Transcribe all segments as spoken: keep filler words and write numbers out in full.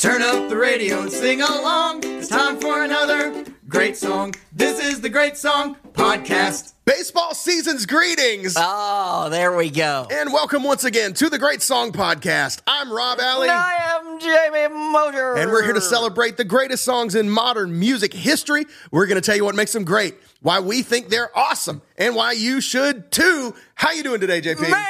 Turn up the radio and sing along. It's time for another great song. This is the Great Song Podcast. Baseball season's greetings. Oh, there we go. And welcome once again to the Great Song Podcast. I'm Rob Alley. And I am Jamie Motor. And we're here to celebrate the greatest songs in modern music history. We're going to tell you what makes them great, why we think they're awesome, and why you should too. How you doing today, J P? Man.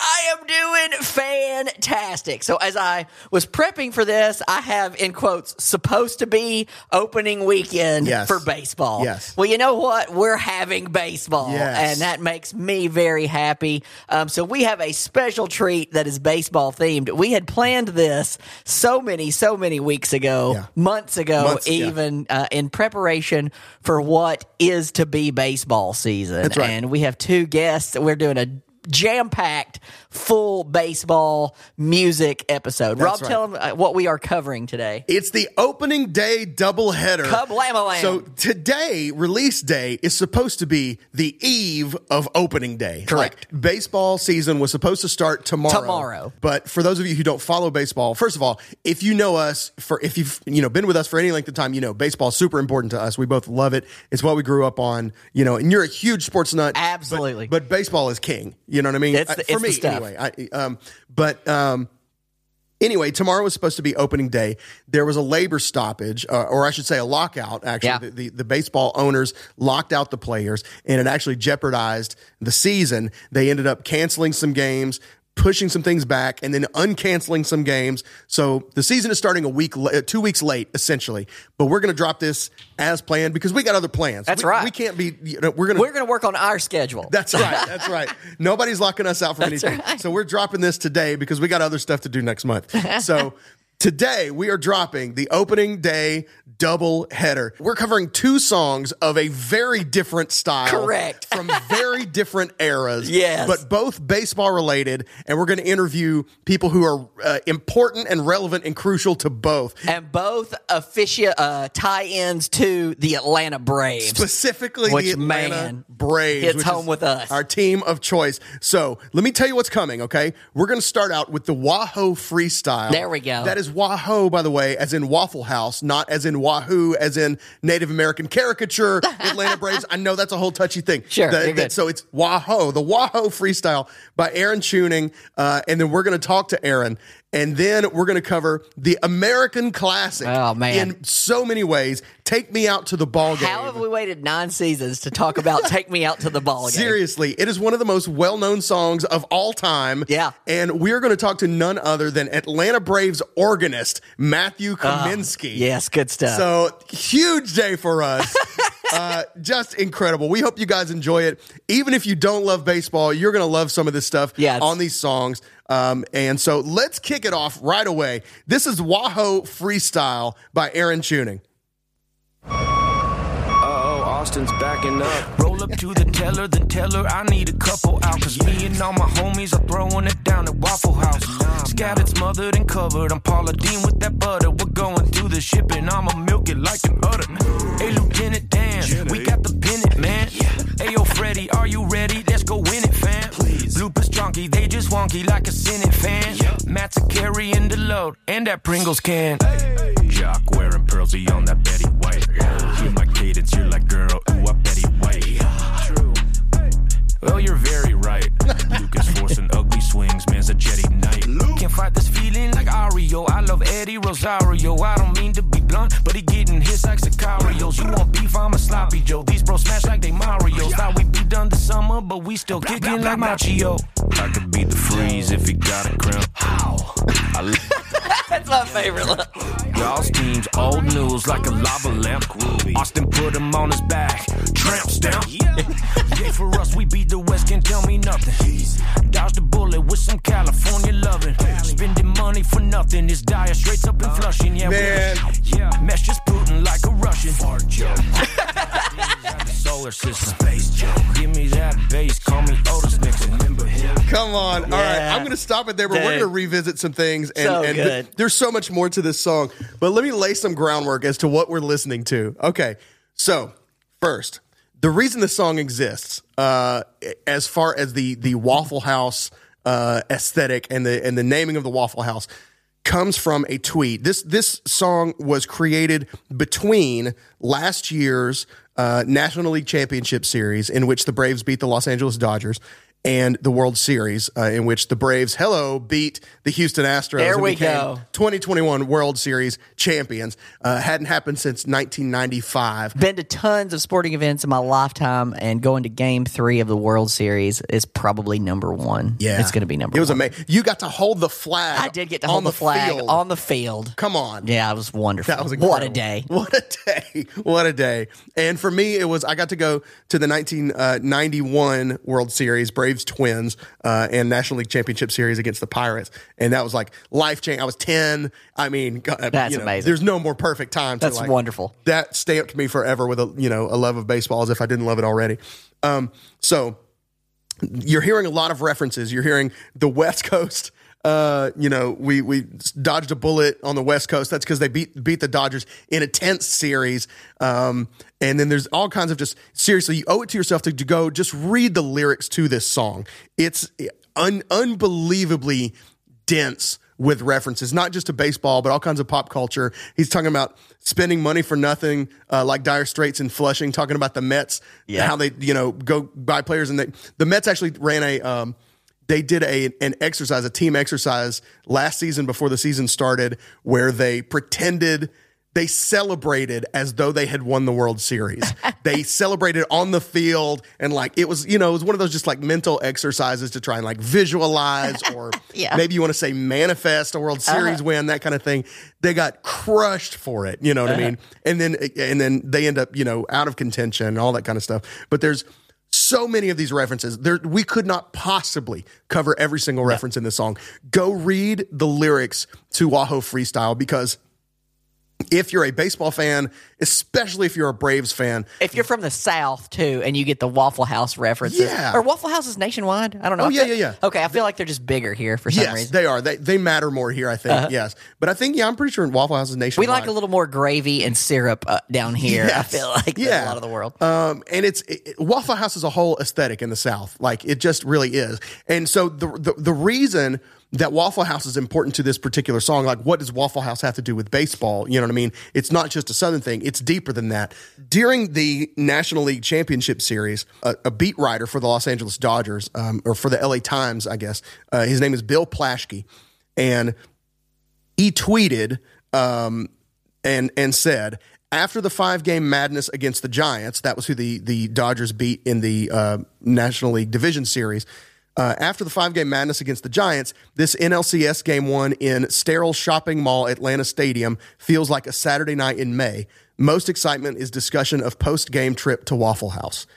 I am doing fantastic. So as I was prepping for this, I have, in quotes, supposed to be opening weekend yes. for baseball. Yes. Well, you know what? We're having baseball, yes. and that makes me very happy. Um, so we have a special treat that is baseball-themed. We had planned this so many, so many weeks ago, yeah. months ago, months, even yeah. uh, in preparation for what is to be baseball season. That's right. And we have two guests. We're doing a jam-packed, full baseball music episode. That's Rob, right. Tell them what we are covering today. It's the opening day doubleheader. Kablam-a-lam. So today, release day, is supposed to be the eve of opening day. Correct. Like, baseball season was supposed to start tomorrow. Tomorrow. But for those of you who don't follow baseball, first of all, if you know us, for if you've you know been with us for any length of time, you know baseball is super important to us. We both love it. It's what we grew up on. You know, and you're a huge sports nut. Absolutely. But, but baseball is king. You know what I mean? It's the, for it's me, the stuff. Anyway. I, um, but um, anyway, tomorrow was supposed to be opening day. There was a labor stoppage, uh, or I should say a lockout, actually. Yeah. The, the, the baseball owners locked out the players, and it actually jeopardized the season. They ended up canceling some games, pushing some things back, and then uncanceling some games. So the season is starting a week, la- two weeks late, essentially. But we're going to drop this as planned because we got other plans. That's we, right. We can't be. You know, we're going. We're going to work on our schedule. That's right. That's right. Nobody's locking us out from that's anything. Right. So we're dropping this today because we got other stuff to do next month. So. Today, we are dropping the opening day double header. We're covering two songs of a very different style. Correct. From very different eras. Yes. But both baseball related. And we're going to interview people who are uh, important and relevant and crucial to both. And both officia, uh, tie-ins to the Atlanta Braves. Specifically which, the Atlanta man, Braves. Hits which home with us. Our team of choice. So let me tell you what's coming, okay? We're going to start out with the Wahoo Freestyle. There we go. That is Wahoo, by the way, as in Waffle House, not as in Wahoo, as in Native American caricature, Atlanta Braves. I know that's a whole touchy thing. Sure. That, that, so it's Wahoo, the Wahoo Freestyle by Aaron Chewning. Uh, and then we're going to talk to Aaron. And then we're going to cover the American classic oh, man. in so many ways. Take Me Out to the Ball Game. How have we waited nine seasons to talk about Take Me Out to the Ball Game? Seriously, it is one of the most well-known songs of all time. Yeah. And we're going to talk to none other than Atlanta Braves organist Matthew Kaminski. Uh, yes, good stuff. So, huge day for us. Uh, just incredible. We hope you guys enjoy it. Even if you don't love baseball, you're going to love some of this stuff yeah, on these songs. Um, and so let's kick it off right away. This is Wahoo Freestyle by Aaron Chewning. Austin's backing up. Roll up to the teller, the teller, I need a couple out. Cause me and all my homies are throwing it down at Waffle House. Scattered, smothered, and covered. I'm Paula Dean with that butter. We're going through the shipping. I'ma milk it like an udder. Hey, Lieutenant Dan, we got the pennant, man. Hey, yo, Freddie, are you ready? Let's go win it, fam. Bloopers chonky, they just wonky like a Senate fan. Matt's a carry in the load, and that Pringles can. Jock wearing pearls, he on that Betty White. You're my cadence, you're like girl. Ooh, I bet he white. True. Well, you're very right. Lucas forcing ugly swings, man's a jetty knight. Can't fight this feeling like Ario. I love Eddie Rosario. I don't mean to be blunt, but he getting hits like Sicarios. You want beef? I'm a sloppy Joe. These bros smash like they Marios. Thought we'd be done this summer, but we still kicking like Machio. I could beat the freeze if you got a crimp. How? I li- That's my favorite line. Y'all's team's old news like a lava lamp. Austin put him on his back. Tramp stamp. Yeah, for us, we beat the West, can't tell me nothing. Dodge the bullet with some California loving. Spending money for nothing. It's dire straight up and flushing. Yeah, man. Yeah, mesh just Putin like a Russian. Fart joke. Solar system. Space joke. Give me that bass. Call me Otis Nixon. Remember him. Come on. All yeah. right. I'm going to stop it there, but Dang. we're going to revisit some things. And, so and good. Th- there's so much more to this song, but let me lay some groundwork as to what we're listening to. Okay. So, first, the reason this song exists, uh, as far as the the Waffle House uh, aesthetic and the and the naming of the Waffle House, comes from a tweet. This this song was created between last year's uh, National League Championship Series, in which the Braves beat the Los Angeles Dodgers, and the World Series, uh, in which the Braves, hello, beat the Houston Astros. There we go. twenty twenty-one World Series champions. Uh, hadn't happened since nineteen ninety-five. Been to tons of sporting events in my lifetime, and going to Game Three of the World Series is probably number one. Yeah, it's going to be number one. It was amazing. You got to hold the flag. I did get to hold the, the flag field. on the field. Come on. Yeah, it was wonderful. That was incredible. What a day. What a day. What a day. And for me, it was I got to go to the nineteen ninety-one World Series. Braves Braves Twins uh, and National League Championship Series against the Pirates, and that was like life changing. I was ten. I mean, God, that's you know, amazing. There's no more perfect time. That's to, like, wonderful. That stamped me forever with a you know a love of baseball, as if I didn't love it already. Um, so you're hearing a lot of references. You're hearing the West Coast. Uh, you know, we we dodged a bullet on the West Coast. That's because they beat beat the Dodgers in a tense series. Um, and then there's all kinds of just seriously, you owe it to yourself to, to go just read the lyrics to this song. It's un, unbelievably dense with references, not just to baseball, but all kinds of pop culture. He's talking about spending money for nothing, uh, like Dire Straits and Flushing, talking about the Mets, yeah. how they you know go buy players, and they, the Mets actually ran a. Um, They did a an exercise, a team exercise last season before the season started, where they pretended they celebrated as though they had won the World Series. They celebrated on the field, and like it was, you know, it was one of those just like mental exercises to try and like visualize or yeah. maybe you want to say manifest a World Series uh-huh. win, that kind of thing. They got crushed for it, you know what uh-huh. I mean? And then and then they end up, you know, out of contention and all that kind of stuff. But there's so many of these references. There, we could not possibly cover every single reference yeah. in this song. Go read the lyrics to Wahoo Freestyle, because if you're a baseball fan, especially if you're a Braves fan. If you're from the South, too, and you get the Waffle House references. Yeah. Or Waffle House is nationwide? I don't know. Oh, yeah, yeah, yeah. Okay, I feel like they're just bigger here for some yes, reason. Yes, they are. They they matter more here, I think, uh-huh. yes. But I think, yeah, I'm pretty sure Waffle House is nationwide. We like a little more gravy and syrup uh, down here, yes. I feel like, yeah. than a lot of the world. Um, and it's it, Waffle House is a whole aesthetic in the South. Like, it just really is. And so the the, the reason... that Waffle House is important to this particular song. Like, what does Waffle House have to do with baseball? You know what I mean? It's not just a Southern thing. It's deeper than that. During the National League Championship Series, a, a beat writer for the Los Angeles Dodgers, um, or for the L A Times, I guess, uh, his name is Bill Plaschke, and he tweeted um, and and said, after the five-game madness against the Giants, that was who the, the Dodgers beat in the uh, National League Division Series, Uh, after the five-game madness against the Giants, this N L C S game one in sterile shopping mall Atlanta Stadium feels like a Saturday night in May. Most excitement is discussion of post-game trip to Waffle House.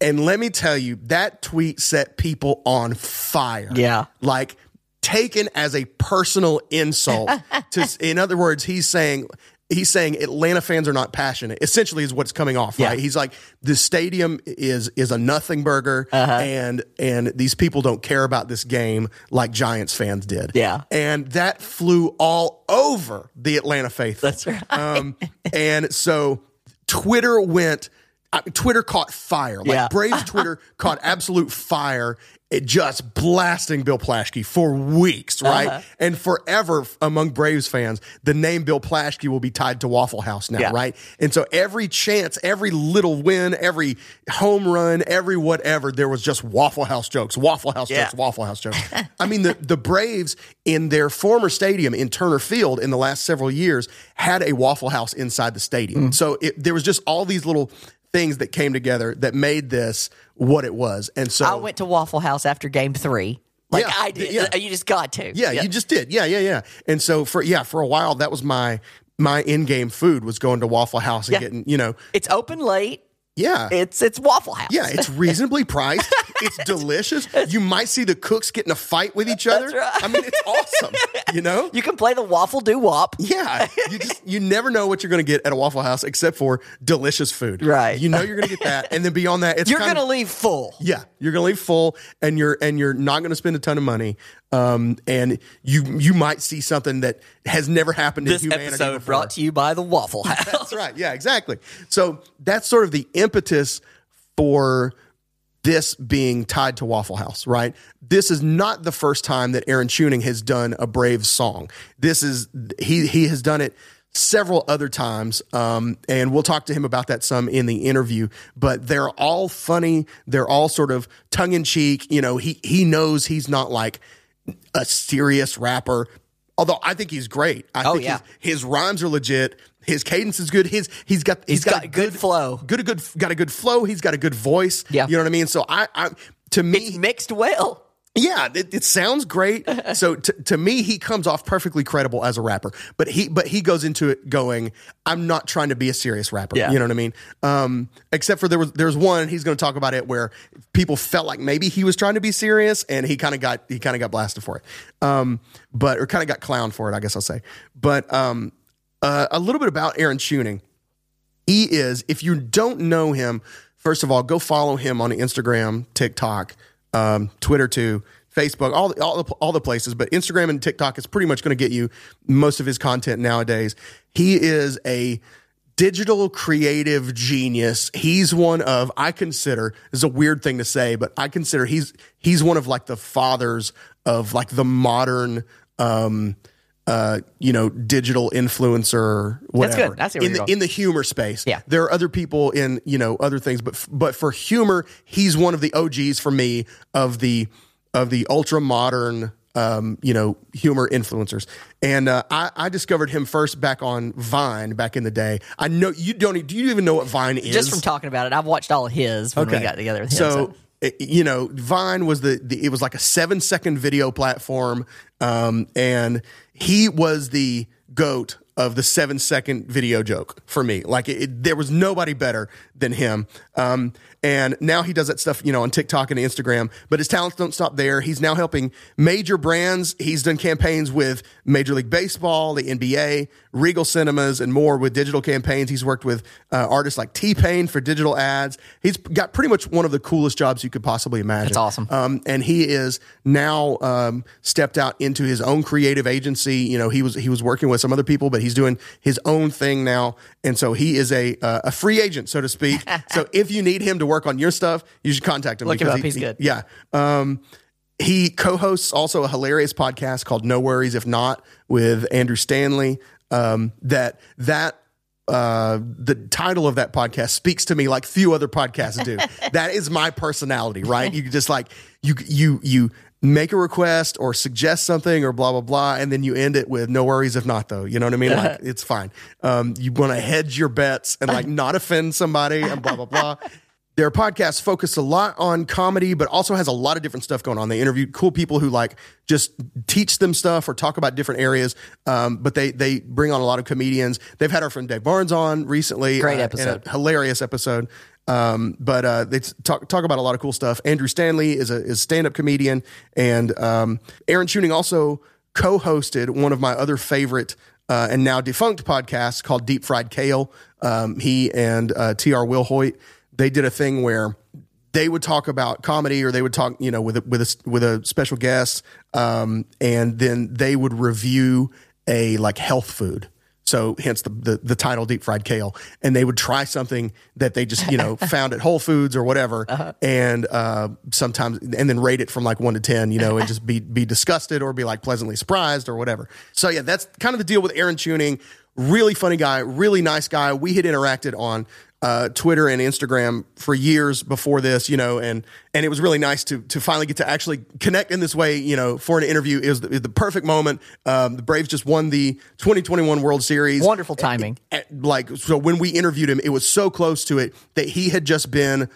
And let me tell you, that tweet set people on fire. Yeah. Like, taken as a personal insult. to, in other words, he's saying... He's saying Atlanta fans are not passionate, essentially, is what's coming off, right? Yeah. He's like, the stadium is is a nothing burger, uh-huh. and and these people don't care about this game like Giants fans did. Yeah. And that flew all over the Atlanta faithful. That's right. Um, and so Twitter went, I mean, Twitter caught fire. Like, yeah. Braves Twitter caught absolute fire. It just blasting Bill Plaschke for weeks, right? Uh-huh. And forever among Braves fans, the name Bill Plaschke will be tied to Waffle House now, yeah. right? And so every chance, every little win, every home run, every whatever, there was just Waffle House jokes, Waffle House yeah. jokes, Waffle House jokes. I mean, the, the Braves in their former stadium in Turner Field in the last several years had a Waffle House inside the stadium. Mm. So it, there was just all these little things that came together that made this what it was. And so I went to Waffle House after game three. Like yeah, I did. Yeah. You just got to. Yeah, yeah, you just did. Yeah, yeah, yeah. And so for yeah, for a while that was my my in-game food was going to Waffle House and yeah. getting, you know. It's open late. Yeah. It's it's Waffle House. Yeah, it's reasonably priced. It's delicious. You might see the cooks getting a fight with each other. That's right. I mean, it's awesome, you know? You can play the waffle doo-wop. Yeah. You just you never know what you're going to get at a Waffle House except for delicious food. Right. You know you're going to get that, and then beyond that, it's You're going to leave full. Yeah. You're going to leave full, and you're and you're not going to spend a ton of money. Um, and you you might see something that has never happened in humanity before. This episode brought to you by the Waffle House. That's right. Yeah, exactly. So that's sort of the impetus for this being tied to Waffle House, right? This is not the first time that Aaron Chewning has done a Braves song. This is he he has done it several other times, um, and we'll talk to him about that some in the interview. But they're all funny. They're all sort of tongue-in-cheek. You know, he he knows he's not like a serious rapper, although I think he's great. I oh, think yeah. his, his rhymes are legit. His cadence is good. His he's got he's, he's got, got a good, good flow. Good good got a good flow. He's got a good voice. Yeah. You know what I mean? So I, I to me it's mixed well. Yeah, it, it sounds great. So t- to me, he comes off perfectly credible as a rapper. But he but he goes into it going, I'm not trying to be a serious rapper. Yeah. You know what I mean? Um, except for there was there's one, he's going to talk about it, where people felt like maybe he was trying to be serious, and he kind of got he kind of got blasted for it. Um, but or kind of got clowned for it, I guess I'll say. But um, uh, a little bit about Aaron Chewning. He is, if you don't know him, first of all, go follow him on Instagram, TikTok, Um, Twitter too, Facebook, all the, all the all the places, but Instagram and TikTok is pretty much going to get you most of his content nowadays. He is a digital creative genius. He's one of, I consider, it's a weird thing to say, but I consider he's he's one of like the fathers of like the modern, um, uh, you know, digital influencer, whatever. That's good. That's in the, in the humor space. Yeah. There are other people in, you know, other things, but, f- but for humor, he's one of the O Gs for me of the, of the ultra modern, um, you know, humor influencers. And, uh, I, I discovered him first back on Vine back in the day. I know you don't, do you even know what Vine is? Just from talking about it. I've watched all of his when okay. we got together with him. So, so, you know, Vine was the, the, it was like a seven second video platform. Um, and, he was the goat of the seven second video joke for me. Like it, it, there was nobody better than him. Um, and now he does that stuff, you know, on TikTok and Instagram, but his talents don't stop there. He's now helping major brands. He's done campaigns with Major League Baseball, the N B A, Regal Cinemas, and more with digital campaigns. He's worked with uh, artists like T-Pain for digital ads. He's got pretty much one of the coolest jobs you could possibly imagine. That's awesome. Um, and he is now um, stepped out into his own creative agency. You know, he was, he was working with some other people, but he's doing his own thing now, and so he is a uh, a free agent, so to speak. So if you need him to work on your stuff, you should contact him. Look him up; he, he's he, good. Yeah, um, he co-hosts also a hilarious podcast called No Worries If Not with Andrew Stanley. Um, that that uh, the title of that podcast speaks to me like few other podcasts do. That is my personality, right? You just like you you you. make a request or suggest something or blah, blah, blah. And then you end it with no worries if not, though. You know what I mean? Like, it's fine. Um, you want to hedge your bets and like not offend somebody and blah, blah, blah. Their podcast focused a lot on comedy, but also has a lot of different stuff going on. They interviewed cool people who like just teach them stuff or talk about different areas. Um, but they they bring on a lot of comedians. They've had our friend Dave Barnes on recently. Great episode. Uh, and a hilarious episode. Um, but uh, they talk talk about a lot of cool stuff. Andrew Stanley is a is stand-up comedian, and um, Aaron Chewning also co-hosted one of my other favorite uh, and now defunct podcasts called Deep Fried Kale. Um, he and uh, T R Wilhoyt, they did a thing where they would talk about comedy, or they would talk, you know, with a, with a, with a special guest, um, and then they would review a like health food. So hence the, the the title, Deep Fried Kale. And they would try something that they just, you know, found at Whole Foods or whatever. Uh-huh. And uh, sometimes, and then rate it from like one to ten, you know, and just be be disgusted or be like pleasantly surprised or whatever. So yeah, that's kind of the deal with Aaron Chewning. Really funny guy, really nice guy. We had interacted on uh, Twitter and Instagram for years before this, you know, and and it was really nice to to finally get to actually connect in this way, you know, for an interview. It was the, it was the perfect moment. Um, the Braves just won the twenty twenty-one World Series. Wonderful timing. At, at, like, so when we interviewed him, it was so close to it that he had just been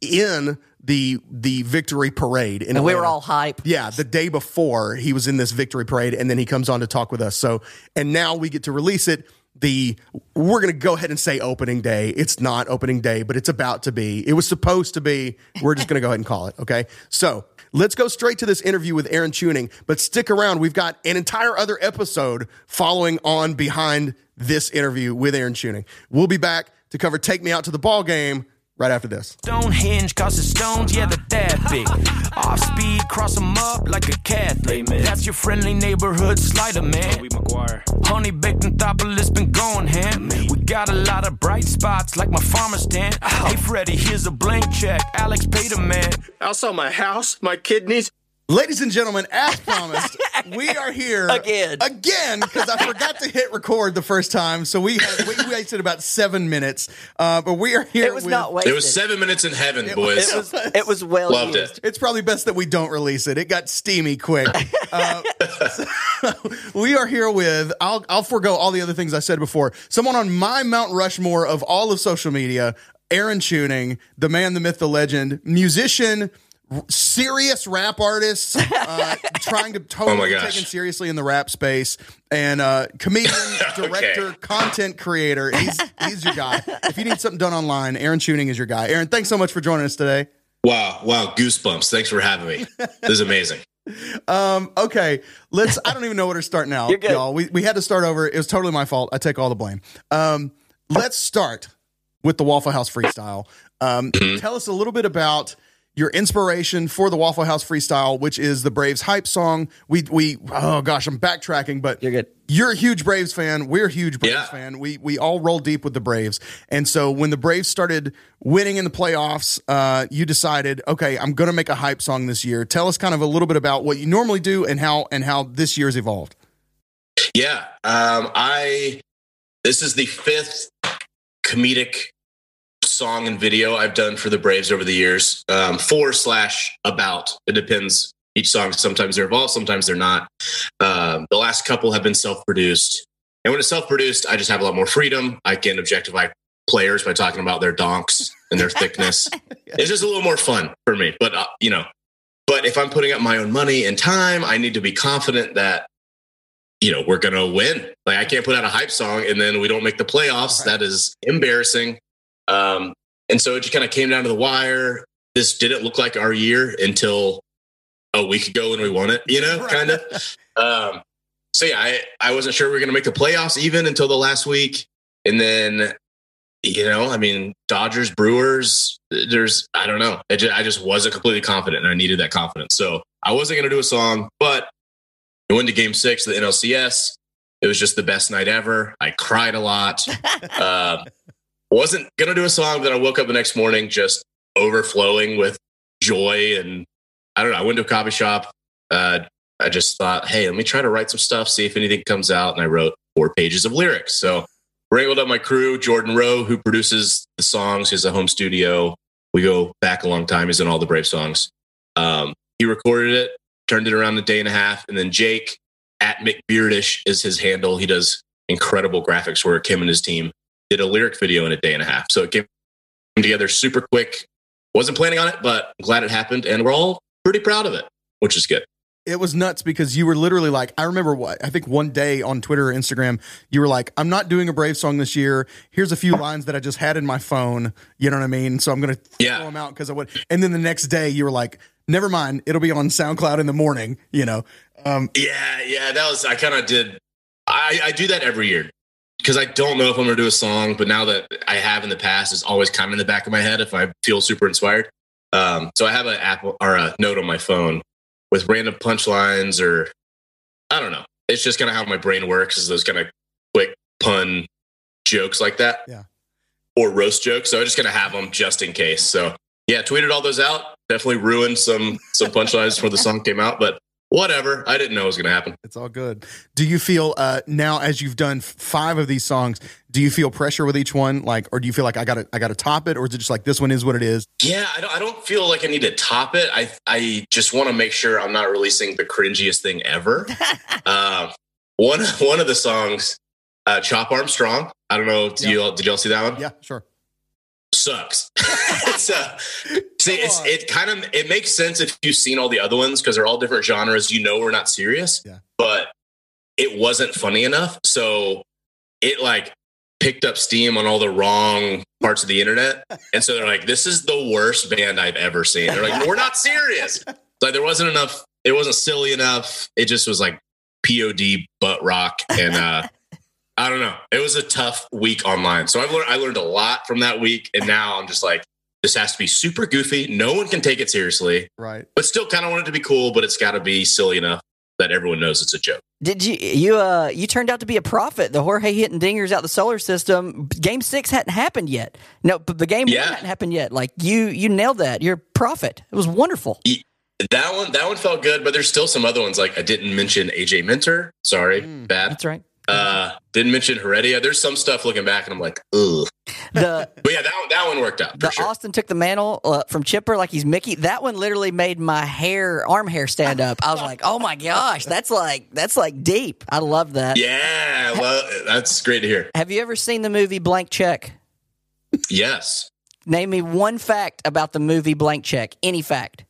in the the victory parade. And we were all hype. Yeah, the day before he was in this victory parade, and then he comes on to talk with us. So, and now we get to release it. The we're going to go ahead and say opening day. It's not opening day, but it's about to be. It was supposed to be. We're just going to go ahead and call it. Okay. So let's go straight to this interview with Aaron Chewning, but stick around. We've got an entire other episode following on behind this interview with Aaron Chewning. We'll be back to cover Take Me Out to the Ball Game right after this. Stonehenge causes stones, yeah, they're that big. Off speed, cross them up like a Catholic. Amen. That's your friendly neighborhood slider, man. Honey baked Anthopolis been going ham. We got a lot of bright spots, like my farmer's stand. Oh. Hey, Freddie, here's a blank check. Alex paid a man. I saw my house, my kidneys. Ladies and gentlemen, as promised, we are here again, again, because I forgot to hit record the first time, so we had, we wasted about seven minutes. Uh, but we are here. It was with, not wasted. It was seven minutes in heaven, it boys. Was, it, was, it was well loved used. It. It's probably best that we don't release it. It got steamy quick. Uh, so we are here with. I'll I'll forego all the other things I said before. Someone on my Mount Rushmore of all of social media, Aaron Chewning, the man, the myth, the legend, musician. Serious rap artists uh, trying to totally oh taken seriously in the rap space, and uh, comedian, director, okay. content creator. He's, he's your guy. If you need something done online, Aaron Chewning is your guy. Aaron, thanks so much for joining us today. Wow, wow, goosebumps. Thanks for having me. This is amazing. Um, okay, let's. I don't even know where to start now, y'all. We we had to start over. It was totally my fault. I take all the blame. Um, let's start with the Waffle House freestyle. Um, tell us a little bit about. Your inspiration for the Waffle House freestyle, which is the Braves hype song. We, we, oh gosh, I'm backtracking, but you're good. You're a huge Braves fan. We're a huge Braves yeah. fan. We, we all roll deep with the Braves. And so when the Braves started winning in the playoffs, uh, you decided, okay, I'm going to make a hype song this year. Tell us kind of a little bit about what you normally do and how, and how this year's evolved. Yeah. Um, I, this is the fifth comedic song and video I've done for the Braves over the years, um, for slash about. It depends. Each song, sometimes they're involved, sometimes they're not. Um, the last couple have been self-produced. And when it's self-produced, I just have a lot more freedom. I can objectify players by talking about their donks and their thickness. It's just a little more fun for me. But, uh, you know, but if I'm putting up my own money and time, I need to be confident that, you know, we're going to win. Like, I can't put out a hype song and then we don't make the playoffs. Right. That is embarrassing. Um, and so it just kind of came down to the wire. This didn't look like our year until a week ago when we won it, you know, right. kind of. Um, so yeah, I, I wasn't sure we were going to make the playoffs even until the last week. And then, you know, I mean, Dodgers, Brewers, there's, I don't know. I just, I just wasn't completely confident and I needed that confidence. So I wasn't going to do a song, but I went to game six of the N L C S. It was just the best night ever. I cried a lot. Um, wasn't going to do a song, but then I woke up the next morning just overflowing with joy. And I don't know, I went to a coffee shop. Uh, I just thought, hey, let me try to write some stuff, see if anything comes out. And I wrote four pages of lyrics. So wrangled up my crew, Jordan Rowe, who produces the songs. He has a home studio. We go back a long time. He's in all the Brave songs. Um, he recorded it, turned it around in a day and a half. And then Jake, at McBeardish is his handle. He does incredible graphics work, him and his team. Did a lyric video in a day and a half. So it came together super quick. Wasn't planning on it, but I'm glad it happened. And we're all pretty proud of it, which is good. It was nuts because you were literally like, I remember what, I think one day on Twitter or Instagram, you were like, I'm not doing a Brave song this year. Here's a few lines that I just had in my phone. You know what I mean? So I'm going to yeah. throw them out because I would. And then the next day you were like, never mind. It'll be on SoundCloud in the morning, you know? Um, yeah. Yeah. That was, I kind of did. I, I do that every year. Because I don't know if I'm going to do a song, but now that I have in the past, it's always kind of in the back of my head if I feel super inspired. Um, so I have an app or a note on my phone with random punchlines or I don't know. It's just kind of how my brain works is those kind of quick pun jokes like that. Yeah. Or roast jokes. So I'm just going to have them just in case. So yeah, tweeted all those out. Definitely ruined some, some punchlines before the song came out, but whatever. I didn't know it was going to happen. It's all good. Do you feel uh, now, as you've done five of these songs, do you feel pressure with each one? Like, or do you feel like I got to, I got to top it? Or is it just like, this one is what it is? Yeah. I don't, I don't feel like I need to top it. I, I just want to make sure I'm not releasing the cringiest thing ever. uh, one, one of the songs, uh, Chop Armstrong. I don't know. Did yeah. you all, did y'all see that one? Yeah, sure. Sucks. so, see, it's, it kind of it makes sense if you've seen all the other ones because they're all different genres. You know, we're not serious, yeah. but it wasn't funny enough. So it like picked up steam on all the wrong parts of the internet, and so they're like, "This is the worst band I've ever seen." They're like, "We're not serious." Like there wasn't enough. It wasn't silly enough. It just was like P O D butt rock, and uh, I don't know. It was a tough week online. So I've learned, I learned a lot from that week. And now I'm just like, this has to be super goofy. No one can take it seriously. Right. But still kind of want it to be cool, but it's got to be silly enough that everyone knows it's a joke. Did you you uh you turned out to be a prophet? The Jorge hitting dingers out the solar system. Game six hadn't happened yet. No, but the game yeah. one hadn't happened yet. Like you you nailed that. You're a prophet. It was wonderful. Yeah. That one, that one felt good, but there's still some other ones. Like I didn't mention A J Minter. Sorry, mm, bad. That's right. Uh, didn't mention Heredia. There's some stuff looking back, and I'm like, ugh. The, but yeah, that one, that one worked out. The sure. Austin took the mantle uh, from Chipper like he's Mickey. That one literally made my hair, arm hair stand up. I was like, oh my gosh, that's like that's like deep. I love that. Yeah, well, that's great to hear. Have you ever seen the movie Blank Check? Yes. Name me one fact about the movie Blank Check. Any fact.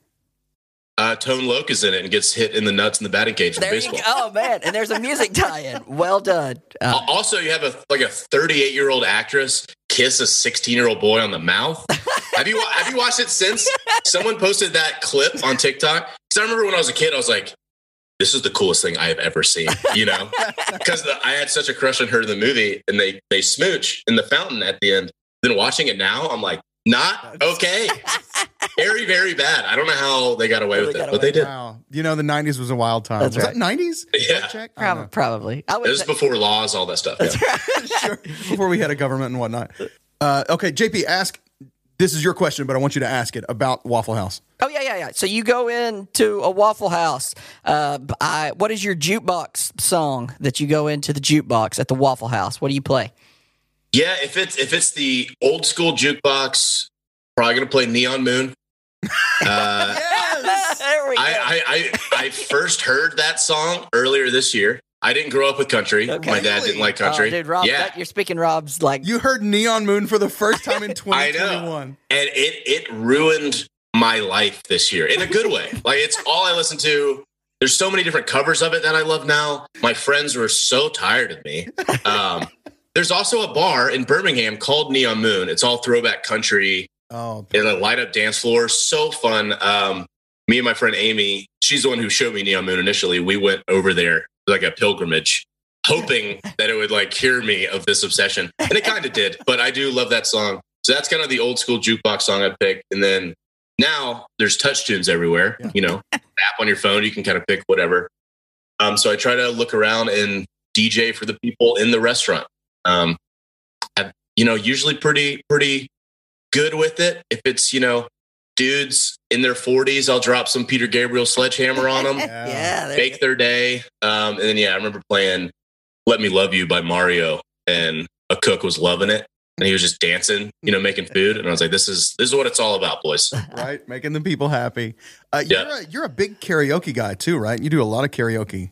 Uh, Tone Loc is in it and gets hit in the nuts in the batting cage for there baseball. You go. Oh man! And there's a music tie-in. Well done. Uh, also, you have a like a thirty-eight-year-old actress kiss a sixteen-year-old boy on the mouth. have you Have you watched it since? Someone posted that clip on TikTok. Because I remember when I was a kid, I was like, "This is the coolest thing I have ever seen." You know, because I had such a crush on her in the movie, and they they smooch in the fountain at the end. Then watching it now, I'm like, not okay. Very, very bad. I don't know how they got away well, with it, away. But they did. Wow. You know, the nineties was a wild time. That's was right. that nineties? Yeah. Check? Probably. probably. I it was say- before laws, all that stuff. Yeah. Right. Sure. Before we had a government and whatnot. Uh, okay, J P, ask. This is your question, but I want you to ask it about Waffle House. Oh, yeah, yeah, yeah. So you go into a Waffle House. Uh, I, what is your jukebox song that you go into the jukebox at the Waffle House? What do you play? Yeah, if it's if it's the old school jukebox, probably gonna play Neon Moon. Uh, yes! There we go. I, I, I I first heard that song earlier this year. I didn't grow up with country. Okay. My dad didn't like country. Oh, dude, Rob, yeah. that, you're speaking Rob's like you heard Neon Moon for the first time in twenty twenty-one, and it it ruined my life this year in a good way. Like it's all I listen to. There's so many different covers of it that I love now. My friends were so tired of me. Um, There's also a bar in Birmingham called Neon Moon. It's all throwback country. Oh, and a light up dance floor. So fun. Um, me and my friend Amy, she's the one who showed me Neon Moon initially. We went over there like a pilgrimage, hoping that it would like cure me of this obsession. And it kind of did, but I do love that song. So that's kind of the old school jukebox song I picked. And then now there's touch tunes everywhere. Yeah. You know, app on your phone, you can kind of pick whatever. Um, so I try to look around and D J for the people in the restaurant. Um, I'm, you know, usually pretty, pretty good with it. If it's, you know, dudes in their forties, I'll drop some Peter Gabriel sledgehammer on them, yeah, make their day. Um, and then, yeah, I remember playing Let Me Love You by Mario, and a cook was loving it. And he was just dancing, you know, making food. And I was like, this is, this is what it's all about, boys. Right. Making the people happy. Uh, you're, yeah. a, you're a big karaoke guy too, right? You do a lot of karaoke.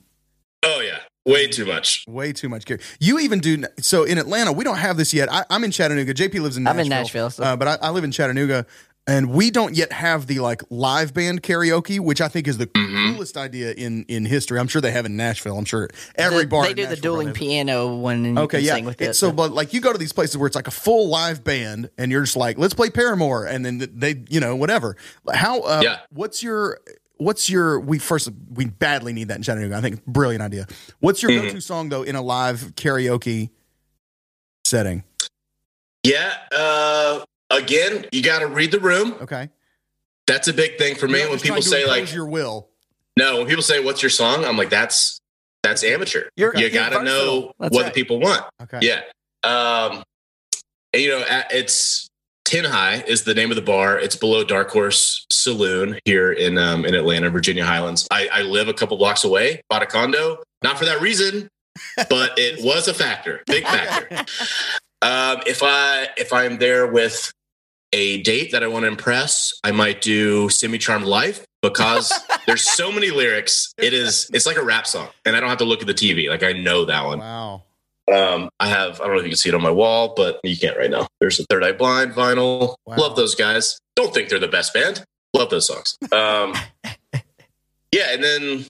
Oh yeah. Way too much. Way too much karaoke. You even do so in Atlanta. We don't have this yet. I, I'm in Chattanooga. J P lives in Nashville. I'm in Nashville, so. uh, but I, I live in Chattanooga, and we don't yet have the like live band karaoke, which I think is the mm-hmm. coolest idea in, in history. I'm sure they have in Nashville. I'm sure every the, bar they in do Nashville the dueling piano one. Okay, yeah. Sing with it, so, so, but like you go to these places where it's like a full live band, and you're just like, let's play Paramore, and then they, you know, whatever. How? Uh, yeah. What's your What's your, we first, we badly need that in Chattanooga. I think it's a brilliant idea. What's your mm-hmm. go-to song, though, in a live karaoke setting? Yeah. Uh, again, you got to read the room. Okay. That's a big thing for me. When people say, like, your will. No, when people say, what's your song? I'm like, that's, that's amateur. You're, you got to know that's what right. the people want. Okay. Yeah. Um, and, you know, it's, Ten High is the name of the bar. It's below Dark Horse Saloon here in um, in Atlanta, Virginia Highlands. I, I live a couple blocks away, bought a condo. Not for that reason, but it was a factor, big factor. um, if I if I'm there with a date that I want to impress, I might do Semi-Charmed Life because there's so many lyrics. It is it's like a rap song, and I don't have to look at the T V. Like I know that one. Wow. Um, I have, I don't know if you can see it on my wall, but you can't right now. There's the Third Eye Blind vinyl. Wow. Love those guys. Don't think they're the best band. Love those songs. Um, yeah. And then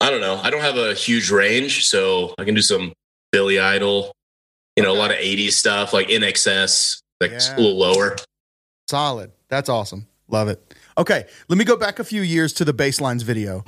I don't know. I don't have a huge range, so I can do some Billy Idol, you okay. know, a lot of eighties stuff like N X S, like yeah. a little lower. Solid. That's awesome. Love it. Okay. Let me go back a few years to the Basslines video.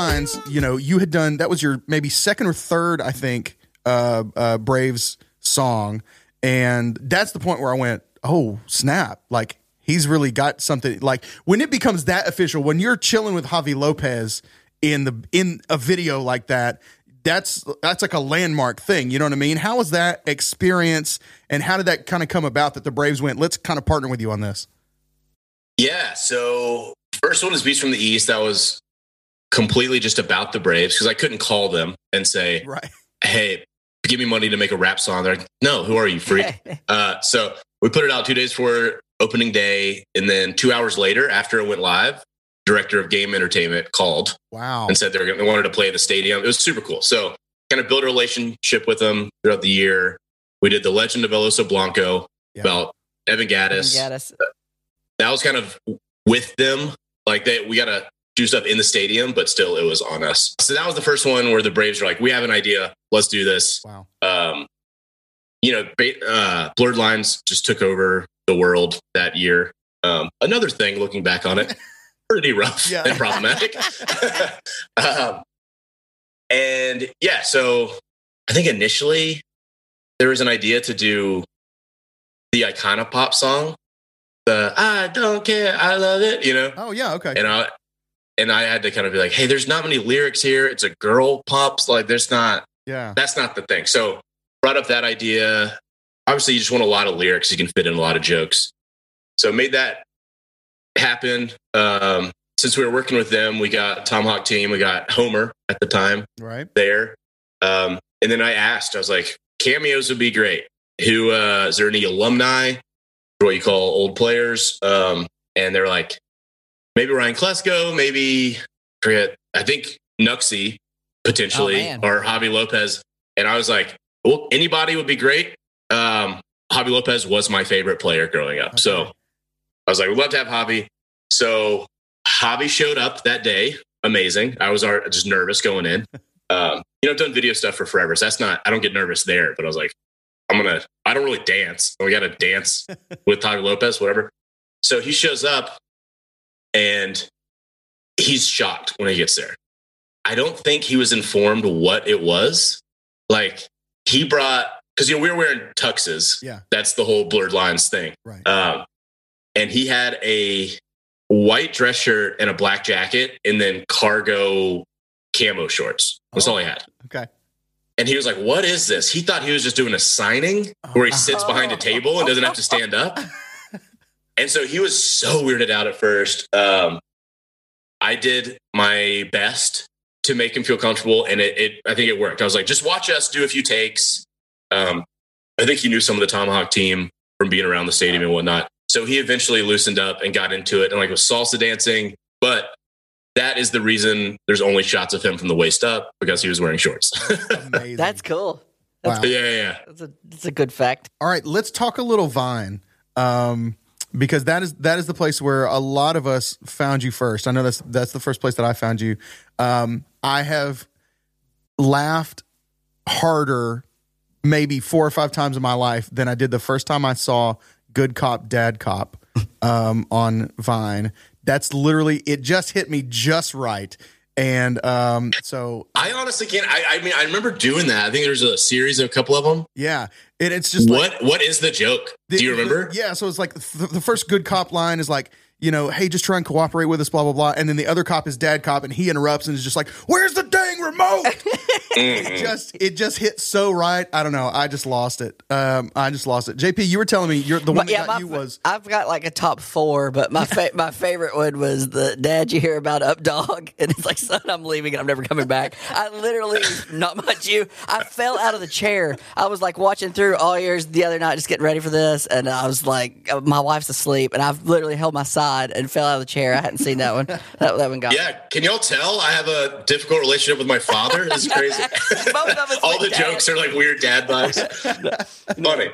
lines, you know, you had done, that was your maybe second or third, I think, uh, uh, Braves song. And that's the point where I went, oh, snap. Like, he's really got something. Like, when it becomes that official, when you're chilling with Javi Lopez in the in a video like that, that's that's like a landmark thing. You know what I mean? How was that experience, and how did that kind of come about that the Braves went, let's kind of partner with you on this? Yeah, so first one is Beast from the East. That was completely just about the Braves, because I couldn't call them and say, right, hey, give me money to make a rap song. They're like, no, who are you, freak? uh, so we put it out two days before opening day. And then two hours later, after it went live, director of game entertainment called wow, and said they, were gonna, they wanted to play at the stadium. It was super cool. So kind of built a relationship with them throughout the year. We did The Legend of El Oso Blanco, yeah, about Evan Gaddis. Evan Gaddis. That was kind of with them. Like, they, we got to do stuff in the stadium, but still it was on us. So that was the first one where the Braves were like, we have an idea. Let's do this. Wow. Um, you know, uh, Blurred Lines just took over the world that year. Um, another thing, looking back on it, pretty rough yeah. and problematic. um, and yeah, so I think initially there was an idea to do the Iconopop song. The I don't care, I love it, you know? Oh, yeah, okay. And I and I had to kind of be like, hey, there's not many lyrics here. It's a girl pops. Like, there's not, yeah, that's not the thing. So brought up that idea. Obviously, you just want a lot of lyrics. You can fit in a lot of jokes. So made that happen. Um, since we were working with them, we got Tom Hawk Team. We got Homer at the time. Right. There. Um, and then I asked, I was like, cameos would be great. Who, uh, is there any alumni? What you call old players, um, and they're like, maybe Ryan Klesko, maybe forget. I think Nuxie potentially, oh, or Javi Lopez. And I was like, well, anybody would be great. Um, Javi Lopez was my favorite player growing up, okay. So I was like, we'd love to have Javi. So Javi showed up that day. Amazing. I was just nervous going in. Um, you know, I've done video stuff for forever, so that's not. I don't get nervous there, but I was like, I'm going to, I don't really dance. We got to dance with Javi Lopez, whatever. So he shows up and he's shocked when he gets there. I don't think he was informed what it was. Like, he brought, cause you know, we were wearing tuxes. Yeah. That's the whole Blurred Lines thing. Right. Um, and he had a white dress shirt and a black jacket and then cargo camo shorts. That's oh, all he had. Okay. And he was like, what is this? He thought he was just doing a signing where he sits behind a table and doesn't have to stand up. And so he was so weirded out at first. Um, I did my best to make him feel comfortable. And it, it, I think it worked. I was like, just watch us do a few takes. Um, I think he knew some of the Tomahawk Team from being around the stadium and whatnot. So he eventually loosened up and got into it. And like, it was salsa dancing, but that is the reason there's only shots of him from the waist up, because he was wearing shorts. Amazing. That's cool. That's wow. cool. Yeah, yeah, yeah. That's a, that's a good fact. All right, let's talk a little Vine, um, because that is that is the place where a lot of us found you first. I know that's that's the first place that I found you. Um, I have laughed harder maybe four or five times in my life than I did the first time I saw Good Cop, Dad Cop um, on Vine. That's literally, it just hit me just right. And um, so I honestly can't, I, I mean, I remember doing that. I think there's a series of a couple of them. Yeah. And it's just what, like, what is the joke? The, Do you remember? The, yeah. So it's like the, the first Good Cop line is like, you know, hey, just try and cooperate with us, blah, blah, blah. And then the other cop is Dad Cop, and he interrupts and is just like, where's the dang remote? it just, it just hit so right. I don't know. I just lost it. Um, I just lost it. J P, you were telling me you're the one that yeah, got my, you was. I've got like a top four, but my fa- my favorite one was the Dad, you hear about Up Dog? And it's like, son, I'm leaving and I'm never coming back. I literally, not much you, I fell out of the chair. I was like watching through All Ears the other night, just getting ready for this. And I was like, my wife's asleep, and I've literally held my side and fell out of the chair. I hadn't seen that one. That, that one got yeah. Me. Can y'all tell? I have a difficult relationship with my father. It's crazy. All like the dad. Jokes are like weird dad vibes. Funny.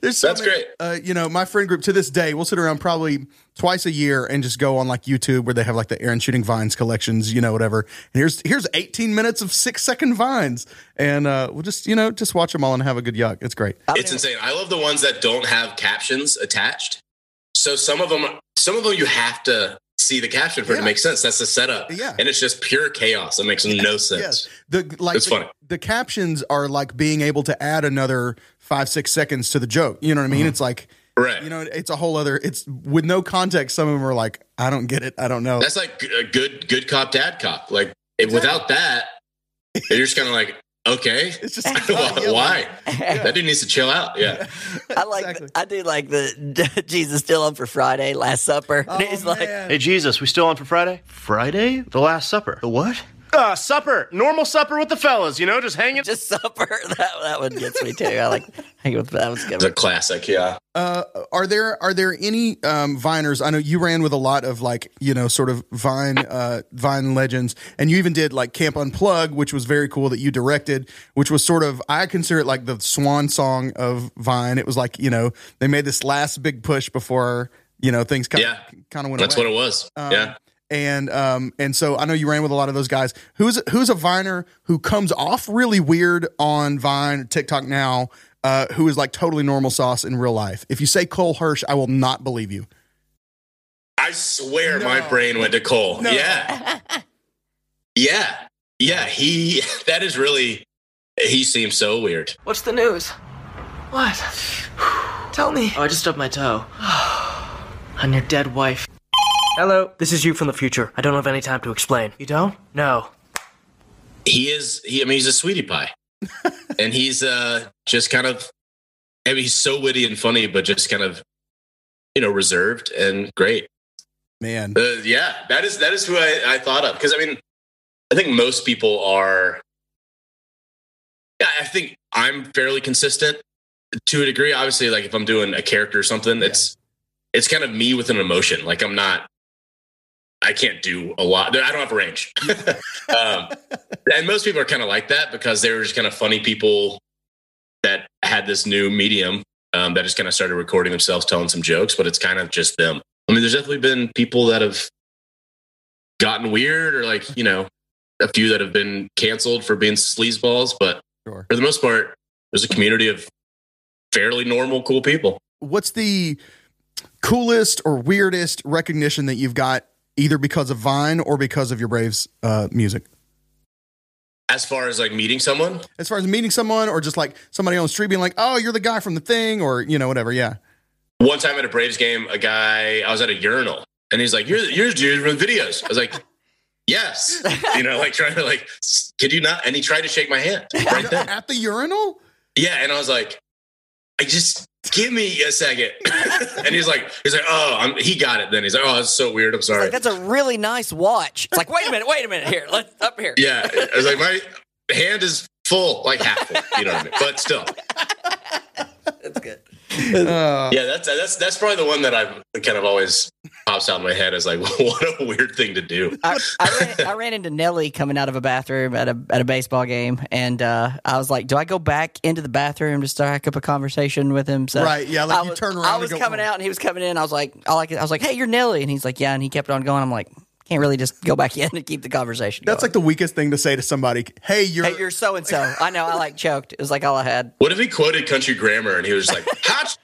There's so That's many, great. Uh, you know, my friend group to this day, we'll sit around probably twice a year and just go on like YouTube where they have like the Aaron Chewning Vines collections, you know, whatever. And here's here's eighteen minutes of six second Vines, and uh, we'll just you know just watch them all and have a good yuck. It's great. It's insane. I love the ones that don't have captions attached. So some of them. Some of them you have to see the caption for yeah. it to make sense. That's the setup. Yeah. And it's just pure chaos. It makes no sense. Yes. The, like, it's the, funny. The captions are like being able to add another five, six seconds to the joke. You know what I mean? Mm-hmm. It's like, right. You know, it's a whole other, it's with no context. Some of them are like, I don't get it. I don't know. That's like a good, good cop, dad cop. Like exactly. Without that, you're just kind of like, okay, it's just why yeah. that dude needs to chill out. Yeah, I like. Exactly. The, I do like the Jesus still on for Friday, Last Supper. Oh, he's man. Like, "Hey Jesus, we still on for Friday? Friday, the Last Supper. The what? Uh, supper, normal supper with the fellas. You know, just hanging, just supper. That that one gets me too. I like hanging with that one's good. It's a classic. Yeah. Uh, are there are there any um, Viners? I know you ran with a lot of like you know sort of Vine uh, Vine legends, and you even did like Camp Unplug, which was very cool that you directed, which was sort of I consider it like the swan song of Vine. It was like you know they made this last big push before you know things kind of yeah. kind of went. That's away. What it was. Um, yeah. And um and so I know you ran with a lot of those guys. Who's who's a Viner who comes off really weird on Vine, TikTok now? Uh, who is like totally normal sauce in real life. If you say Cole Hirsch, I will not believe you. I swear no. my brain went to Cole. No. Yeah. yeah. Yeah. He, that is really, he seems so weird. What's the news? What? Tell me. Oh, I just stubbed my toe. On your dead wife. Hello, this is you from the future. I don't have any time to explain. You don't? No. He is, he, I mean, he's a sweetie pie. And he's uh, just kind of, I mean, he's so witty and funny, but just kind of, you know, reserved and great. Man. Uh, yeah, that is that is who I, I thought of. Because, I mean, I think most people are, yeah, I think I'm fairly consistent to a degree. Obviously, like if I'm doing a character or something, yeah. it's it's kind of me with an emotion. Like I'm not, I can't do a lot. I don't have a range. um, and most people are kind of like that because they were just kind of funny people that had this new medium um, that just kind of started recording themselves, telling some jokes, but it's kind of just them. I mean, there's definitely been people that have gotten weird or like, you know, a few that have been canceled for being sleazeballs, but sure. for the most part, there's a community of fairly normal, cool people. What's the coolest or weirdest recognition that you've got either because of Vine or because of your Braves uh, music? As far as like meeting someone? As far as meeting someone or just like somebody on the street being like, oh, you're the guy from the thing or, you know, whatever. Yeah. One time at a Braves game, a guy, I was at a urinal and he's like, you're you're dude from videos. I was like, yes. You know, like trying to like, could you not? And he tried to shake my hand right there. At the urinal? Yeah. And I was like, I just... give me a second. And he's like, he's like, oh, I'm, he got it. Then he's like, oh, that's so weird. I'm sorry. Like, that's a really nice watch. It's like, wait a minute, wait a minute here. Let's up here. Yeah. I was like, my hand is full, like half full. You know what I mean? But still. That's good. Uh, yeah. That's, that's, that's probably the one that I've kind of always pops out in my head is like, what a weird thing to do. I, I, ran, I ran into Nelly coming out of a bathroom at a, at a baseball game. And, uh, I was like, do I go back into the bathroom to strike up a conversation with him? So right. Yeah. Like I you was, turn around. I was coming home. Out and he was coming in. I was like, I like it. I was like, hey, you're Nelly. And he's like, yeah. And he kept on going. I'm like, can't really just go back in and keep the conversation going. That's like the weakest thing to say to somebody. Hey, you're hey, you're so and so. I know. I like choked. It was like all I had. What if he quoted country grammar and he was like, hot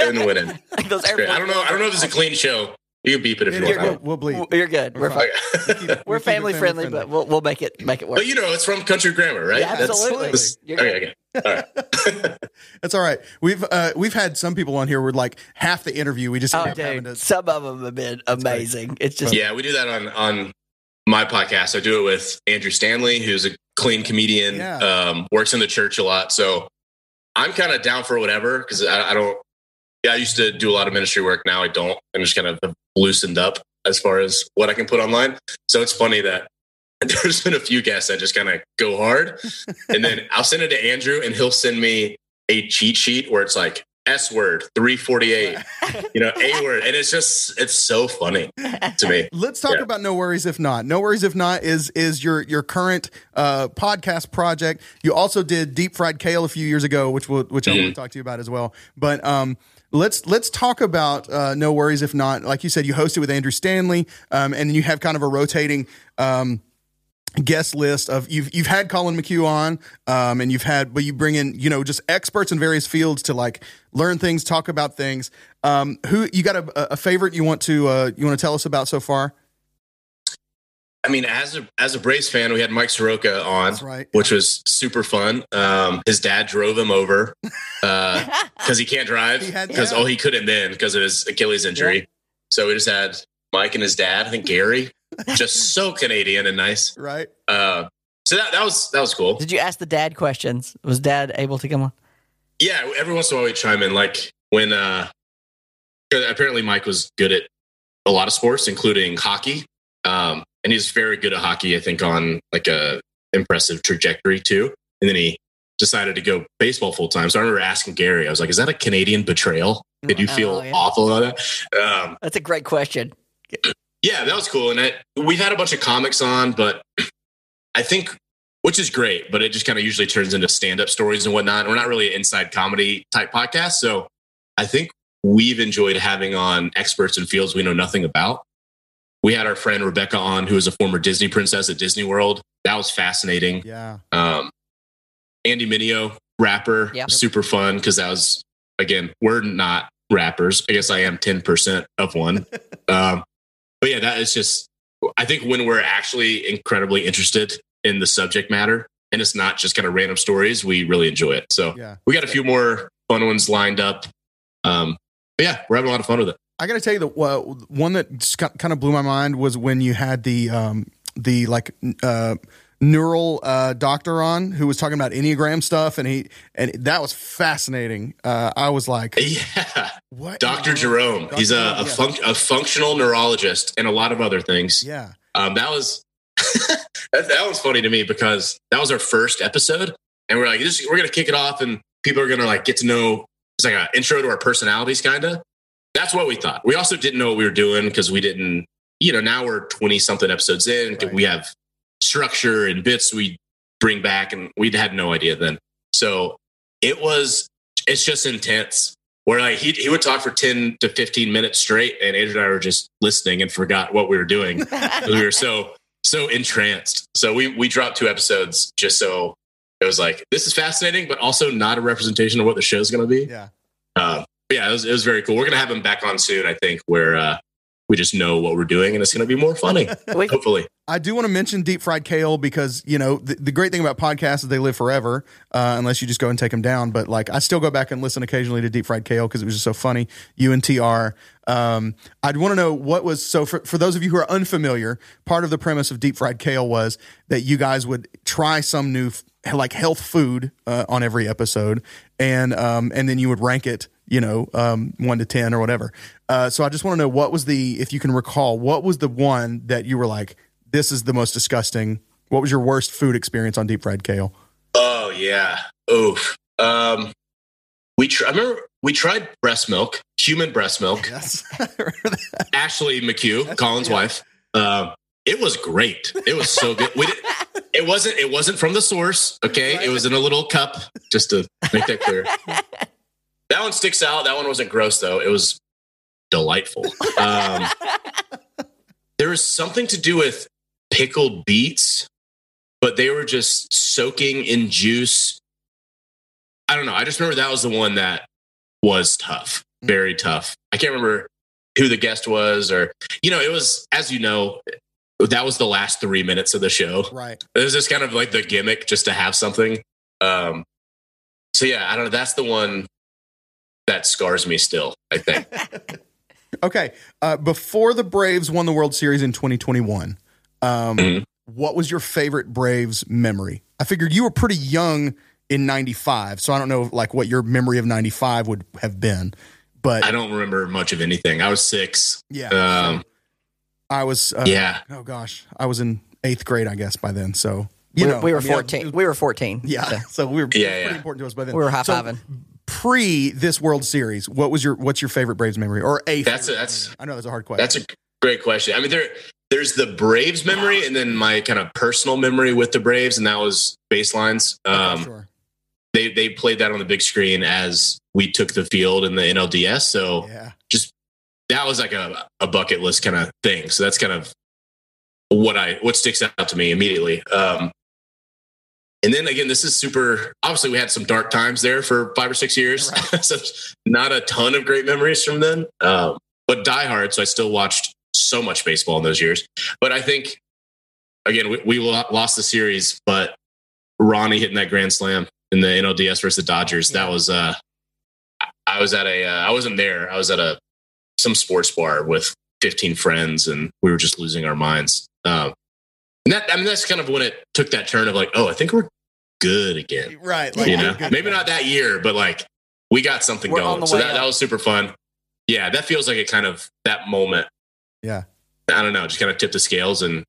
and went in? Like those I don't know. I don't know if it's a clean show. You can beep it if you want. We'll, we'll bleep. You're good. We're, we're fine. fine. We're, keep, we're family, family friendly, friendly, but we'll we'll make it make it work. But you know, it's from country grammar, right? Yeah, absolutely. That's, that's, okay, okay. All right. That's all right. We've uh, we've had some people on here where like half the interview we just oh, dude, to, some of them have been amazing. It's just yeah, we do that on on my podcast. I do it with Andrew Stanley, who's a clean comedian, yeah. um, works in the church a lot. So I'm kind of down for whatever because I, I don't. Yeah, I used to do a lot of ministry work. Now I don't. I'm just kind of loosened up as far as what I can put online. So it's funny that there's been a few guests that just kind of go hard. And then I'll send it to Andrew and he'll send me a cheat sheet where it's like S word, three forty-eight, you know, A word. And it's just, it's so funny to me. Let's talk yeah. about No Worries If Not. No Worries If Not is is your your current uh, podcast project. You also did Deep Fried Kale a few years ago, which we'll, which mm-hmm. I want to talk to you about as well. But, um, Let's let's talk about uh, No Worries If Not. Like you said, you host it with Andrew Stanley, um, and you have kind of a rotating um, guest list of you've you've had Colin McHugh on, um, and you've had, but you bring in, you know, just experts in various fields to like learn things, talk about things. Um, who you got a, a favorite you want to uh, you want to tell us about so far? I mean, as a as a Braves fan, we had Mike Soroka on, right, which was super fun. Um, his dad drove him over because uh, he can't drive because oh he couldn't then because of his Achilles injury. Yeah. So we just had Mike and his dad. I think Gary. Just so Canadian and nice, right? Uh, so that that was that was cool. Did you ask the dad questions? Was dad able to come on? Yeah, every once in a while we chime in, like when uh, apparently Mike was good at a lot of sports, including hockey, um, and he's very good at hockey. I think on like a impressive trajectory too, and then he decided to go baseball full time. So I remember asking Gary, I was like, "Is that a Canadian betrayal? Did you oh, feel yeah. awful about that?" Um, That's a great question. Yeah, that was cool. And I, we've had a bunch of comics on, but I think, which is great, but it just kind of usually turns into stand-up stories and whatnot. We're not really an inside comedy type podcast. So I think we've enjoyed having on experts in fields we know nothing about. We had our friend Rebecca on, who was a former Disney princess at Disney World. That was fascinating. Yeah. Um, Andy Mineo, rapper, yeah. super fun, because that was, again, we're not rappers. I guess I am ten percent of one. Um, But yeah, that is just, I think when we're actually incredibly interested in the subject matter and it's not just kind of random stories, we really enjoy it. So yeah. we got a few more fun ones lined up. Um, but yeah, we're having a lot of fun with it. I got to tell you, the uh, one that just kind of blew my mind was when you had the, um, the like, uh, neural uh, doctor on who was talking about Enneagram stuff, and he and that was fascinating. Uh, I was like, yeah, what? Doctor Jerome. Doctor He's a a, yeah. func- a functional neurologist and a lot of other things. Yeah, um, that was that, that was funny to me because that was our first episode, and we're like, this, we're gonna kick it off, and people are gonna like get to know. It's like an intro to our personalities, kind of. That's what we thought. We also didn't know what we were doing because we didn't, you know. Now we're twenty something episodes in. Right. We have structure and bits we bring back, and we had no idea then. So it was, it's just intense. Where like he he would talk for ten to fifteen minutes straight, and Andrew and I were just listening and forgot what we were doing. We were so so entranced. So we we dropped two episodes just so it was like, this is fascinating, but also not a representation of what the show's going to be. Yeah, uh, yeah, it was it was very cool. We're gonna have him back on soon, I think. Where uh, we just know what we're doing, and it's going to be more funny, hopefully. I do want to mention Deep Fried Kale because, you know, the, the great thing about podcasts is they live forever, uh, unless you just go and take them down. But, like, I still go back and listen occasionally to Deep Fried Kale because it was just so funny. You and T R. Um, I'd want to know what was – so for, for those of you who are unfamiliar, part of the premise of Deep Fried Kale was that you guys would try some new, like, health food uh, on every episode, and um, and then you would rank it, you know, um, one to ten or whatever. Uh, so I just want to know what was the, if you can recall, what was the one that you were like, this is the most disgusting? What was your worst food experience on Deep Fried Kale? Oh yeah. Oof. Um, we tr- I remember we tried breast milk, human breast milk. Yes. Ashley McHugh, That's, Colin's yeah. wife. Um, it was great. It was so good. We did, it wasn't, it wasn't from the source. Okay. Right. It was in a little cup, just to make that clear. That one sticks out. That one wasn't gross though. It was delightful. Um, there was something to do with pickled beets, but they were just soaking in juice. I don't know. I just remember that was the one that was tough, very tough. I can't remember who the guest was, or, you know, it was, as you know, that was the last three minutes of the show. Right. It was just kind of like the gimmick just to have something. Um, so yeah, I don't know. That's the one that scars me still, I think. Okay. Uh, before the Braves won the World Series in twenty twenty-one, um, mm-hmm. what was your favorite Braves memory? I figured you were pretty young in ninety-five, so I don't know like what your memory of ninety-five would have been. But I don't remember much of anything. I was six. Yeah. Um, I was. Uh, yeah. Oh gosh, I was in eighth grade, I guess, by then. So you we, know, we were I mean, fourteen. Was, we were fourteen. Yeah. So, so we were yeah, pretty yeah. important to us by then. We were high fiving. So, pre this World Series, what was your what's your favorite Braves memory or a? That's a, that's. I know that's a hard question. That's a great question. I mean, there there's the Braves memory, and then my kind of personal memory with the Braves, and that was Baselines. Um, sure. They they played that on the big screen as we took the field in the N L D S. So yeah. just that was like a, a bucket list kind of thing. So that's kind of what I what sticks out to me immediately. Um, and then again, this is super. Obviously, we had some dark times there for five or six years, right. So not a ton of great memories from then. Um, but diehard, so I still watched so much baseball in those years. But I think again, we, we lost the series, but Ronnie hitting that grand slam in the N L D S versus the Dodgers, yeah. that was. Uh, I was at a. Uh, I wasn't there. I was at a some sports bar with fifteen friends, and we were just losing our minds. Um, and that, I mean, that's kind of when it took that turn of like, oh, I think we're good again. Right. Like, you know, maybe guy. Not that year, but like we got something we're going. So that, that was super fun. Yeah. That feels like it kind of that moment. Yeah. I don't know. Just kind of tipped the scales and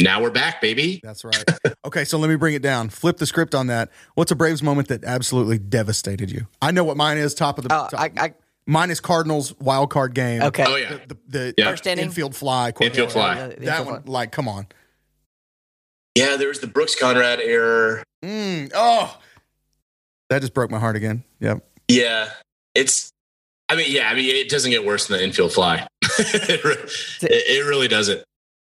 now we're back, baby. That's right. Okay. So let me bring it down. Flip the script on that. What's a Braves moment that absolutely devastated you? I know what mine is. Top of the, uh, top I, I Mine is Cardinals wild card game. Okay. Oh, yeah. The, the, the yeah. first inning? Infield fly. Infield fly. Yeah, that infield one, fly. Like, come on. Yeah, there was the Brooks Conrad error. Mm, oh. That just broke my heart again. Yep. Yeah. It's, I mean, yeah, I mean, it doesn't get worse than the infield fly. it, it really doesn't.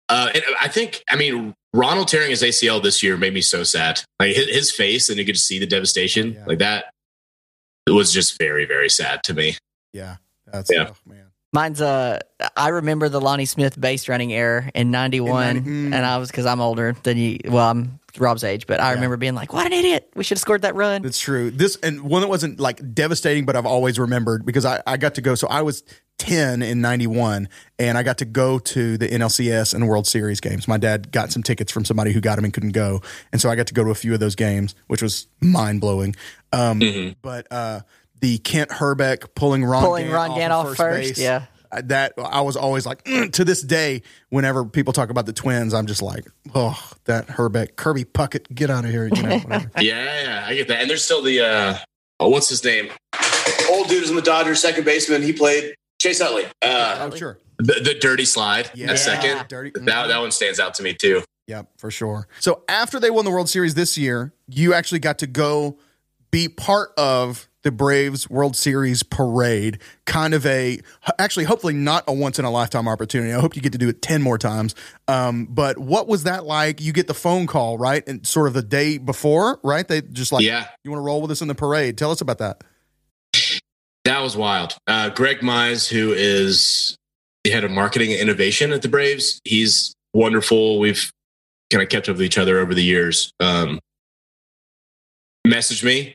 Uh, and I think, I mean, Ronald tearing his A C L this year made me so sad. Like, his, his face, and you could see the devastation. Yeah. Like, that it was just very, very sad to me. Yeah, that's yeah. tough, man. Mine's uh, I remember the Lonnie Smith base running error in ninety-one, in ninety, mm. and I was because I'm older than you. Well, I'm Rob's age, but I yeah. remember being like, "What an idiot! We should have scored that run." It's true. This and one that wasn't like devastating, but I've always remembered because I, I got to go. So I was ten in ninety-one, and I got to go to the N L C S and World Series games. My dad got some tickets from somebody who got them and couldn't go, and so I got to go to a few of those games, which was mind blowing. Um, mm-hmm. But. uh The Kent Hrbek pulling Ron pulling Gant Ron off, Gant of first, off first, yeah. That I was always like mm, to this day. Whenever people talk about the Twins, I'm just like, oh, that Hrbek, Kirby Puckett, get out of here. You know, whatever. yeah, yeah, I get that. And there's still the uh, oh, what's his name? Old dude is in the Dodgers, second baseman. He played Chase Utley. Uh, oh, sure. The, the dirty slide yeah. at second. Dirty. That that one stands out to me too. Yep, for sure. So after they won the World Series this year, you actually got to go be part of the Braves World Series parade, kind of a, actually, hopefully not a once-in-a-lifetime opportunity. I hope you get to do it ten more times. Um, but what was that like? You get the phone call, right? And sort of the day before, right? They just like, yeah. you want to roll with us in the parade? Tell us about that. That was wild. Uh, Greg Mize, who is the head of marketing and innovation at the Braves, he's wonderful. We've kind of kept up with each other over the years. Um, messaged me.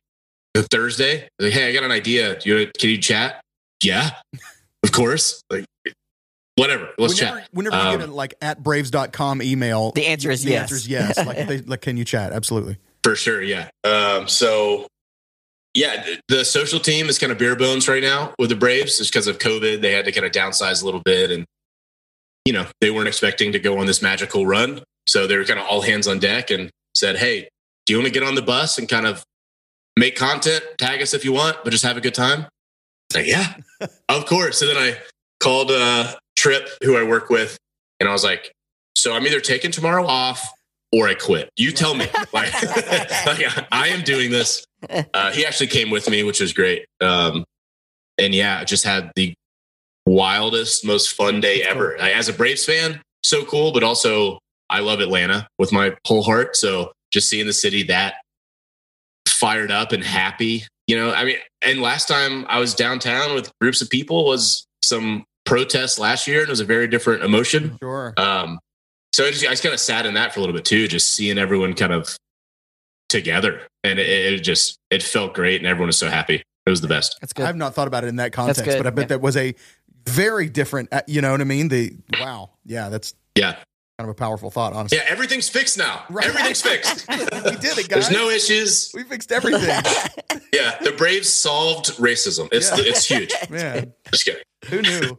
Thursday, like, hey, I got an idea. You, can you chat? Yeah, of course. Like, whatever. Let's whenever, chat. Whenever um, you get a like at braves dot com email, the answer is the yes. Answer is yes. like, they, like, can you chat? Absolutely, for sure. Yeah. Um, so, yeah, the, the social team is kind of bare bones right now with the Braves, just because of COVID. They had to kind of downsize a little bit, and you know they weren't expecting to go on this magical run, so they were kind of all hands on deck and said, hey, do you want to get on the bus and kind of make content, tag us if you want, but just have a good time. Like, yeah, of course. And then I called uh, Trip, who I work with, and I was like, so I'm either taking tomorrow off or I quit. You tell me. Like, like I am doing this. Uh, he actually came with me, which was great. Um, and yeah, I just had the wildest, most fun day ever. I, as a Braves fan, so cool, but also I love Atlanta with my whole heart. So just seeing the city that fired up and happy, you know, I mean, and last time I was downtown with groups of people was some protests last year, and it was a very different emotion. Sure. Um, so I just, I just kind of sat in that for a little bit too, just seeing everyone kind of together, and it, it just, it felt great. And everyone was so happy. It was the best. That's good. I've not thought about it in that context, but I bet yeah. that was a very different, you know what I mean? The wow. Yeah. That's yeah. kind of a powerful thought, honestly. Yeah, everything's fixed now. Right. Everything's fixed. We did it, guys. There's no issues. We fixed everything. Yeah, the Braves solved racism. It's yeah. it's huge. Man. Just kidding. Who knew?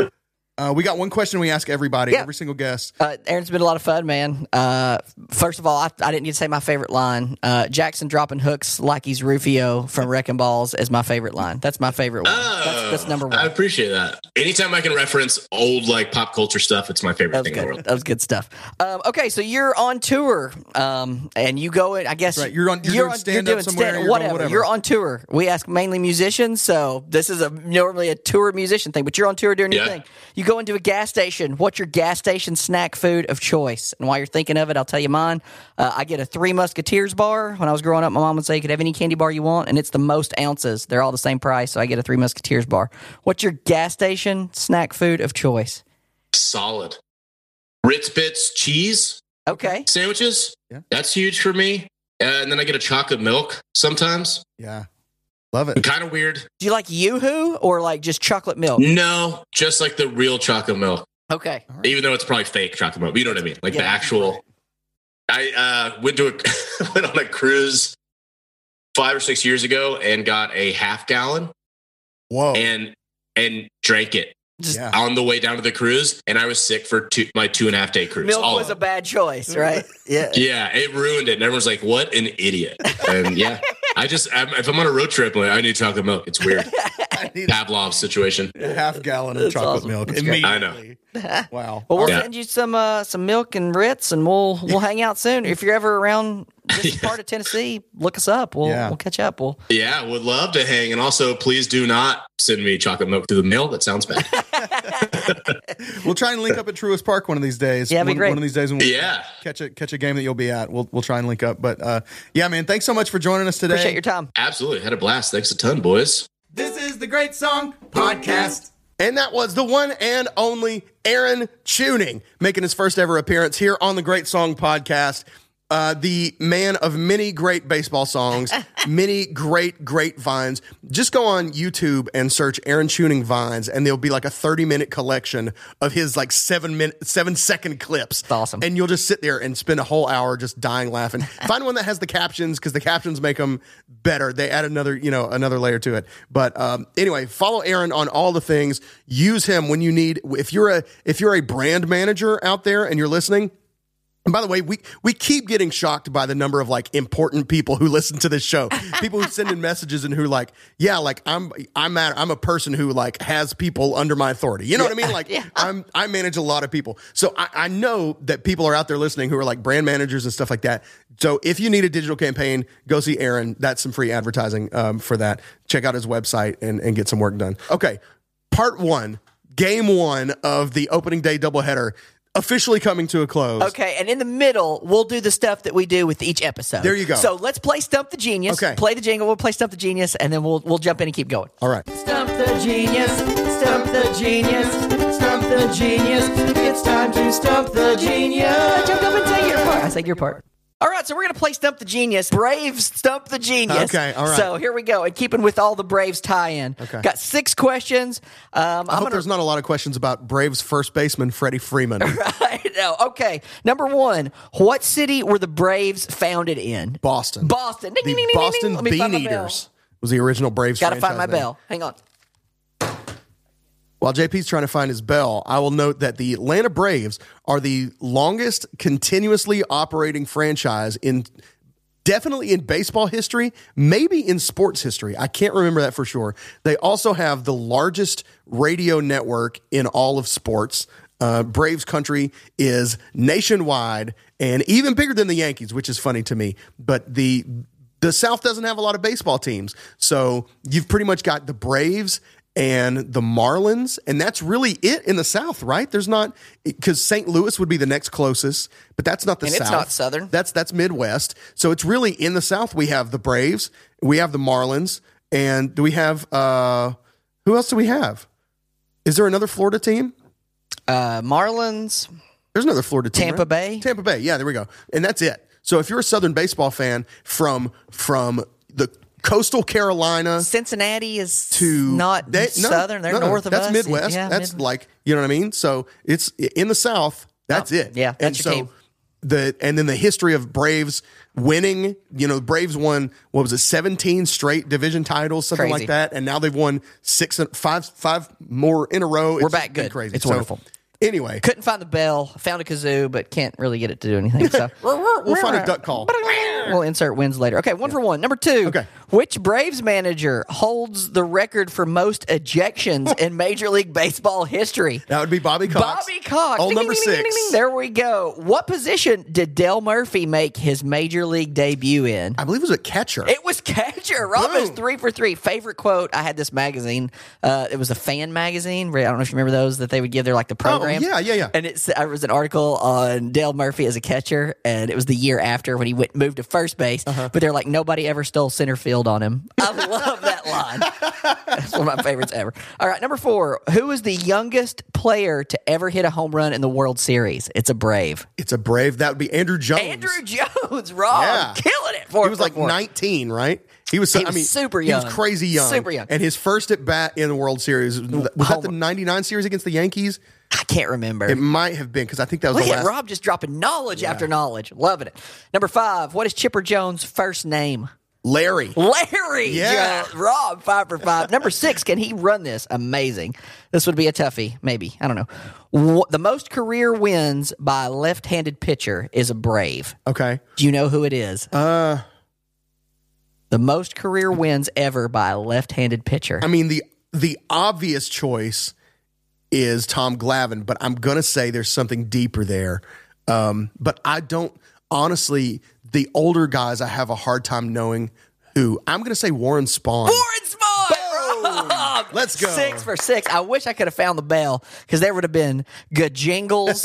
Uh, we got one question we ask everybody, yeah. every single guest. Uh, Aaron's been a lot of fun, man. Uh, first of all, I, I didn't get to say my favorite line. Uh, Jackson dropping hooks like he's Rufio from Wrecking Balls is my favorite line. That's my favorite one. Oh, that's, that's number one. I appreciate that. Anytime I can reference old like pop culture stuff, it's my favorite thing good. in the world. That was good stuff. Um, okay, so you're on tour, um, and you go, I guess. Right. You're on you're, you're on, stand you're up somewhere. Stand, you're whatever. whatever. You're on tour. We ask mainly musicians, so this is a normally a tour musician thing, but you're on tour doing yeah. your thing. You go into a gas station, what's your gas station snack food of choice? And while you're thinking of it, I'll tell you mine. Uh, I get a Three Musketeers bar. When I was growing up, my mom would say you could have any candy bar you want, and it's the most ounces. They're all the same price, so I get a Three Musketeers bar. What's your gas station snack food of choice? Solid. Ritz Bits cheese. Okay. Sandwiches. Yeah. That's huge for me. Uh, and then I get a chocolate milk sometimes. Yeah. Love it. Kind of weird. Do you like Yoo-hoo or like just chocolate milk? No, just like the real chocolate milk. Okay. Right. Even though it's probably fake chocolate milk. You know what I mean? Like yeah, the actual. Right. I uh, went to a went on a cruise five or six years ago and got a half gallon. Whoa. And and drank it. Just yeah. on the way down to the cruise, and I was sick for two, my two and a half day cruise. Milk was a bad choice, right? Yeah, yeah, it ruined it. And everyone's like, "What an idiot!" And yeah, I just I'm, if I'm on a road trip, like, I need chocolate milk. It's weird. I need Pavlov situation. A half gallon of That's chocolate awesome. Milk. Immediately. I know. Wow. Well, we'll yeah. send you some uh, some milk and Ritz, and we'll we'll hang out soon. If you're ever around this yeah. part of Tennessee, look us up. We'll yeah. we'll catch up. We'll yeah, would love to hang. And also, please do not send me chocolate milk through the mail. That sounds bad. We'll try and link up at Truist Park one of these days. Yeah, that'd be one, great. One of these days when we yeah. catch a catch a game that you'll be at. We'll we'll try and link up. But uh, yeah, man, thanks so much for joining us today. Appreciate your time. Absolutely, had a blast. Thanks a ton, boys. This is the Great Song Podcast. And that was the one and only Aaron Chewning making his first ever appearance here on the Great Song Podcast. Uh, the man of many great baseball songs, many great, great vines. Just go on YouTube and search Aaron Chewning vines, and there'll be like a thirty-minute collection of his like seven-minute, seven-second clips. That's awesome. And you'll just sit there and spend a whole hour just dying laughing. Find one that has the captions, because the captions make them better. They add another, you know, another layer to it. But um, anyway, follow Aaron on all the things. Use him when you need. If you're a if you're a brand manager out there and you're listening. And by the way, we, we keep getting shocked by the number of like important people who listen to this show, people who send in messages and who like, yeah, like I'm, I'm at, I'm a person who like has people under my authority. You know yeah. what I mean? Like yeah. I'm, I manage a lot of people. So I, I know that people are out there listening who are like brand managers and stuff like that. So if you need a digital campaign, go see Aaron. That's some free advertising um, for that. Check out his website and, and get some work done. Okay. Part one, game one of the opening day doubleheader. Officially coming to a close. Okay, and in the middle, we'll do the stuff that we do with each episode. There you go. So let's play Stump the Genius. Okay. Play the jingle. We'll play Stump the Genius, and then we'll we'll jump in and keep going. All right. Stump the Genius. Stump the Genius. Stump the Genius. It's time to Stump the Genius. Jump up and take your part. I say your part. All right, so we're going to play Stump the Genius. Braves Stump the Genius. Okay, all right. So here we go. In keeping with all the Braves tie-in. Okay. Got six questions. Um, I I'm hope gonna... there's not a lot of questions about Braves first baseman Freddie Freeman. Right. No. Okay. Number one, what city were the Braves founded in? Boston. Boston. Ding, the ding, ding, Boston ding, ding. Bean Eaters was the original Braves franchise. Got to find my bell. Hang on. While J P's trying to find his bell, I will note that the Atlanta Braves are the longest continuously operating franchise in definitely in baseball history, maybe in sports history. I can't remember that for sure. They also have the largest radio network in all of sports. Uh, Braves country is nationwide and even bigger than the Yankees, which is funny to me. But the the South doesn't have a lot of baseball teams. So you've pretty much got the Braves and the Marlins, and that's really it in the South, right? There's not, because Saint Louis would be the next closest, but that's not the and South. And it's not Southern. That's that's Midwest. So it's really in the South. We have the Braves, we have the Marlins, and do we have uh, who else do we have? Is there another Florida team? Uh, Marlins. There's another Florida team. Tampa right? Bay. Tampa Bay. Yeah, there we go. And that's it. So if you're a Southern baseball fan from from the Coastal Carolina. Cincinnati is to not they, no, Southern. They're no, north of that's us. That's Midwest. Yeah, that's Midwest. Like, you know what I mean? So it's in the South. That's oh, it. Yeah, that's and your so team. The, and then the history of Braves winning. You know, the Braves won, what was it, seventeen straight division titles, something crazy. Like that. And now they've won six, five, five more in a row. We're it's back good. Crazy. It's so, wonderful. Anyway. Couldn't find the bell. Found a kazoo, but can't really get it to do anything. So We'll find a duck call. We'll insert wins later. Okay, one yeah. for one. Number two. Okay. Which Braves manager holds the record for most ejections in Major League Baseball history? That would be Bobby Cox. Bobby Cox. All ding, number ding, six. Ding, ding, ding. There we go. What position did Dale Murphy make his Major League debut in? I believe it was a catcher. It was catcher. Rob is three for three. Favorite quote, I had this magazine. Uh, it was a fan magazine. I don't know if you remember those that they would give. They're like the program. Oh, yeah, yeah, yeah. And it's, it was an article on Dale Murphy as a catcher, and it was the year after when he went moved to first base. Uh-huh. But they're like, nobody ever stole center field on him. I love that line. That's one of my favorites ever. All right, number four. Who is the youngest player to ever hit a home run in the World Series? It's a Brave. It's a Brave. That would be Andrew Jones. Andrew Jones, Rob. Yeah. Killing it for him. He was like four. nineteen, right? He was, so, he was I mean, super young. He was crazy young. Super young. And his first at bat in the World Series, was Home. that the ninety-nine series against the Yankees? I can't remember. It might have been, because I think that was Look the last. Look at Rob just dropping knowledge yeah. after knowledge. Loving it. Number five, what is Chipper Jones' first name? Larry. Larry. Yeah. yeah. Rob, five for five. Number six, can he run this? Amazing. This would be a toughie, maybe. I don't know. The most career wins by a left-handed pitcher is a Brave. Okay. Do you know who it is? Uh... The most career wins ever by a left-handed pitcher. I mean, the the obvious choice is Tom Glavine, but I'm going to say there's something deeper there. Um, but I don't, honestly, the older guys, I have a hard time knowing who. I'm going to say Warren Spahn. Warren Spahn! Boom! Let's go. Six for six. I wish I could have found the bell, because there would have been gajingles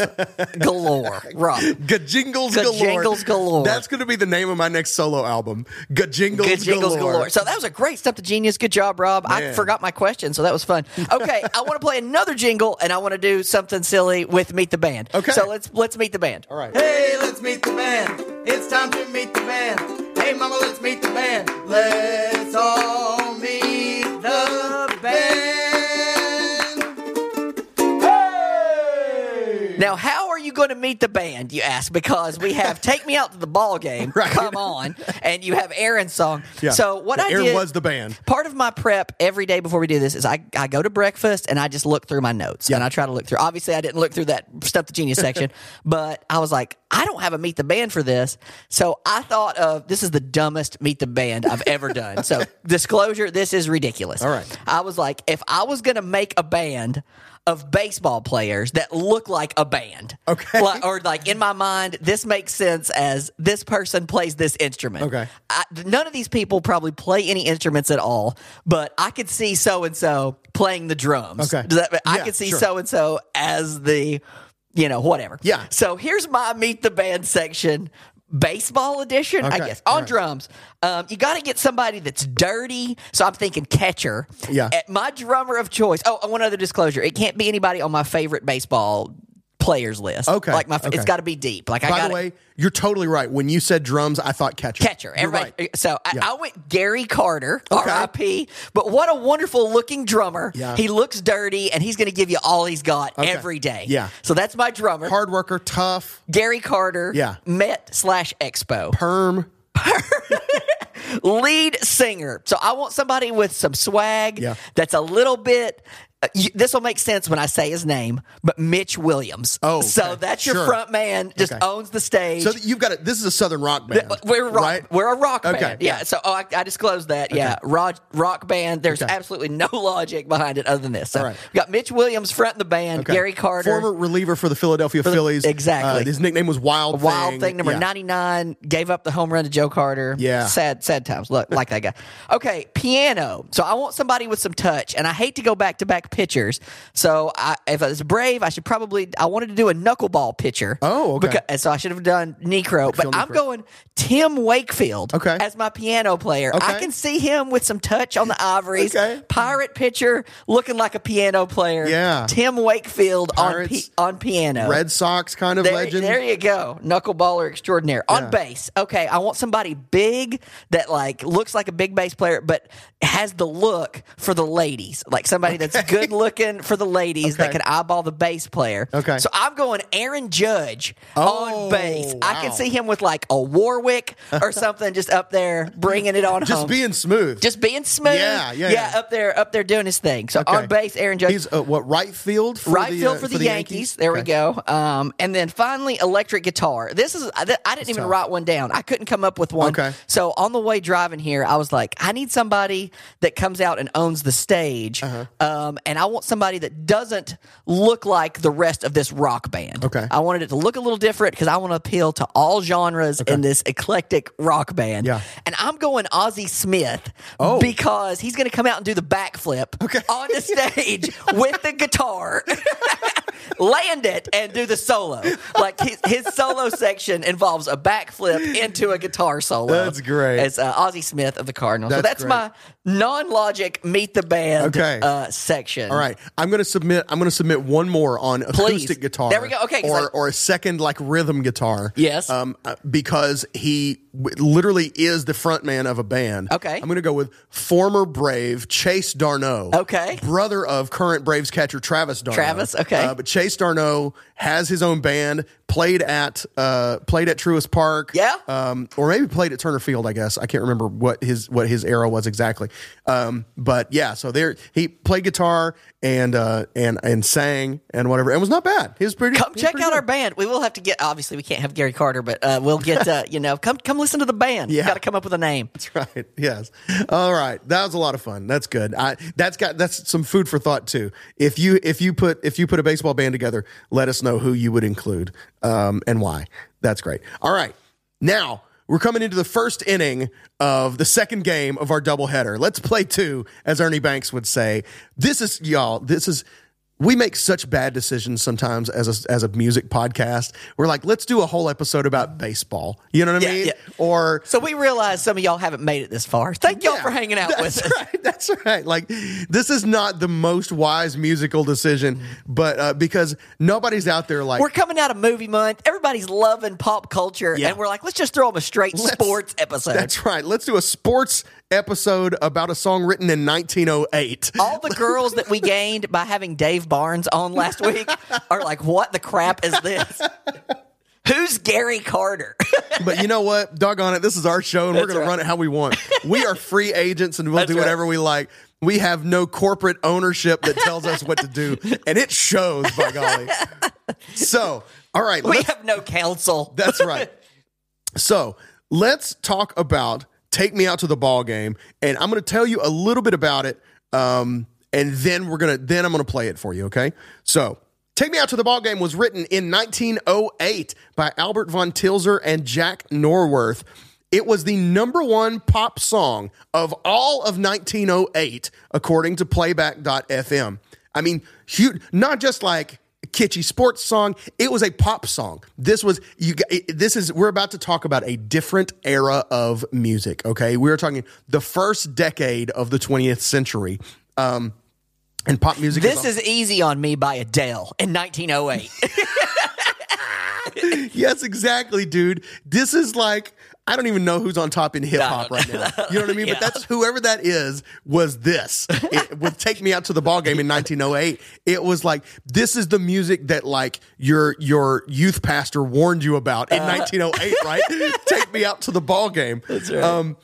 galore. Rob. Gajingles galore. Gajingles galore. That's going to be the name of my next solo album. Gajingles, gajingles galore. galore. So that was a great Step to Genius. Good job, Rob. Man. I forgot my question, so that was fun. Okay, I want to play another jingle, and I want to do something silly with Meet the Band. Okay. So let's let's meet the band. All right. Hey, let's meet the band. It's time to meet the band. Hey, mama, let's meet the band. Let's all meet the band. Hey! Now, how are you going to meet the band, you ask? Because we have Take Me Out to the Ball Game, right. Come On, and you have Aaron's song. Yeah. So what yeah, I Aaron did... Aaron was the band. Part of my prep every day before we do this is I, I go to breakfast, and I just look through my notes, yeah. and I try to look through. Obviously, I didn't look through that Stuff the Genius section, but I was like, I don't have a Meet the Band for this, so I thought of, this is the dumbest Meet the Band I've ever done. So, disclosure, this is ridiculous. All right. I was like, if I was going to make a band of baseball players that look like a band, okay, like, or like in my mind, this makes sense as this person plays this instrument. Okay. I, none of these people probably play any instruments at all, but I could see so-and-so playing the drums. Okay. Does that, I yeah, could see sure. so-and-so as the... You know, whatever. Yeah. So here's my Meet the Band section, baseball edition, okay. I guess, on right. drums. Um, you got to get somebody that's dirty, so I'm thinking catcher. Yeah. At my drummer of choice. Oh, one other disclosure. It can't be anybody on my favorite baseball players list. Okay. Like my, okay. It's got to be deep. Like By I got. By the way, you're totally right. When you said drums, I thought catcher. Catcher. Everybody. Right. So I, yeah. I went Gary Carter, okay. R I P. But what a wonderful looking drummer. Yeah. He looks dirty, and he's going to give you all he's got okay. every day. Yeah. So that's my drummer. Hard worker, tough. Gary Carter. Yeah. Met slash Expo. Perm. Perm. Lead singer. So I want somebody with some swag yeah. that's a little bit... Uh, you, this will make sense when I say his name, but Mitch Williams. Oh, okay. So that's your sure. front man, just okay. owns the stage. So you've got it. This is a Southern rock band. Th- we're rock, right? We're a rock okay. band. Yeah. yeah. So oh, I, I disclosed that. Okay. Yeah. Rock, rock band. There's okay. absolutely no logic behind it other than this. So right. we got Mitch Williams fronting the band. Okay. Gary Carter, former reliever for the Philadelphia for the, Phillies. Exactly. Uh, his nickname was Wild Thing. Wild Thing. Number yeah. ninety-nine gave up the home run to Joe Carter. Yeah. Sad, sad times. Look, like that guy. Okay, piano. So I want somebody with some touch, and I hate to go back to back. pitchers. So I, if I was Brave, I should probably, I wanted to do a knuckleball pitcher. Oh, okay. Because, so I should have done Necro, but Necro. I'm going Tim Wakefield okay. as my piano player. Okay. I can see him with some touch on the ivories. Okay. Pirate pitcher looking like a piano player. Yeah. Tim Wakefield Pirates, on, pi- on piano. Red Sox kind of there, legend. There you go. Knuckleballer extraordinaire. Yeah. On bass. Okay. I want somebody big that like looks like a big bass player, but has the look for the ladies. Like somebody okay. that's good good looking for the ladies okay. that can eyeball the bass player. Okay. So I'm going Aaron Judge oh, on bass. Wow. I can see him with like a Warwick or something just up there bringing it on just home. Just being smooth. Just being smooth. Yeah, yeah, yeah. Yeah, up there up there doing his thing. So okay. on bass, Aaron Judge. He's uh, what, right field for right the Right field uh, for, for the, the Yankees. Yankees. There okay. we go. Um, and then finally, electric guitar. This is I, I didn't That's even tough. write one down. I couldn't come up with one. Okay. So on the way driving here, I was like, I need somebody that comes out and owns the stage. Uh-huh. Um, and I want somebody that doesn't look like the rest of this rock band. Okay. I wanted it to look a little different because I want to appeal to all genres okay. in this eclectic rock band. Yeah. And I'm going Ozzie Smith oh. because he's going to come out and do the backflip okay. on the stage with the guitar. Land it and do the solo. Like his, his solo section involves a backflip into a guitar solo. That's great. It's uh, Ozzie Smith of the Cardinals. That's so that's great. my non-logic meet the band okay. uh, section. All right, I'm going to submit. I'm going to submit one more on Please. acoustic guitar. There we go. Okay, or, I, or a second like rhythm guitar. Yes, um, because he w- literally is the front man of a band. Okay, I'm going to go with former Brave Chase d'Arnaud. Okay, brother of current Braves catcher Travis d'Arnaud. Travis. Okay, uh, but Chase d'Arnaud has his own band, played at uh, played at Truist Park, yeah, um, or maybe played at Turner Field. I guess I can't remember what his what his era was exactly, um, but yeah. So there, he played guitar and uh, and and sang and whatever, and was not bad. He was pretty. Come was check pretty out good. Our band. We will have to get. Obviously, we can't have Gary Carter, but uh, we'll get. Uh, you know, come come listen to the band. Yeah. Got to come up with a name. That's right. Yes. All right. That was a lot of fun. That's good. I, that's got that's some food for thought too. If you if you put if you put a baseball band together, let us know who you would include um, and why. That's great. All right. Now we're coming into the first inning of the second game of our doubleheader. Let's play two, as Ernie Banks would say. This is, y'all, this is, we make such bad decisions sometimes as a, as a music podcast. We're like, let's do a whole episode about baseball. You know what I yeah, mean? Yeah. Or so we realize some of y'all haven't made it this far. Thank y'all yeah, for hanging out with us. Right, that's right. Like, this is not the most wise musical decision, but uh, because nobody's out there like... We're coming out of movie month. Everybody's loving pop culture. Yeah. And we're like, let's just throw them a straight let's, sports episode. That's right. Let's do a sports episode about a song written in nineteen oh eight. All the girls that we gained by having Dave Barnes on last week are like, what the crap is this? Who's Gary Carter? But you know what? Doggone it. This is our show, and That's we're going right. to run it how we want. We are free agents, and we'll That's do whatever right. we like. We have no corporate ownership that tells us what to do, and it shows, by golly. So, all right. We have no counsel. That's right. So, let's talk about Take Me Out to the Ball Game, and I'm going to tell you a little bit about it, um, and then we're gonna. Then I'm going to play it for you, okay? So, Take Me Out to the Ball Game was written in nineteen oh eight by Albert von Tilzer and Jack Norworth. It was the number one pop song of all of nineteen oh eight, according to Playback dot f m. I mean, huge, not just like kitschy sports song. It was a pop song. This was you. This is we're about to talk about a different era of music. Okay, we are talking the first decade of the twentieth century, um, and pop music. This is, is Easy on Me by Adele in nineteen oh eight. Yes, exactly, dude. This is like, I don't even know who's on top in hip hop no, right now. You know what I mean? Yeah. But that's whoever that is was this. It would Take Me Out to the Ball Game in nineteen oh eight. It was like, this is the music that like your your youth pastor warned you about in uh. nineteen oh eight, right? Take me out to the ball game. That's right. Um,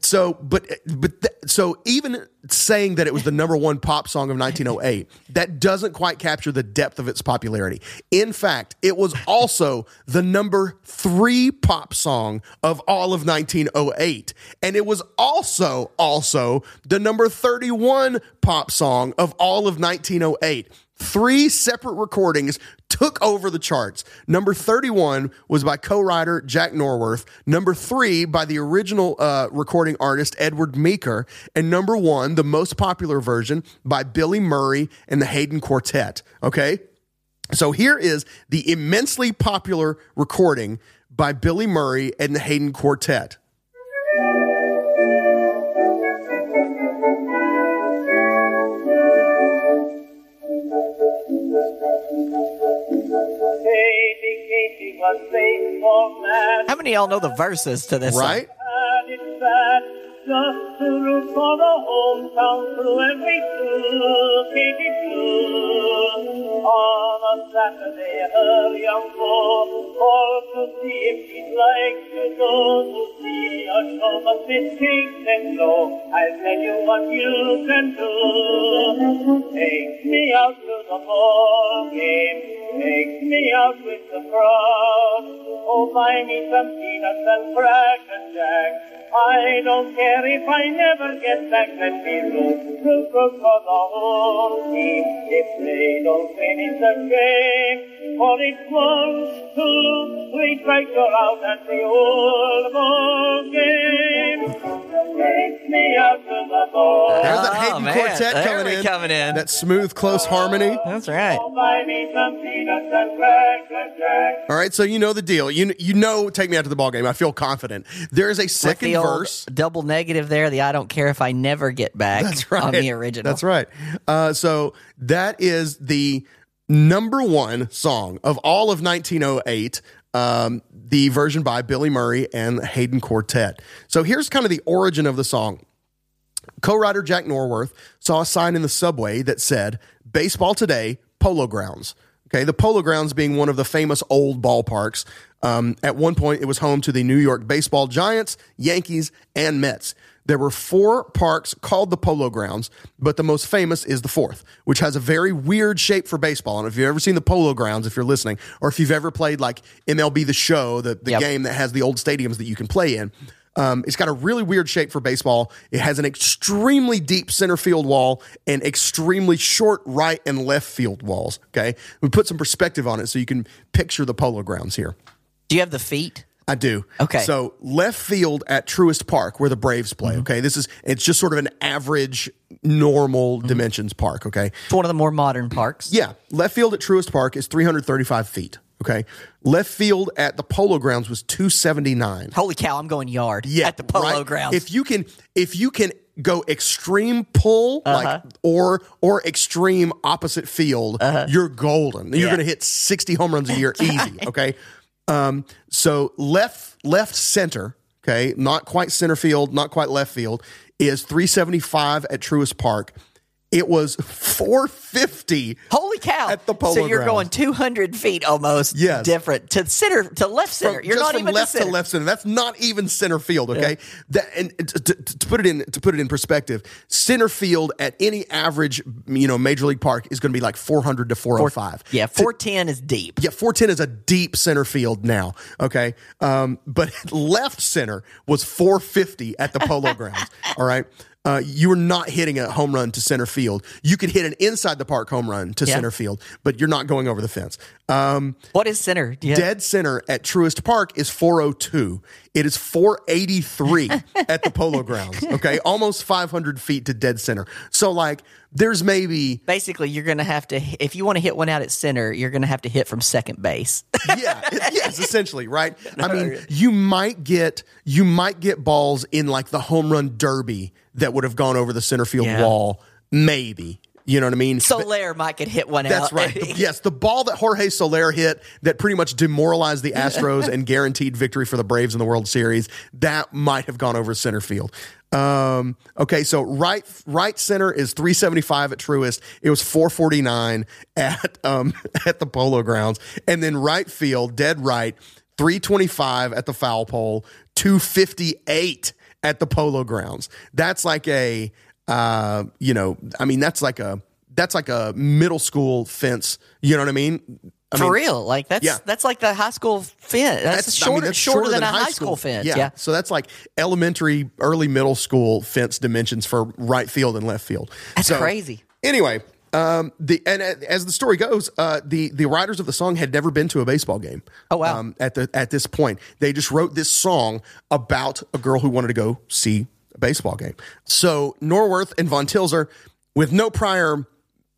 so, but but th- so even saying that it was the number one pop song of nineteen oh eight, that doesn't quite capture the depth of its popularity. In fact, it was also the number three pop song of all of nineteen oh eight, and it was also also the number thirty-one pop song of all of nineteen oh eight. Three separate recordings took over the charts. Number thirty-one was by co-writer Jack Norworth, number three by the original uh, recording artist Edward Meeker, and number one, the most popular version, by Billy Murray and the Hayden Quartet. Okay? So here is the immensely popular recording by Billy Murray and the Hayden Quartet. How many of y'all know the verses to this right? song? Right? Saturday early on four, all to see if he'd like to go to see a show, but this takes and low. I'll tell you what you can do. Take me out to the ball game, take me out with the crowd. Oh, buy me some peanuts and cracker jack. I don't care if I never get back, and be root, root, root for the whole team. If they don't finish the game, for it's one, two, three strikes, you're out at the old ball game. Take me out to the ball. There's that Hayden oh, Quartet there coming in. coming in. That smooth, close harmony. That's right. Oh, buy me some peanuts and cracker jack. All right, so you know the deal. You, you know, take me out to the ball game. I feel confident. There is a second verse. Double negative there, the I don't care if I never get back. That's right. On the original. That's right. Uh, so that is the number one song of all of nineteen oh eight, um, the version by Billy Murray and Hayden Quartet. So here's kind of the origin of the song. Co-writer Jack Norworth saw a sign in the subway that said, "Baseball today, Polo Grounds." Okay, the Polo Grounds being one of the famous old ballparks. Um, at one point, it was home to the New York baseball Giants, Yankees, and Mets. There were four parks called the Polo Grounds, but the most famous is the fourth, which has a very weird shape for baseball. And if you've ever seen the Polo Grounds, if you're listening, or if you've ever played like M L B The Show, the, the yep. game that has the old stadiums that you can play in, um, it's got a really weird shape for baseball. It has an extremely deep center field wall and extremely short right and left field walls. Okay, we put some perspective on it so you can picture the Polo Grounds here. Do you have the feet? I do. Okay. So left field at Truist Park, where the Braves play. Mm-hmm. Okay. This is, it's just sort of an average, normal mm-hmm. dimensions park. Okay. It's one of the more modern parks. Yeah. Left field at Truist Park is three hundred thirty-five feet. Okay. Left field at the Polo Grounds was two seventy-nine. Holy cow. I'm going yard yeah, at the Polo right? Grounds. If you can, if you can go extreme pull, uh-huh. like or or extreme opposite field, uh-huh. you're golden. You're yeah. going to hit sixty home runs a year easy. Okay. Um, so left, left center, okay, not quite center field, not quite left field, is three seventy-five at Truist Park. It was four fifty. Holy cow. At the Polo Grounds. So you're going two hundred feet almost yes. different to center, to left center. From, you're just not from even left to, center. to left center. That's not even center field. Okay. Yeah. That, and to, to put it in, to put it in perspective, center field at any average, you know, major league park is going to be like four hundred to four oh five. Four, yeah. four ten to, is deep. Yeah. four ten is a deep center field now. Okay. Um, but left center was four fifty at the Polo Grounds. All right. Uh, you were not hitting a home run to center field. You could hit an inside the park home run to yeah. center field, but you're not going over the fence. Um, what is center? Yeah. Dead center at Truist Park is four oh two. It is four eighty-three at the Polo Grounds. Okay, almost five hundred feet to dead center. So like, there's maybe basically you're going to have to, if you want to hit one out at center, you're going to have to hit from second base. yeah, it, yes, essentially, right? No, I mean, really. you might get you might get balls in like the home run derby that would have gone over the center field yeah. wall, maybe. You know what I mean? Soler might could hit one That's out. That's right. Yes, the ball that Jorge Soler hit that pretty much demoralized the Astros and guaranteed victory for the Braves in the World Series, that might have gone over center field. Um, okay, so right right center is three seventy-five at Truist. It was four forty-nine at um, at the Polo Grounds. And then right field, dead right, three twenty-five at the foul pole, two fifty-eight at the Polo Grounds. That's like a uh, you know, I mean, that's like a that's like a middle school fence. You know what I mean? I For mean, real, like that's yeah. that's like the high school fence. That's, that's shorter, I mean, that's shorter, shorter than, than a high school, school fence. Yeah. yeah, so that's like elementary, early middle school fence dimensions for right field and left field. That's so, crazy. Anyway, um, the and uh, as the story goes, uh, the the writers of the song had never been to a baseball game. Oh wow! Um, at the at this point, they just wrote this song about a girl who wanted to go see a baseball game. So Norworth and Von Tilzer, with no prior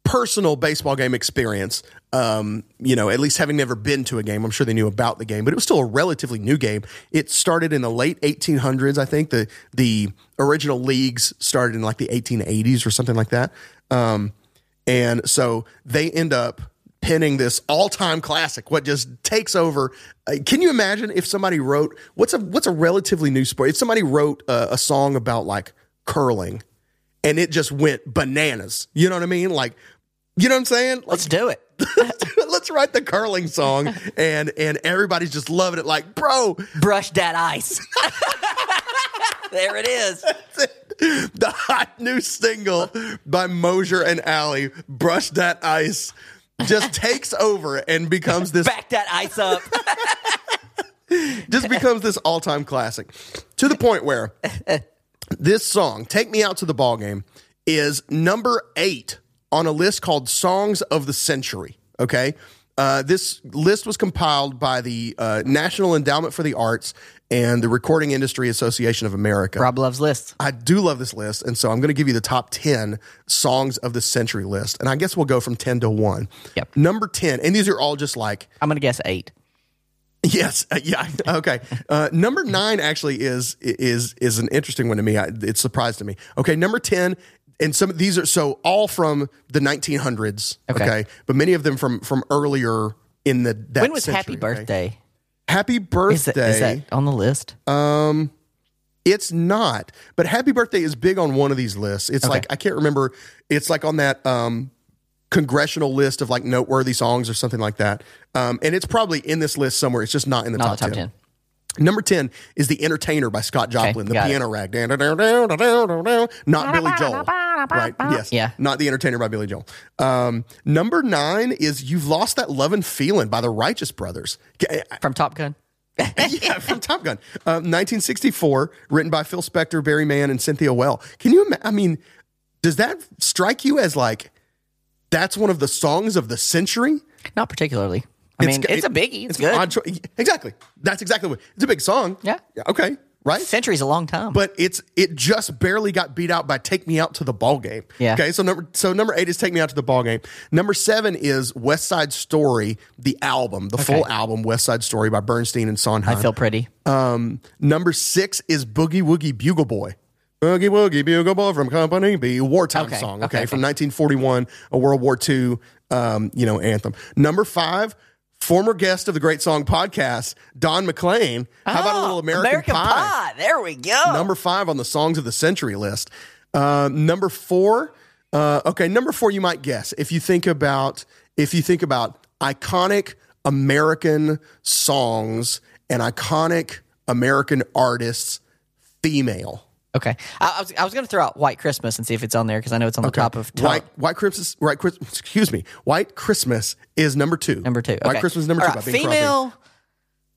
personal baseball game experience, um, you know, at least having never been to a game, I'm sure they knew about the game, but it was still a relatively new game. It started in the late eighteen hundreds, I think. The the original leagues started in like the eighteen eighties or something like that. Um, and so they end up penning this all-time classic, what just takes over. Uh, can you imagine if somebody wrote, what's a what's a relatively new sport? If somebody wrote uh, a song about like curling and it just went bananas, you know what I mean? Like, you know what I'm saying? Like, let's do it. let's write the curling song, and and everybody's just loving it. Like, bro, brush that ice. There it is. The hot new single by Mosier and Alley, "Brush That Ice," just takes over and becomes this. Back that ice up. Just becomes this all-time classic, to the point where this song, "Take Me Out to the Ball Game," is number eight on a list called Songs of the Century, okay? Uh, this list was compiled by the uh, National Endowment for the Arts and the Recording Industry Association of America. Rob loves lists. I do love this list, and so I'm going to give you the top ten Songs of the Century list, and I guess we'll go from ten to one. Yep. Number ten, and these are all just like... I'm going to guess eight. Yes. Uh, yeah. Okay. Uh, number nine actually is is is an interesting one to me. I, it's surprised to me. Okay. Number ten, and some of these are so all from the nineteen hundreds. Okay. okay but many of them from from earlier in the that when was century, Happy Birthday? Okay? Happy Birthday is that, is that on the list? Um, it's not. But Happy Birthday is big on one of these lists. It's okay. like I can't remember. It's like on that um. congressional list of like noteworthy songs or something like that. Um, and it's probably in this list somewhere. It's just not in the, not top, the top ten. ten. Number ten is The Entertainer by Scott Joplin, okay, the piano it. rag. Not Billy Joel. Right. Yes. Yeah. Not The Entertainer by Billy Joel. Um, number nine is You've Lost That Lovin' Feelin' by the Righteous Brothers. From Top Gun. yeah, from Top Gun. Uh, nineteen sixty-four, written by Phil Spector, Barry Mann, and Cynthia Well. Can you imagine? I mean, does that strike you as like, that's one of the songs of the century? Not particularly. I it's, mean, it's it, a biggie. It's, it's good. Entre- exactly. That's exactly what it's a big song. Yeah. Okay. Right. Century's a long time. But it's it just barely got beat out by "Take Me Out to the Ball Game." Yeah. Okay. So number so number eight is "Take Me Out to the Ball Game." Number seven is West Side Story, the album, the okay. full album, West Side Story by Bernstein and Sondheim. I Feel Pretty. Um, number six is Boogie Woogie Bugle Boy. Boogie Woogie Bugle Boy from Company B, wartime okay, song, okay, okay, from nineteen forty-one, a World War Two, um, you know, anthem. Number five, former guest of the Great Song Podcast, Don McLean. How oh, about a little American, American Pie? Pie? There we go. Number five on the Songs of the Century list. Uh, number four, uh, okay, number four. You might guess if you think about if you think about iconic American songs and iconic American artists, female. Okay, I, I was I was going to throw out White Christmas and see if it's on there because I know it's on the okay. top of top. White White Christmas. Right, excuse me. White Christmas is number two. Number two. Okay. White Christmas is number All two. Right. By female.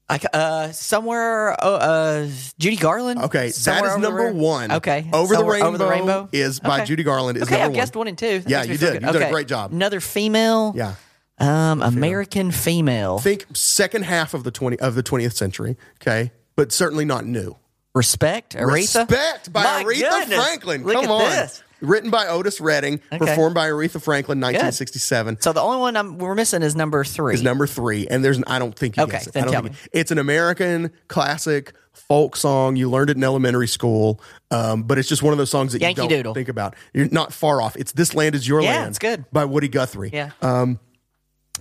I, uh, somewhere. Oh, uh, Judy Garland. Okay, that is number one. Okay, over the, rainbow over the rainbow is by okay. Judy Garland. Is okay, number I've one. guessed one and two. That yeah, you did. You okay. did a great job. Another female. Yeah. Um, American female. female. Think second half of the twenty of the twentieth century. Okay, but certainly not new. Respect, Aretha. Respect by My Aretha goodness. Franklin. Look Come on. This. Written by Otis Redding, okay. performed by Aretha Franklin, nineteen sixty-seven. Good. So the only one I'm, we're missing is number three. Is number three, and there's an, I don't think you okay, guess it. Then I don't tell think me. It. It's an American classic folk song. You learned it in elementary school, um, but it's just one of those songs that Yankee you don't Doodle. Think about. You're not far off. It's "This Land Is Your yeah, Land." Yeah, it's good. By Woody Guthrie. Yeah. Um,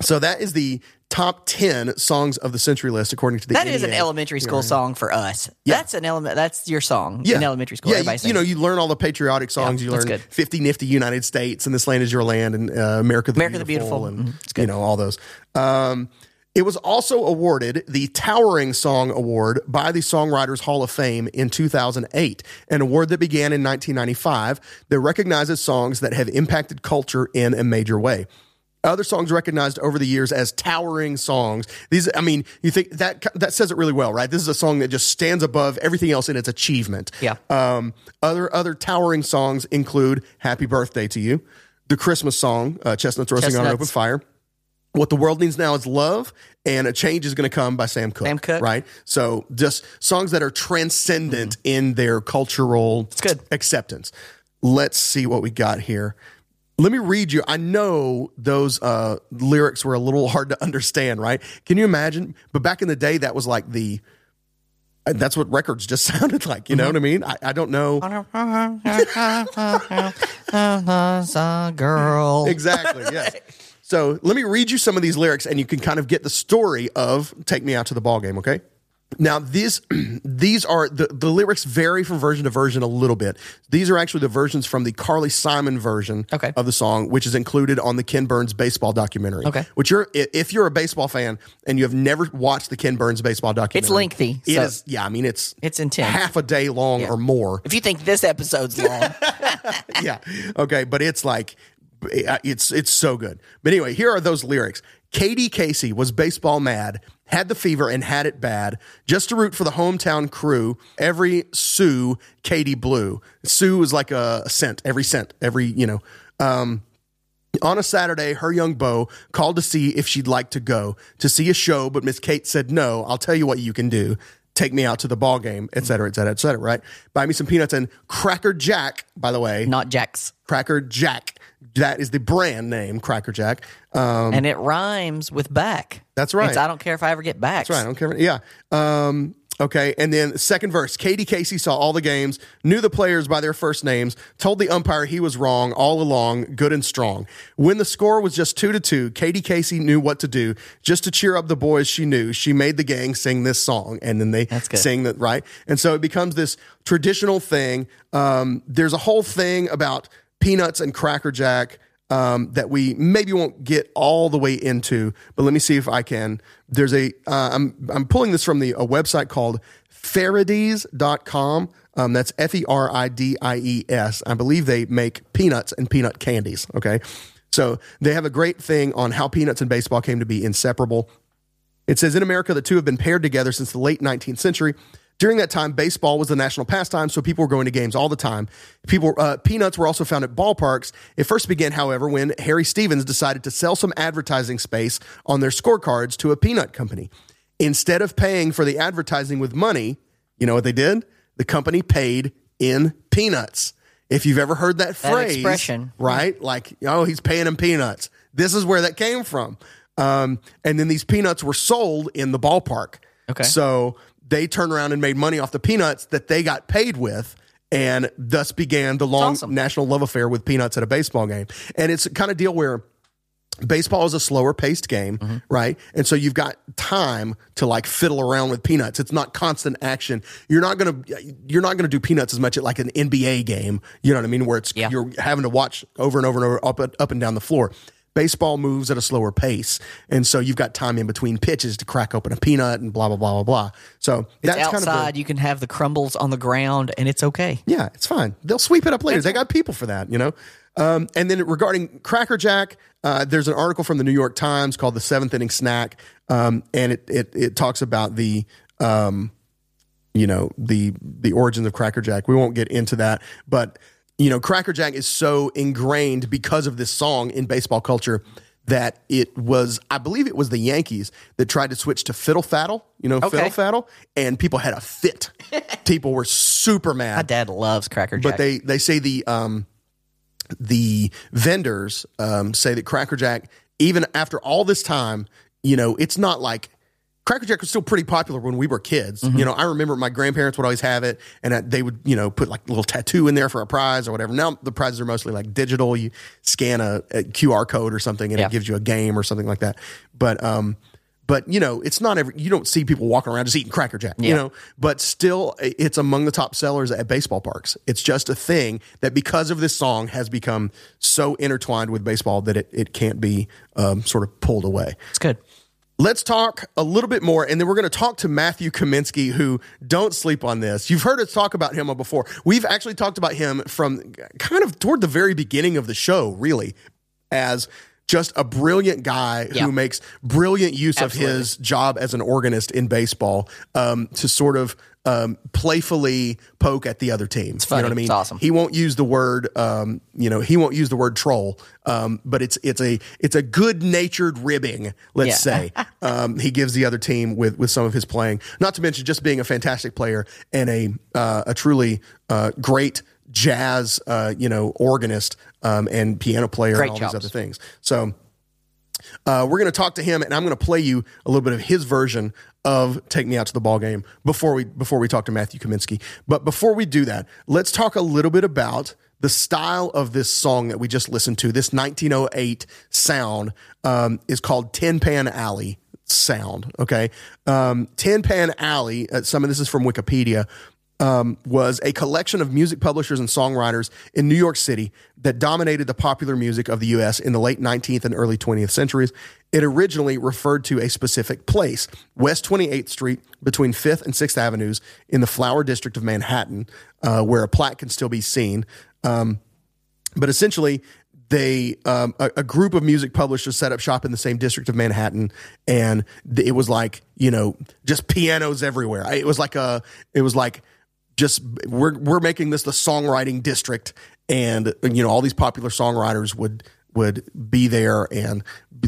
so that is the top ten songs of the century list, according to the That N E A. Is an elementary school yeah. song for us. Yeah. That's an element. That's your song yeah. in elementary school. Yeah, you, you know, you learn all the patriotic songs. Yeah, you learn good. fifty Nifty United States and This Land Is Your Land and uh, America the America Beautiful. America the Beautiful. And, mm, you know, all those. Um, it was also awarded the Towering Song Award by the Songwriters Hall of Fame in two thousand eight, an award that began in nineteen ninety-five that recognizes songs that have impacted culture in a major way. Other songs recognized over the years as towering songs. These, I mean, you think that that says it really well, right? This is a song that just stands above everything else in its achievement. Yeah. Um, other other towering songs include "Happy Birthday to You," the Christmas song, uh, "Chestnuts Roasting Chestnuts. on an Open Fire," "What the World Needs Now Is Love," and "A Change Is Going to Come" by Sam Cooke. Sam Cooke. Right? So just songs that are transcendent mm-hmm. in their cultural acceptance. Let's see what we got here. Let me read you. I know those uh, lyrics were a little hard to understand, right? Can you imagine? But back in the day, that was like the, that's what records just sounded like. You know mm-hmm. what I mean? I, I don't know. Girl. Exactly, yes. So let me read you some of these lyrics, and you can kind of get the story of "Take Me Out to the Ball Game," okay? Now, this, these are the, the lyrics vary from version to version a little bit. These are actually the versions from the Carly Simon version okay. of the song, which is included on the Ken Burns baseball documentary. Okay. Which you're, if you're a baseball fan and you have never watched the Ken Burns baseball documentary, it's lengthy. It so is, yeah, I mean, it's it's intense, half a day long yeah. or more. If you think this episode's long, yeah, okay, but it's like it's it's so good. But anyway, here are those lyrics. Katie Casey was baseball mad, had the fever and had it bad, just to root for the hometown crew. Every Sue, Katie blew. Sue was like a cent, every cent, every, you know. Um, on a Saturday, her young beau called to see if she'd like to go to see a show, but Miss Kate said, no, I'll tell you what you can do. Take me out to the ball game, et cetera, et cetera, et cetera, right? Buy me some peanuts and Cracker Jack, by the way. Not Jack's. Cracker Jack. That is the brand name, Cracker Jack. Um, and it rhymes with back. That's right. It's, I don't care if I ever get back. That's right. I don't care. If, yeah. Um, okay. And then second verse, Katie Casey saw all the games, knew the players by their first names, told the umpire he was wrong all along, good and strong. When the score was just two to two, Katie Casey knew what to do. Just to cheer up the boys she knew, she made the gang sing this song. And then they sing that, right? And so it becomes this traditional thing. Um, there's a whole thing about Peanuts and Cracker Jack um, that we maybe won't get all the way into, but let me see if I can. There's a uh, I'm I'm pulling this from the a website called Faridies dot com. Um, that's F E R I D I E S. I believe they make peanuts and peanut candies. Okay, so they have a great thing on how peanuts and baseball came to be inseparable. It says in America, the two have been paired together since the late nineteenth century. During that time, baseball was the national pastime, so people were going to games all the time. People, uh, peanuts were also found at ballparks. It first began, however, when Harry Stevens decided to sell some advertising space on their scorecards to a peanut company. Instead of paying for the advertising with money, you know what they did? The company paid in peanuts. If you've ever heard that phrase, that expression, right? Like, oh, he's paying him peanuts. This is where that came from. Um, and then these peanuts were sold in the ballpark. Okay. So they turned around and made money off the peanuts that they got paid with, and thus began the long awesome. national love affair with peanuts at a baseball game. And it's a kind of deal where baseball is a slower-paced game, mm-hmm. right? And so you've got time to, like, fiddle around with peanuts. It's not constant action. You're not going to you're not going to do peanuts as much at, like, an N B A game, you know what I mean, where it's yeah. you're having to watch over and over and over, up, up and down the floor. Baseball moves at a slower pace, and so you've got time in between pitches to crack open a peanut and blah, blah, blah, blah, blah. So that's it's outside. Kind of a, you can have the crumbles on the ground, and it's okay. Yeah, it's fine. They'll sweep it up later. They got people for that, you know? Um, and then regarding Cracker Jack, uh, there's an article from the New York Times called The Seventh Inning Snack, um, and it, it it talks about the um, you know the the origins of Cracker Jack. We won't get into that, but you know, Cracker Jack is so ingrained because of this song in baseball culture that it was, I believe it was the Yankees that tried to switch to fiddle faddle, you know, okay. fiddle faddle, and people had a fit. People were super mad. My dad loves Cracker Jack. But they, they say the um, the vendors um, say that Cracker Jack, even after all this time, you know, it's not like, Cracker Jack was still pretty popular when we were kids. Mm-hmm. You know, I remember my grandparents would always have it, and they would, you know, put like a little tattoo in there for a prize or whatever. Now the prizes are mostly like digital. You scan a, a Q R code or something, and yeah. it gives you a game or something like that. But, um, but you know, it's not every. You don't see people walking around just eating Cracker Jack. Yeah. You know, but still, it's among the top sellers at baseball parks. It's just a thing that because of this song has become so intertwined with baseball that it it can't be um, sort of pulled away. It's good. Let's talk a little bit more, and then we're going to talk to Matthew Kaminski, who, don't sleep on this. You've heard us talk about him before. We've actually talked about him from kind of toward the very beginning of the show, really, as just a brilliant guy yeah. who makes brilliant use Absolutely. of his job as an organist in baseball um, to sort of um, playfully poke at the other team. It's funny. You know what I mean? It's awesome. He won't use the word, um, you know, he won't use the word troll, um, but it's it's a it's a good-natured ribbing, let's yeah. say. um, he gives the other team with with some of his playing. Not to mention just being a fantastic player and a uh, a truly uh, great jazz, uh, you know, organist um, and piano player great and all jobs. These other things. So uh, we're going to talk to him, and I'm going to play you a little bit of his version of Take Me Out to the Ball Game before we before we talk to Matthew Kaminski. But before we do that, let's talk a little bit about the style of this song that we just listened to. This nineteen oh eight sound um, is called Tin Pan Alley sound. Okay. Um, Tin Pan Alley, uh, some of this is from Wikipedia, um, was a collection of music publishers and songwriters in New York City that dominated the popular music of the U S in the late nineteenth and early twentieth centuries. It originally referred to a specific place, West twenty-eighth Street, between fifth and sixth Avenues in the Flower District of Manhattan, uh, where a plaque can still be seen. Um, but essentially, they um, a, a group of music publishers set up shop in the same district of Manhattan, and th- it was like, you know, just pianos everywhere. It was like a, it was like just we're we're making this the songwriting district, and you know all these popular songwriters would would be there, and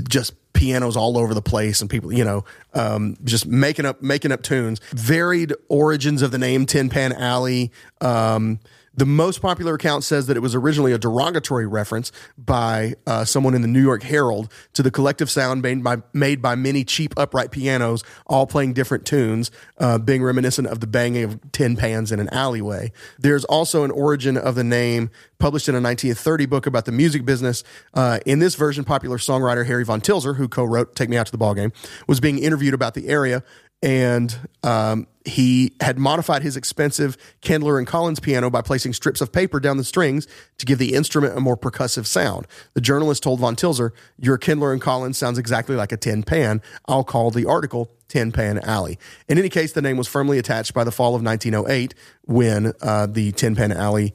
just pianos all over the place, and people, you know, um, just making up making up tunes. Varied origins of the name Tin Pan Alley. Um, The most popular account says that it was originally a derogatory reference by uh, someone in the New York Herald to the collective sound made by, made by many cheap upright pianos, all playing different tunes, uh, being reminiscent of the banging of tin pans in an alleyway. There's also an origin of the name published in a nineteen thirty book about the music business. Uh, in this version, popular songwriter Harry Von Tilzer, who co-wrote Take Me Out to the Ball Game, was being interviewed about the area, and um, he had modified his expensive Kendler and Collins piano by placing strips of paper down the strings to give the instrument a more percussive sound. The journalist told Von Tilzer, "Your Kendler and Collins sounds exactly like a tin pan. I'll call the article Tin Pan Alley." In any case, the name was firmly attached by the fall of nineteen oh eight when uh, the Tin Pan Alley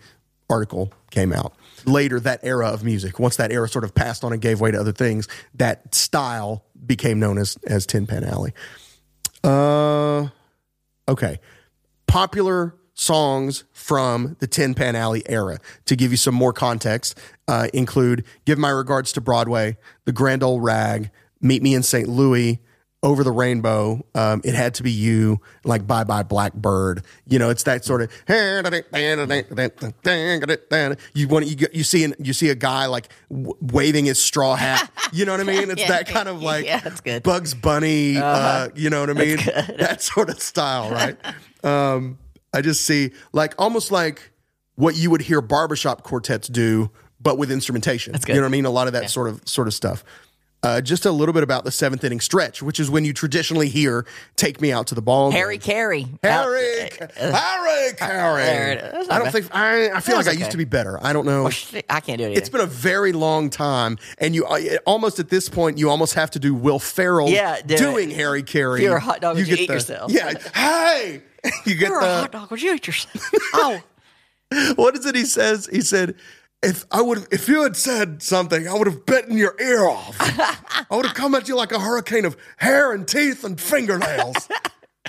article came out. Later, that era of music, once that era sort of passed on and gave way to other things, that style became known as, as Tin Pan Alley. Uh, okay. Popular songs from the Tin Pan Alley era, to give you some more context, uh, include Give My Regards to Broadway, The Grand Old Rag, Meet Me in Saint Louis, Over the Rainbow, um, It Had to Be You, like Bye Bye Blackbird. You know, it's that sort of, you want you you see an, you see a guy like w- waving his straw hat. You know what I mean? It's yeah, that kind of like yeah, that's good. Bugs Bunny. Uh, uh, you know what I mean? That sort of style, right? um, I just see like almost like what you would hear barbershop quartets do, but with instrumentation. You know what I mean? A lot of that yeah. sort of sort of stuff. Uh, just a little bit about the seventh inning stretch, which is when you traditionally hear "Take Me Out to the Ball." Harry Caray, Harry, uh, uh, Harry Caray. Uh, I don't think I. I feel like I okay. used to be better. I don't know. I can't do it either. It's been a very long time, and you uh, almost at this point you almost have to do Will Ferrell yeah, do doing it. Harry Caray. You're a hot dog. You, you eat the, yourself. Yeah. Hey, you get You're the a hot dog. Would you eat yourself? Oh, what is it? He says. He said. If I would, if you had said something, I would have bitten your ear off. I would have come at you like a hurricane of hair and teeth and fingernails.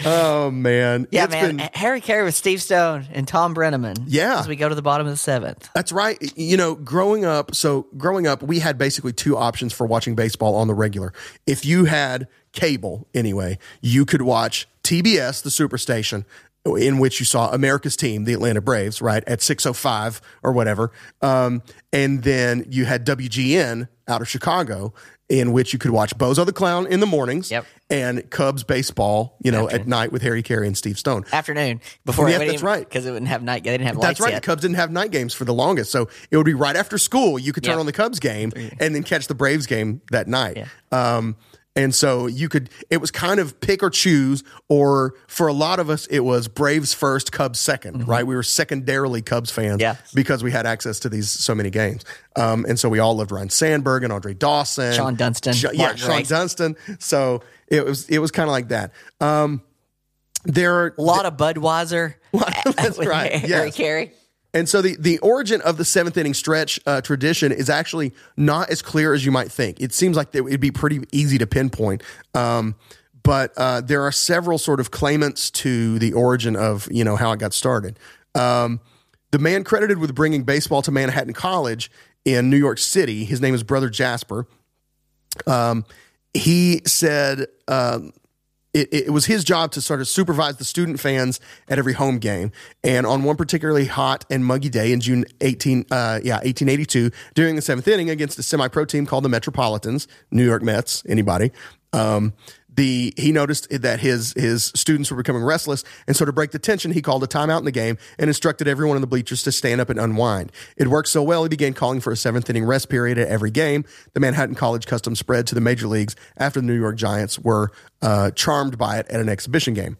Oh man, yeah, it's man. Been... Harry Caray with Steve Stone and Tom Brenneman. Yeah, as we go to the bottom of the seventh. That's right. You know, growing up. So growing up, we had basically two options for watching baseball on the regular. If you had cable, anyway, you could watch T B S, the Superstation, in which you saw America's team, the Atlanta Braves, right, at six oh five or whatever. Um, and then you had W G N out of Chicago, in which you could watch Bozo the Clown in the mornings yep. and Cubs baseball, you know, afternoon. At night with Harry Caray and Steve Stone. Afternoon. Before yeah, that's right. Because it wouldn't have night. They didn't have lights That's right. Yet. The Cubs didn't have night games for the longest. So it would be right after school. You could turn yep. on the Cubs game and then catch the Braves game that night. Yeah. Um, And so you could, it was kind of pick or choose, or for a lot of us, it was Braves first, Cubs second, mm-hmm. right? We were secondarily Cubs fans yeah. because we had access to these so many games. Um, and so we all loved Ryan Sandberg and Andre Dawson. Sean Dunstan. Sh- yeah, Sean Grace. Dunstan. So it was it was kind of like that. Um, there are a lot th- of Budweiser. That's right. Harry yes. Caray. And so the, the origin of the seventh inning stretch uh, tradition is actually not as clear as you might think. It seems like it would be pretty easy to pinpoint. Um, but uh, there are several sort of claimants to the origin of, you know, how it got started. Um, the man credited with bringing baseball to Manhattan College in New York City, his name is Brother Jasper. Um, he said... Um, It, it was his job to sort of supervise the student fans at every home game. And on one particularly hot and muggy day in June eighteenth, uh, yeah, eighteen eighty-two, during the seventh inning against a semi-pro team called the Metropolitans, New York Mets, anybody, um, The he noticed that his his students were becoming restless, and so to break the tension, he called a timeout in the game and instructed everyone in the bleachers to stand up and unwind. It worked so well, he began calling for a seventh inning rest period at every game. The Manhattan College custom spread to the major leagues after the New York Giants were uh, charmed by it at an exhibition game.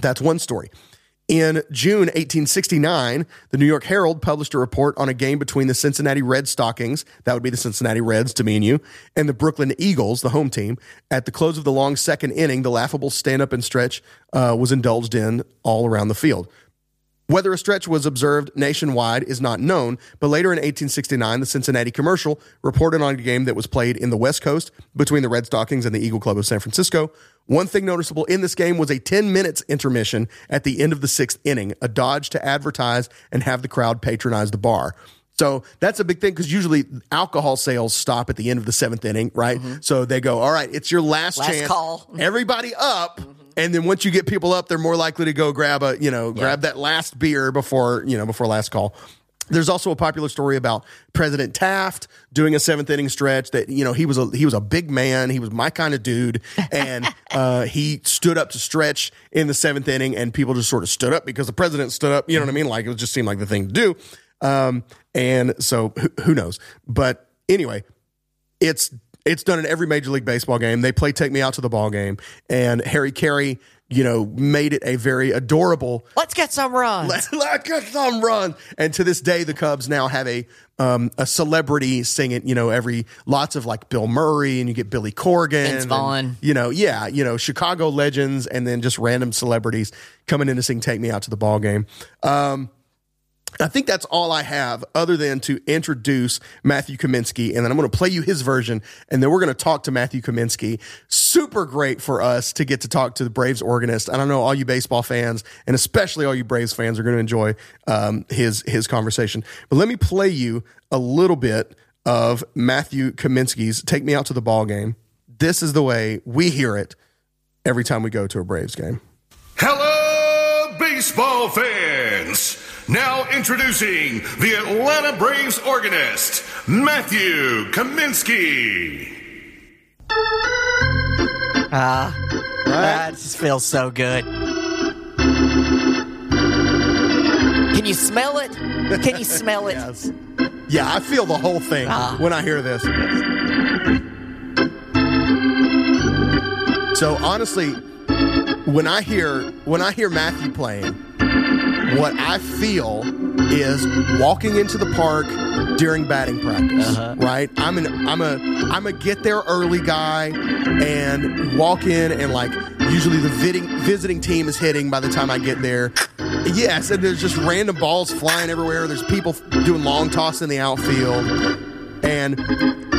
That's one story. In June eighteen sixty-nine, the New York Herald published a report on a game between the Cincinnati Red Stockings, that would be the Cincinnati Reds to me and you, and the Brooklyn Eagles, the home team. At the close of the long second inning, the laughable stand-up and stretch uh, was indulged in all around the field. Whether a stretch was observed nationwide is not known, but later in eighteen sixty-nine, the Cincinnati Commercial reported on a game that was played in the West Coast between the Red Stockings and the Eagle Club of San Francisco. One thing noticeable in this game was a ten minutes intermission at the end of the sixth inning, a dodge to advertise and have the crowd patronize the bar. So that's a big thing because usually alcohol sales stop at the end of the seventh inning, right? Mm-hmm. So they go, all right, it's your last, last chance. Call. Everybody up. Mm-hmm. And then once you get people up, they're more likely to go grab a, you know, yeah. grab that last beer before, you know, before last call. There's also a popular story about President Taft doing a seventh inning stretch that, you know, he was a, he was a big man. He was my kind of dude. And uh, he stood up to stretch in the seventh inning and people just sort of stood up because the president stood up. You know what I mean? Like it just seemed like the thing to do. Um, and so who, who knows? But anyway, it's, It's done in every Major League Baseball game. They play Take Me Out to the Ball Game. And Harry Caray, you know, made it a very adorable... Let's get some runs. Let, let's get some runs. And to this day, the Cubs now have a um, a celebrity singing, you know, every... Lots of, like, Bill Murray, and you get Billy Corgan. Vince Vaughn. You know, yeah, you know, Chicago legends, and then just random celebrities coming in to sing Take Me Out to the Ball Game. Um I think that's all I have other than to introduce Matthew Kaminski, and then I'm going to play you his version, and then we're going to talk to Matthew Kaminski. Super great for us to get to talk to the Braves organist. I don't know, all you baseball fans, and especially all you Braves fans are going to enjoy um, his his conversation. But let me play you a little bit of Matthew Kaminski's Take Me Out to the Ball Game. This is the way we hear it every time we go to a Braves game. Hello, baseball fans! Now introducing the Atlanta Braves organist, Matthew Kaminski. Ah, uh, right. That just feels so good. Can you smell it? Can you smell it? Yes. Yeah, I feel the whole thing uh. when I hear this. So honestly, when I hear when I hear Matthew playing, what I feel is walking into the park during batting practice, uh-huh. right? I'm an I'm a I'm a get there early guy, and walk in and like usually the visiting visiting team is hitting by the time I get there. Yes, and there's just random balls flying everywhere. There's people doing long toss in the outfield, and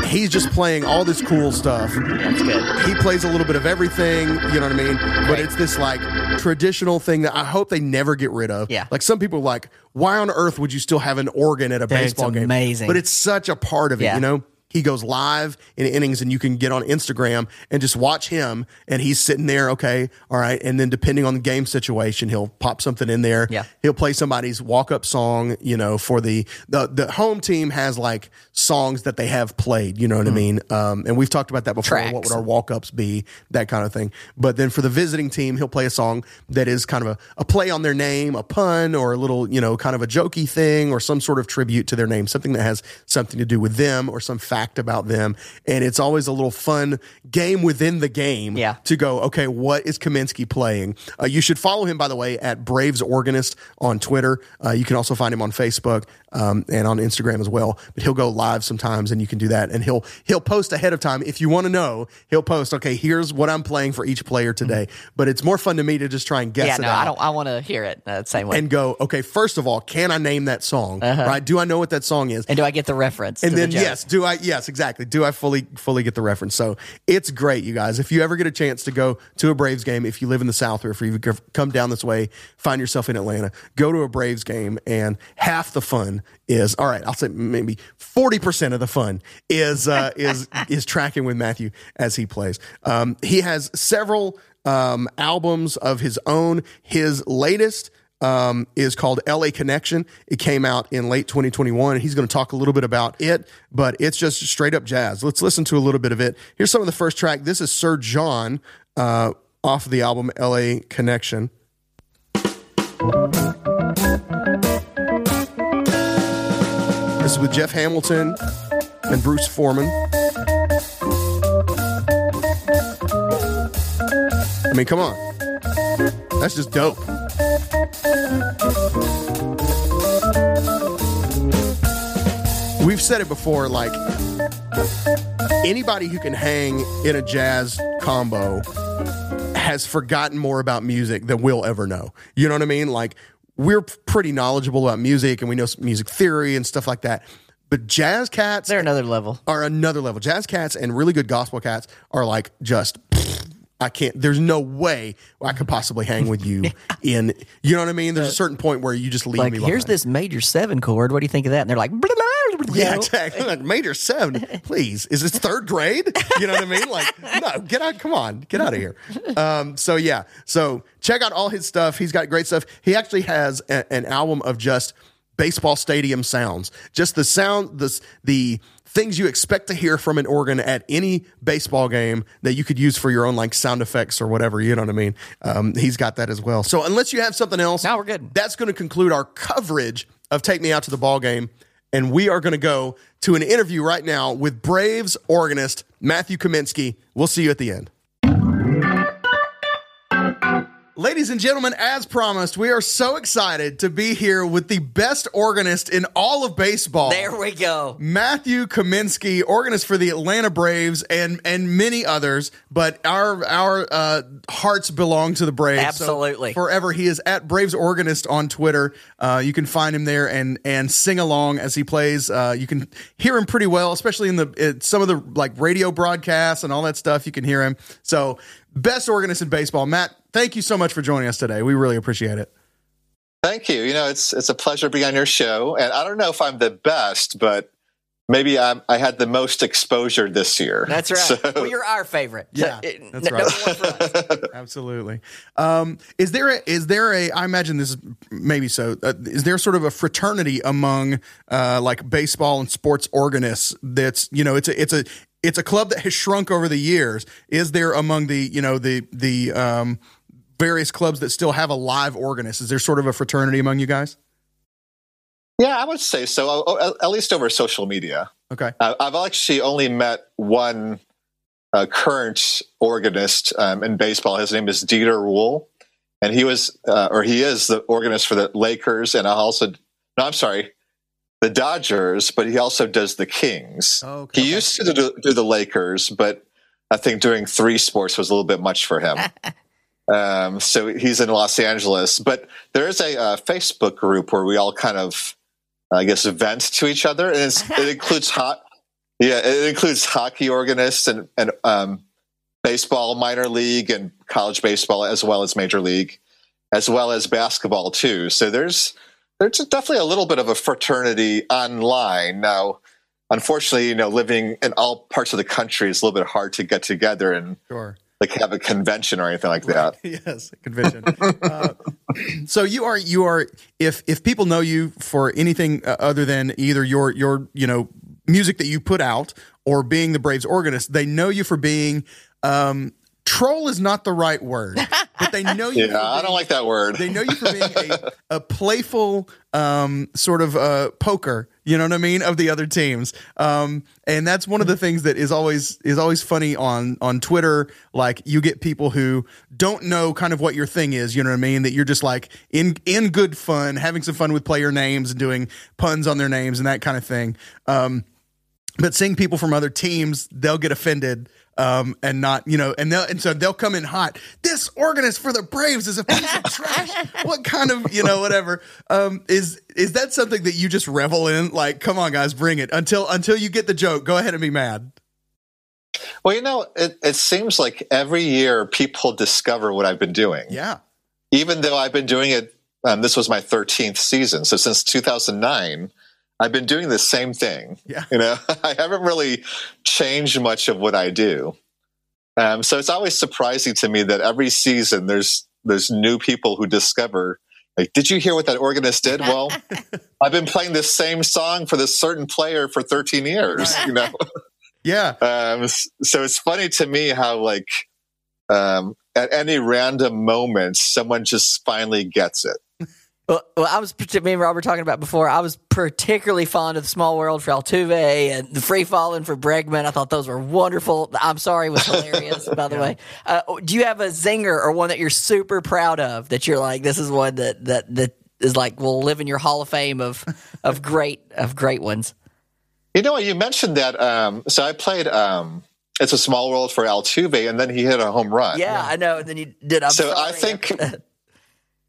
he's just playing all this cool stuff. That's good. He plays a little bit of everything, you know what I mean? But right. It's this, like, traditional thing that I hope they never get rid of. Yeah. Like, some people are like, why on earth would you still have an organ at a Dude, baseball game? It's amazing. Game? But it's such a part of it, yeah. you know? He goes live in innings, and you can get on Instagram and just watch him, and he's sitting there, okay, all right, and then depending on the game situation, he'll pop something in there. Yeah. He'll play somebody's walk-up song, you know, for the, the – the home team has, like, songs that they have played, you know what mm. I mean? Um, and we've talked about that before. Tracks. What would our walk-ups be, that kind of thing. But then for the visiting team, he'll play a song that is kind of a, a play on their name, a pun, or a little, you know, kind of a jokey thing, or some sort of tribute to their name, something that has something to do with them or some fact about them, and it's always a little fun game within the game yeah. to go, okay, what is Kaminski playing? Uh, you should follow him, by the way, at Braves Organist on Twitter. Uh, you can also find him on Facebook um, and on Instagram as well, but he'll go live sometimes, and you can do that, and he'll he'll post ahead of time. If you want to know, he'll post, okay, here's what I'm playing for each player today, mm-hmm. but it's more fun to me to just try and guess yeah, it no, out. I don't. I want to hear it the same way. And go, okay, first of all, can I name that song? Uh-huh. Right? Do I know what that song is? And do I get the reference? And then, the yes, do I Yes, exactly. Do I fully fully get the reference? So it's great, you guys. If you ever get a chance to go to a Braves game, if you live in the South or if you come down this way, find yourself in Atlanta, go to a Braves game, and half the fun is, all right, I'll say maybe forty percent of the fun is uh, is is tracking with Matthew as he plays. Um, he has several um, albums of his own. His latest um, is called L A Connection. It came out in late twenty twenty-one, and he's going to talk a little bit about it, but it's just straight up jazz. Let's listen to a little bit of it. Here's some of the first track. This is Sir John uh, off the album L A Connection. This is with Jeff Hamilton and Bruce Forman. I mean, come on. That's just dope. We've said it before, like, anybody who can hang in a jazz combo has forgotten more about music than we'll ever know. You know what I mean? Like, we're pretty knowledgeable about music, and we know music theory and stuff like that. But jazz cats... They're another level. Are another level. Jazz cats and really good gospel cats are, like, just... I can't, there's no way I could possibly hang with you in, you know what I mean? There's a certain point where you just leave like, me behind. Here's this major seven chord. What do you think of that? And they're like, blah, blah, blah, yeah, exactly. Like, major seven, please. Is this third grade? You know what I mean? Like, no, get out, come on, get out of here. Um, so yeah, so check out all his stuff. He's got great stuff. He actually has a, an album of just baseball stadium sounds, just the sound, the, the, things you expect to hear from an organ at any baseball game that you could use for your own like sound effects or whatever, you know what I mean? Um, he's got that as well. So unless you have something else, now we're good. That's going to conclude our coverage of Take Me Out to the Ball Game, and we are going to go to an interview right now with Braves organist Matthew Kaminski. We'll see you at the end. Ladies and gentlemen, as promised, we are so excited to be here with the best organist in all of baseball. There we go. Matthew Kaminski, organist for the Atlanta Braves and and many others, but our our uh, hearts belong to the Braves. Absolutely. So forever. He is at Braves Organist on Twitter. Uh, you can find him there and and sing along as he plays. Uh, you can hear him pretty well, especially in the in some of the like radio broadcasts and all that stuff. You can hear him. So, best organist in baseball. Matt, thank you so much for joining us today. We really appreciate it. Thank you. You know, it's it's a pleasure being on your show. And I don't know if I'm the best, but maybe I'm, I had the most exposure this year. That's right. So, well, you're our favorite. Yeah, so, that's no, right. No one for us. Absolutely. Um, is there a, is there a, I imagine this is maybe so, uh, is there sort of a fraternity among uh, like baseball and sports organists that's, you know, it's a, it's a, it's a club that has shrunk over the years. Is there among the, you know, the, the, um, various clubs that still have a live organist? Is there sort of a fraternity among you guys? Yeah, I would say so, at least over social media. Okay. Uh, I've actually only met one uh, current organist um, in baseball. His name is Dieter Ruhl, and he was, uh, or he is the organist for the Lakers, and I also, no, I'm sorry, the Dodgers, but he also does the Kings. Oh, okay. He used to do, do the Lakers, but I think doing three sports was a little bit much for him. Um, so he's in Los Angeles, but there is a uh, Facebook group where we all kind of, I guess, vent to each other, and it's, it includes hot, yeah, it includes hockey organists and and um, baseball, minor league, and college baseball, as well as major league, as well as basketball too. So there's there's definitely a little bit of a fraternity online now. Unfortunately, you know, living in all parts of the country is a little bit hard to get together and. Sure. Like have a convention or anything like that. Right. Yes, a convention. uh, so you are you are if if people know you for anything uh, other than either your your you know music that you put out or being the Braves organist, they know you for being um, troll is not the right word, but they know you. Yeah, for being, I don't like that word. They know you for being a, a playful um, sort of uh, poker. You know what I mean? Of the other teams. Um, and that's one of the things that is always is always funny on on Twitter. Like you get people who don't know kind of what your thing is, you know what I mean? That you're just like in in good fun, having some fun with player names and doing puns on their names and that kind of thing. Um, but seeing people from other teams, they'll get offended. Um, and not, you know, and they'll, and so they'll come in hot. This organist for the Braves is a piece of trash. What kind of, you know, whatever, um, is, is that something that you just revel in? Like, come on guys, bring it until, until you get the joke, go ahead and be mad. Well, you know, it, it seems like every year people discover what I've been doing. Yeah. Even though I've been doing it, um, this was my thirteenth season. So since two thousand nine, I've been doing the same thing. Yeah. You know, I haven't really changed much of what I do. Um, so it's always surprising to me that every season there's there's new people who discover Like, did you hear what that organist did? Well, I've been playing this same song for this certain player for thirteen years, you know? Yeah. Um, so it's funny to me how, like, um, at any random moment, someone just finally gets it. Well, well, I was, me and Rob were talking about before, I was particularly fond of Small World for Altuve and the Free Falling for Bregman. I thought those were wonderful. I'm Sorry was hilarious, by the yeah. way. Uh, do you have a zinger or one that you're super proud of that you're like, this is one that, that, that is like, will live in your Hall of Fame of, of great, of great ones? You know what? You mentioned that. Um, so I played, um, It's a Small World for Altuve, and then he hit a home run. Yeah, yeah. I know. And then you did. I'm so sorry. I think.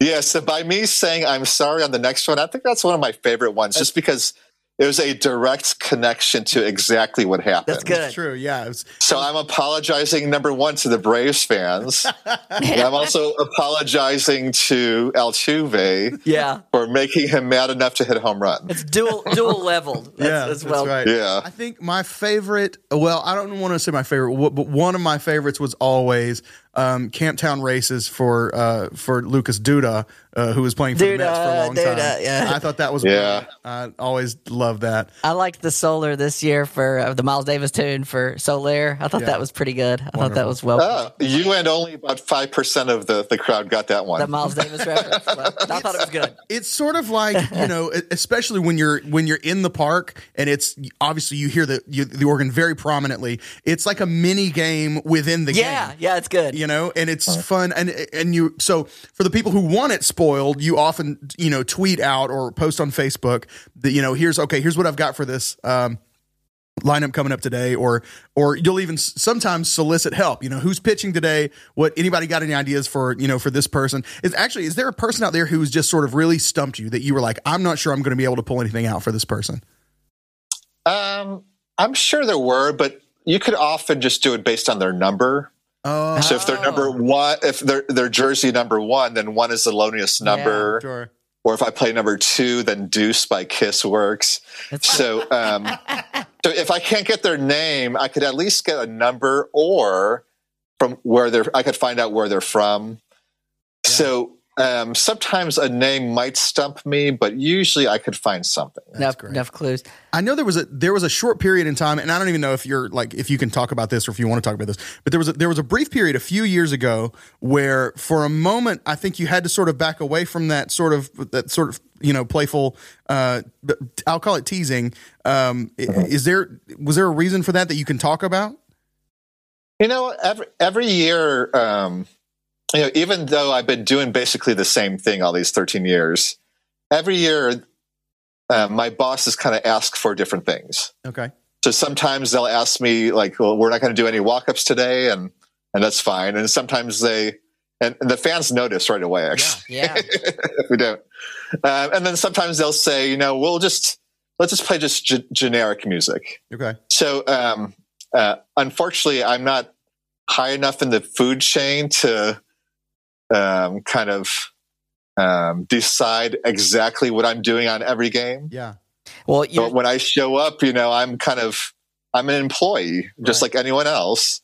Yeah, so by me saying I'm sorry on the next one, I think that's one of my favorite ones, that's, just because it was a direct connection to exactly what happened. That's good. That's true, yeah. It was, so it was, I'm apologizing, number one, to the Braves fans. And I'm also apologizing to Altuve yeah. for making him mad enough to hit a home run. It's dual dual leveled. That's, yeah, that's, well, that's right. Yeah. I think my favorite, well, I don't want to say my favorite, but one of my favorites was always – Um, Camptown Races for uh, for Lucas Duda, uh, who was playing for Duda, the Mets for a long Duda, time. Yeah. I thought that was yeah. I always loved that. I liked the Soler this year for uh, the Miles Davis tune for Soler. I thought yeah. that was pretty good. I Wonderful. thought that was well. Uh, you and only about five percent of the, the crowd got that one. The Miles Davis reference. Well, I thought it was good. It's sort of like, you know, especially when you're when you're in the park and it's obviously you hear the you, the organ very prominently. It's like a mini game within the yeah, game. Yeah, yeah, it's good. You know, and it's right. fun, and and you. So for the people who want it spoiled, you often you know tweet out or post on Facebook that you know here's okay, here's what I've got for this um, lineup coming up today, or or you'll even sometimes solicit help. You know, who's pitching today? What anybody got any ideas for? You know, for this person is actually is there a person out there who's just sort of really stumped you that you were like, I'm not sure I'm going to be able to pull anything out for this person? Um, I'm sure there were, but you could often just do it based on their number. Oh. So if they're number one, if they're their jersey number one, then one is the loneliest number. Yeah, sure. Or if I play number two, then Deuce by Kiss works. That's so, um, so if I can't get their name, I could at least get a number or from where they're. I could find out where they're from. Yeah. So um, sometimes a name might stump me, but usually I could find something. Enough, enough clues. I know there was a there was a short period in time, and I don't even know if you're like if you can talk about this or if you want to talk about this. But there was a, there was a brief period a few years ago where, for a moment, I think you had to sort of back away from that sort of that sort of you know playful. Uh, I'll call it teasing. Um, mm-hmm. Is there was there a reason for that that you can talk about? You know, every every year, um, you know, even though I've been doing basically the same thing all these thirteen years, every year. Uh, my bosses kind of ask for different things. Okay. So sometimes they'll ask me like, well, we're not going to do any walk-ups today. And, and that's fine. And sometimes they, and, and the fans notice right away, actually. Yeah. yeah. If we don't. Um, and then sometimes they'll say, you know, we'll just, let's just play just g- generic music. Okay. So, um, uh, unfortunately I'm not high enough in the food chain to, um, kind of, Um, decide exactly what I'm doing on every game. Yeah. Well, you but when I show up, you know, I'm kind of, I'm an employee just right. like anyone else.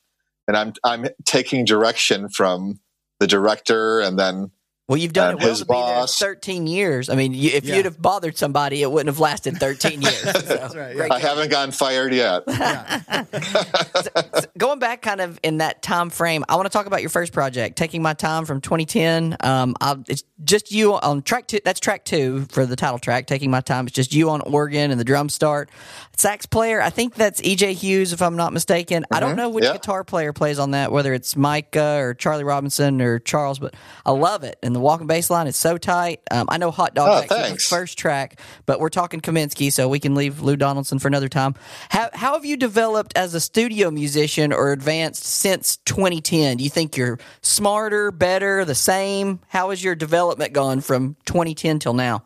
And I'm, I'm taking direction from the director and then well, you've done um, it well his to boss. Be there thirteen years. I mean, you, if yeah. you'd have bothered somebody, it wouldn't have lasted thirteen years. So. That's right, yeah. I haven't gotten fired yet. Yeah. so, so going back kind of in that time frame, I want to talk about your first project, Taking My Time from twenty ten. Um, I, it's just you on track two. That's track two for the title track, Taking My Time. It's just you on organ and the drum start. Sax player, I think that's E J Hughes, if I'm not mistaken. Mm-hmm. I don't know which yeah. guitar player plays on that, whether it's Micah or Charlie Robinson or Charles, but I love it. And the walking bass line is so tight. Um, I know Hot Dog oh, is the first track, but we're talking Kaminski, so we can leave Lou Donaldson for another time. How, how have you developed as a studio musician or advanced since twenty ten? Do you think you're smarter, better, the same? How has your development gone from twenty ten till now?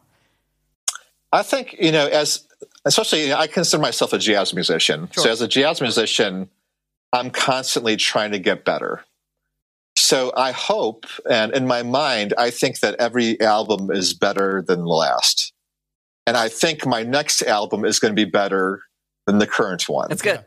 I think, you know, as especially, you know, I consider myself a jazz musician. Sure. So as a jazz musician, I'm constantly trying to get better. So I hope, and in my mind, I think that every album is better than the last. And I think my next album is going to be better than the current one. That's good.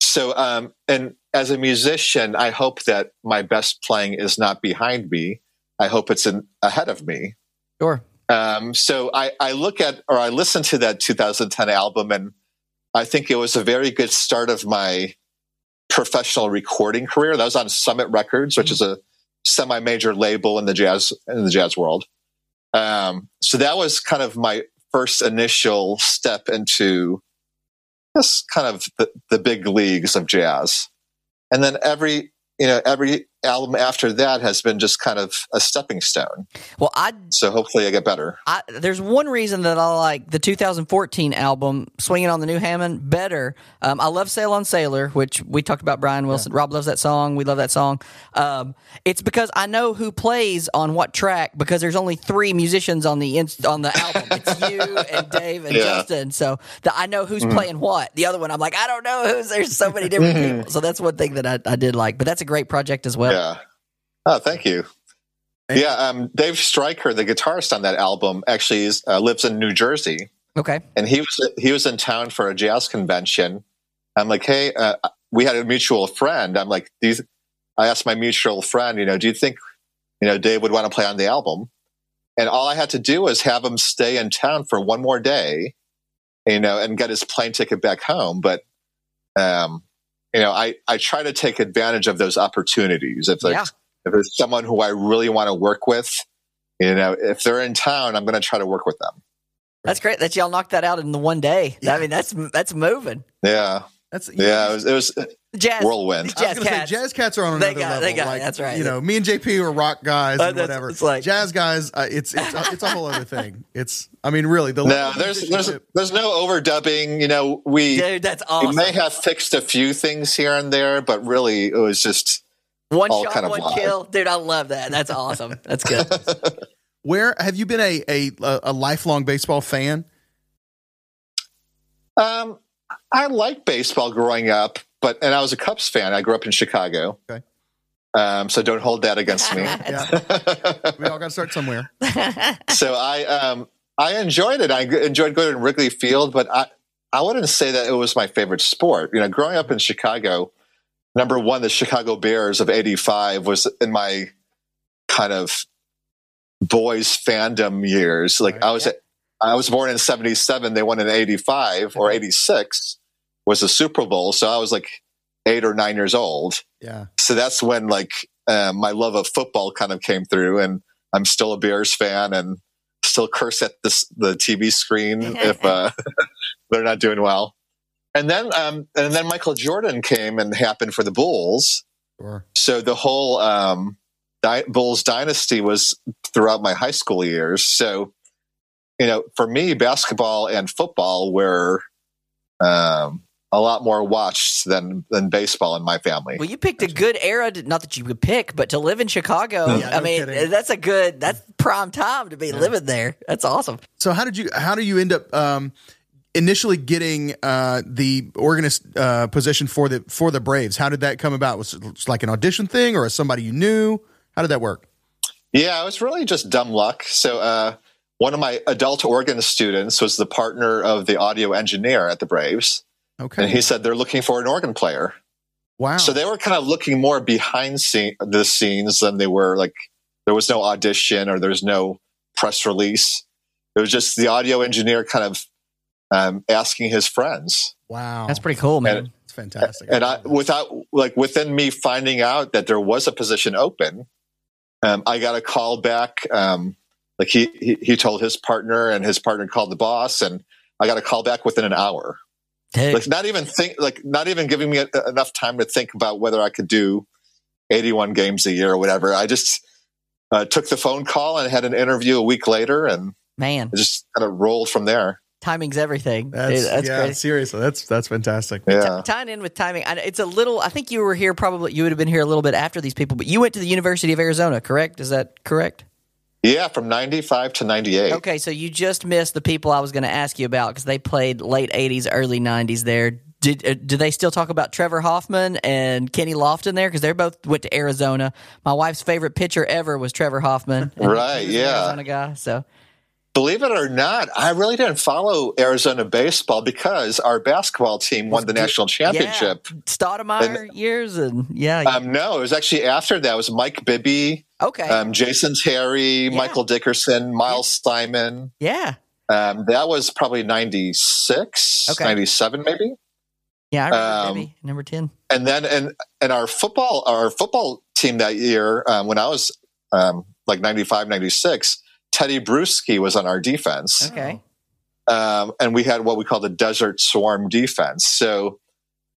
So, um, and as a musician, I hope that my best playing is not behind me. I hope it's in, ahead of me. Sure. Um, so I, I look at, or I listen to that two thousand ten album, and I think it was a very good start of my professional recording career. That was on Summit Records, which mm-hmm. is a semi-major label in the jazz in the jazz world. Um, so that was kind of my first initial step into this kind of the, the big leagues of jazz. And then every, you know, every album after that has been just kind of a stepping stone. Well, I so hopefully I get better. I, there's one reason that I like the two thousand fourteen album, Swinging on the New Hammond, better. Um, I love Sail on Sailor, which we talked about Brian Wilson. Yeah. Rob loves that song. We love that song. Um, it's because I know who plays on what track, because there's only three musicians on the inst- on the album. It's you and Dave and yeah. Justin. So the, I know who's mm. playing what. The other one, I'm like, I don't know who's. There's so many different people. So that's one thing that I, I did like. But that's a great project as well. Yeah. Yeah. Oh, thank you. Yeah, um, Dave Stryker, the guitarist on that album, actually is, uh, lives in New Jersey. Okay. And he was he was in town for a jazz convention. I'm like, hey, uh, we had a mutual friend. I'm like, do you th- I asked my mutual friend, you know, do you think, you know, Dave would want to play on the album? And all I had to do was have him stay in town for one more day, you know, and get his plane ticket back home. But, um. You know, I, I try to take advantage of those opportunities. If there's, yeah. if there's someone who I really want to work with, you know, if they're in town, I'm going to try to work with them. That's great that y'all knocked that out in the one day. Yeah. I mean, that's that's moving. Yeah. That's, yeah, yeah, it was, it was jazz, whirlwind. Jazz I was cats. Say, jazz cats are on another they got, level. They got, like, that's right. You know, me and J P are rock guys uh, and whatever. It's like, jazz guys, uh, it's it's a, it's a whole other thing. It's, I mean, really. The no, there's there's there's no overdubbing. You know, we Dude, that's awesome. We may have fixed a few things here and there, but really, it was just one all shot, kind of one live. Kill. Dude, I love that. That's awesome. That's good. Where have you been a a a lifelong baseball fan? Um. I liked baseball growing up, but and I was a Cubs fan. I grew up in Chicago, okay. Um, so don't hold that against me. We all got to start somewhere. So I um, I enjoyed it. I enjoyed going to Wrigley Field, but I I wouldn't say that it was my favorite sport. You know, growing up in Chicago, number one, the Chicago Bears of eighty-five was in my kind of boys fandom years. Like right, I was. Yeah. I was born in seventy-seven. They won in eighty-five or eighty-six was the Super Bowl. So I was like eight or nine years old. Yeah. So that's when like uh, my love of football kind of came through, and I'm still a Bears fan and still curse at this, the T V screen if uh, they're not doing well. And then, um, and then Michael Jordan came and happened for the Bulls. Sure. So the whole um, di- Bulls dynasty was throughout my high school years. So, you know, for me, basketball and football were um, a lot more watched than, than baseball in my family. Well, you picked a good era, to, not that you would pick, but to live in Chicago. Yeah, I no mean, kidding. That's a good, that's prime time to be yeah. living there. That's awesome. So how did you, how do you end up um, initially getting uh, the organist uh, position for the, for the Braves? How did that come about? Was it like an audition thing or somebody you knew? How did that work? Yeah, it was really just dumb luck. So, uh, one of my adult organ students was the partner of the audio engineer at the Braves. Okay. And he said they're looking for an organ player. Wow. So they were kind of looking more behind scene, the scenes than they were like, there was no audition or there's no press release. It was just the audio engineer kind of um, asking his friends. Wow. That's pretty cool, man. It's fantastic. And I, without like within me finding out that there was a position open, um, I got a call back, um, Like he, he he told his partner, and his partner called the boss, and I got a call back within an hour. Dang. Like not even think, like not even giving me a, enough time to think about whether I could do eighty-one games a year or whatever. I just uh, took the phone call and had an interview a week later, and man, it just kind of rolled from there. Timing's everything. That's, Dude, that's yeah, crazy. Seriously, that's that's fantastic. Yeah. T- tying in with timing, it's a little. I think you were here probably. You would have been here a little bit after these people, but you went to the University of Arizona, correct? Is that correct? Yeah, from ninety-five to ninety-eight. Okay, so you just missed the people I was going to ask you about because they played late eighties, early nineties there. Did uh, do they still talk about Trevor Hoffman and Kenny Lofton there? Because they both went to Arizona. My wife's favorite pitcher ever was Trevor Hoffman. Right, yeah. Arizona guy, so. Believe it or not, I really didn't follow Arizona baseball because our basketball team won the national championship. Yeah, Stoudemire and, years and yeah. Um, no, it was actually after that. It was Mike Bibby, okay, um, Jason Terry, yeah. Michael Dickerson, Miles yeah. Steinman. Yeah, um, that was probably ninety-six, okay. ninety-seven, maybe. Yeah, I remember um, Bibby, number ten. And then and and our football our football team that year um, when I was um, like ninety-five, ninety-six. Teddy Bruschi was on our defense. Okay. Um, and we had what we call the Desert Swarm defense. So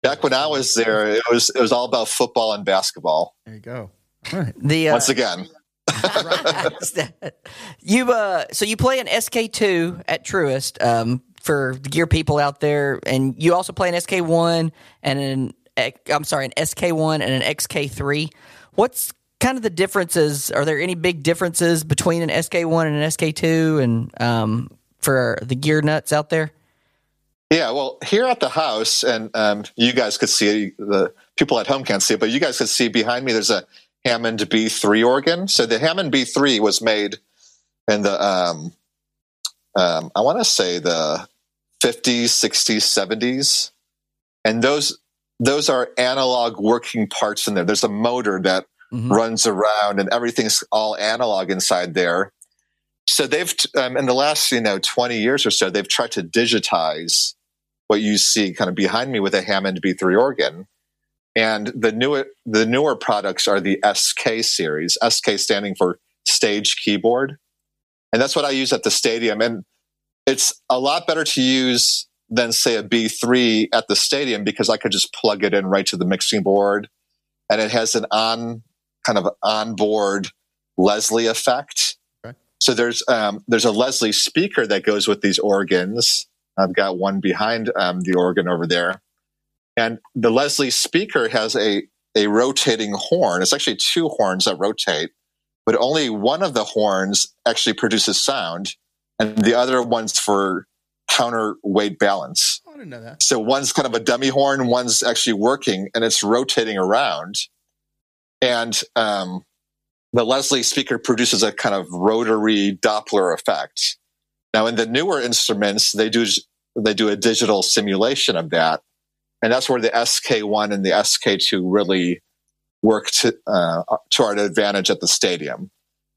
back when I was there, it was it was all about football and basketball. There you go. All right. The, uh, Once again. you uh, So you play in S K two at Truist um, for the gear people out there. And you also play in S K one and an I'm sorry, an S K one and an X K three. What's kind of the differences? Are there any big differences between an S K one and an S K two and um, for the gear nuts out there? Yeah, well, here at the house, and um, you guys could see, the people at home can't see it, but you guys could see behind me there's a Hammond B three organ. So the Hammond B three was made in the, um, um, I want to say the fifties, sixties, seventies. And those those are analog working parts in there. There's a motor that Mm-hmm. runs around and everything's all analog inside there. So they've um, in the last you know twenty years or so, they've tried to digitize what you see kind of behind me with a Hammond B three organ. And the newer the newer products are the S K series. S K standing for stage keyboard, and that's what I use at the stadium. And it's a lot better to use than say a B three at the stadium because I could just plug it in right to the mixing board, and it has an on. kind of onboard Leslie effect. Okay. So there's um, there's a Leslie speaker that goes with these organs. I've got one behind um, the organ over there. And the Leslie speaker has a, a rotating horn. It's actually two horns that rotate, but only one of the horns actually produces sound, and the other one's for counterweight balance. I didn't know that. So one's kind of a dummy horn, one's actually working, and it's rotating around. And um, the Leslie speaker produces a kind of rotary Doppler effect. Now, in the newer instruments, they do they do a digital simulation of that, and that's where the S K one and the S K two really work to uh, to our advantage at the stadium.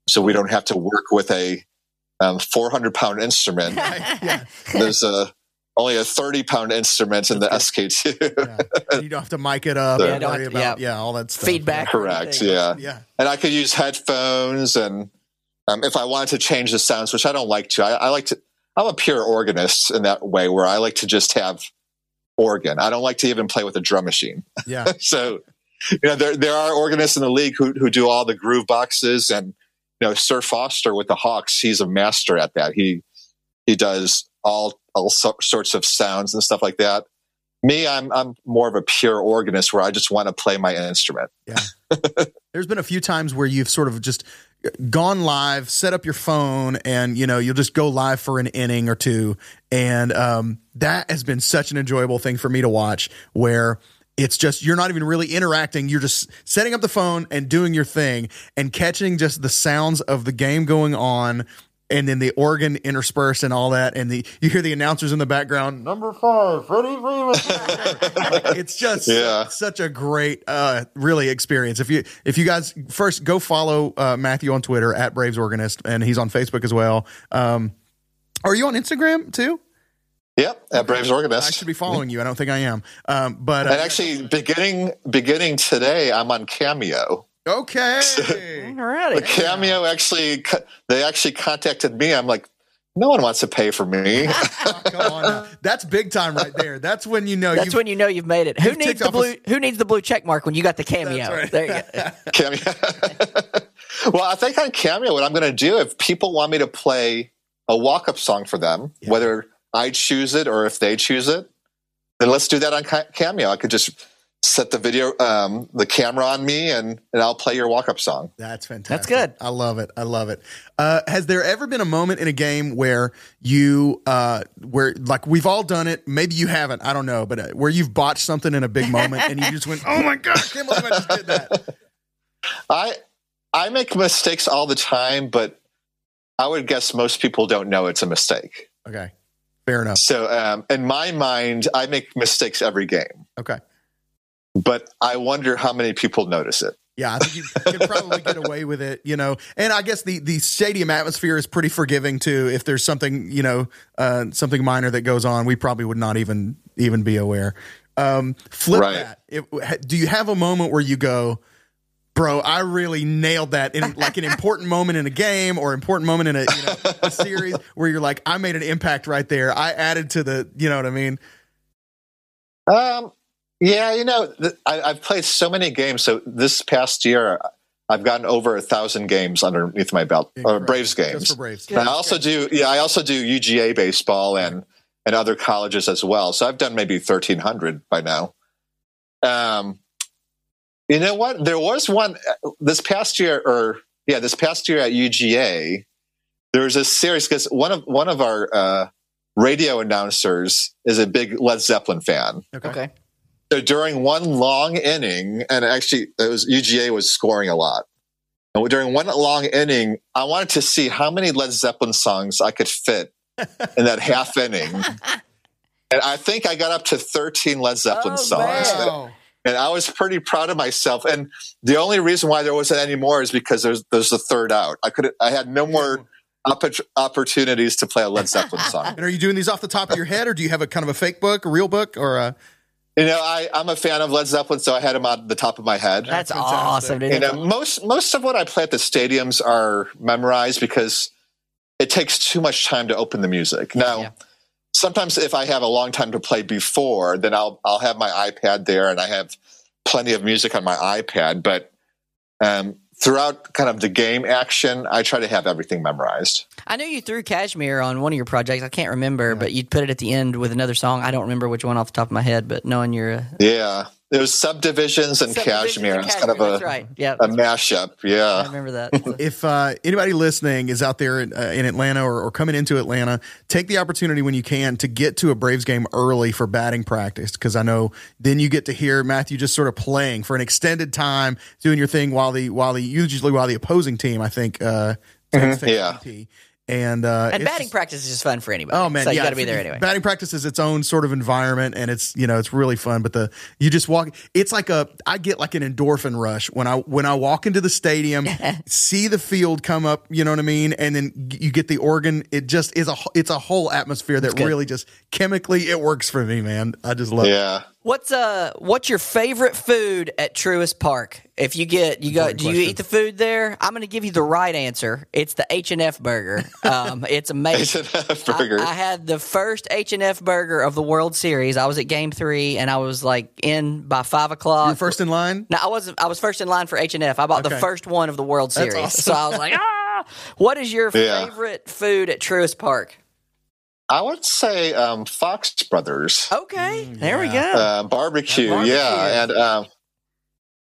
So we don't have to work with a four hundred pound um, instrument. Yeah. There's a only a thirty pound instrument in the S K two. Yeah. You don't have to mic it up. So, yeah, worry have, about, yeah. yeah, all that stuff. Feedback. Yeah. Correct. Yeah. yeah. And I could use headphones. And um, if I wanted to change the sounds, which I don't like to, I, I like to, I'm a pure organist in that way where I like to just have organ. I don't like to even play with a drum machine. Yeah. So, you know, there, there are organists in the league who, who do all the groove boxes. And, you know, Sir Foster with the Hawks, he's a master at that. He, he does all, all so- sorts of sounds and stuff like that. Me, I'm I'm more of a pure organist where I just want to play my instrument. Yeah. There's been a few times where you've sort of just gone live, set up your phone, and you know you'll just go live for an inning or two, and um, that has been such an enjoyable thing for me to watch. Where it's just you're not even really interacting; you're just setting up the phone and doing your thing, and catching just the sounds of the game going on. And then the organ interspersed and all that, and the you hear the announcers in the background. Number five, Freddie Freeman. It's just yeah. such a great, uh, really experience. If you if you guys first go follow uh, Matthew on Twitter at Braves Organist, and he's on Facebook as well. Um, are you on Instagram too? Yep, at Braves Organist. I should be following you. I don't think I am. Um, but uh, and actually, beginning beginning today, I'm on Cameo. Okay. So, the Cameo actually, they actually contacted me. I'm like, no one wants to pay for me. Oh, come on now. That's big time right there. That's when you know. That's you've, when you know you've made it. Who needs the blue? A... Who needs the blue check mark when you got the Cameo? That's right. There you go. Cameo. Well, I think on Cameo, what I'm going to do if people want me to play a walk-up song for them, yeah. whether I choose it or if they choose it, then let's do that on Cameo. I could just. Set the video, um, the camera on me, and, and I'll play your walk-up song. That's fantastic. That's good. I love it. I love it. Uh, has there ever been a moment in a game where you, uh, where like we've all done it? Maybe you haven't. I don't know, but uh, where you've botched something in a big moment and you just went, "Oh my god, I can't believe I just did that." I I make mistakes all the time, but I would guess most people don't know it's a mistake. Okay. Fair enough. So um, in my mind, I make mistakes every game. Okay. But I wonder how many people notice it. Yeah, I think you could probably get away with it, you know. And I guess the, the stadium atmosphere is pretty forgiving, too. If there's something, you know, uh, something minor that goes on, we probably would not even even be aware. Um, flip right. that. It, do you have a moment where you go, bro, I really nailed that in like an important moment in a game or important moment in a, you know, a series where you're like, I made an impact right there. I added to the, you know what I mean? Um. Yeah, you know, th- I, I've played so many games. So this past year, I've gotten over a thousand games underneath my belt, yeah, or Braves right. games. Just for Braves. Yeah, I also yeah. do, yeah, I also do U G A baseball and and other colleges as well. So I've done maybe thirteen hundred by now. Um, you know what? There was one this past year, or yeah, this past year at U G A. There was a series because one of one of our uh, radio announcers is a big Led Zeppelin fan. Okay. okay. So during one long inning, and actually it was U G A was scoring a lot. And during one long inning, I wanted to see how many Led Zeppelin songs I could fit in that half inning. And I think I got up to thirteen Led Zeppelin oh, songs. Wow. And I was pretty proud of myself. And the only reason why there wasn't any more is because there's there's a third out. I could I had no more opp- opportunities to play a Led Zeppelin song. And are you doing these off the top of your head, or do you have a kind of a fake book, a real book, or a... You know, I, I'm a fan of Led Zeppelin, so I had them on the top of my head. That's, That's awesome. You know, most most of what I play at the stadiums are memorized because it takes too much time to open the music. Now, yeah. sometimes if I have a long time to play before, then I'll I'll have my iPad there, and I have plenty of music on my iPad. But um, throughout kind of the game action, I try to have everything memorized. I know you threw Kashmir on one of your projects. I can't remember, yeah. but you put it at the end with another song. I don't remember which one off the top of my head, but knowing you're... Uh, yeah. It was Subdivisions and Kashmir. It's kind of a, right. yeah, a mashup. Yeah. I remember that. So. If uh, anybody listening is out there in, uh, in Atlanta or, or coming into Atlanta, take the opportunity when you can to get to a Braves game early for batting practice, because I know then you get to hear Matthew just sort of playing for an extended time, doing your thing while the, while the usually while the opposing team, I think, uh, mm-hmm. yeah. And uh, and batting practice is just fun for anybody. Oh man, so yeah, you got to be there anyway. Batting practice is its own sort of environment, and it's you know it's really fun. But the you just walk. It's like a I get like an endorphin rush when I when I walk into the stadium, see the field come up. You know what I mean? And then you get the organ. It just is a it's a whole atmosphere that really just chemically it works for me, man. I just love. Yeah. It. What's uh what's your favorite food at Truist Park? If you get you got do you question. eat the food there? I'm going to give you the right answer. It's the H and F burger. Um, it's amazing. H and F burger. I, I had the first H and F burger of the World Series. I was at Game Three, and I was like in by five o'clock. You were first in line? No, I wasn't. I was first in line for H and F. I bought okay. the first one of the World Series, awesome. So I was like, ah! What is your yeah. favorite food at Truist Park? I would say um, Fox Brothers. Okay, mm, there yeah. we go. Uh, barbecue, barbecue, yeah. And um,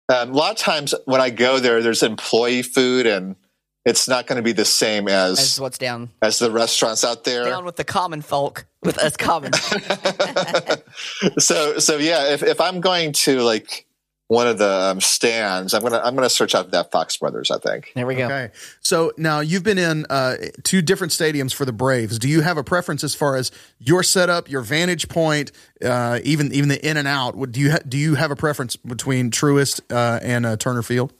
um, a lot of times when I go there, there's employee food, and it's not going to be the same as, as what's down as the restaurants out there. Down with the common folk, with us common folk. so, so yeah, if, if I'm going to like one of the um, stands, I'm gonna I'm gonna search out that Fox Brothers. I think there we go. Okay. So now you've been in uh, two different stadiums for the Braves. Do you have a preference as far as your setup, your vantage point, uh, even even the in and out? Do you ha- do you have a preference between Truist uh, and uh, Turner Field?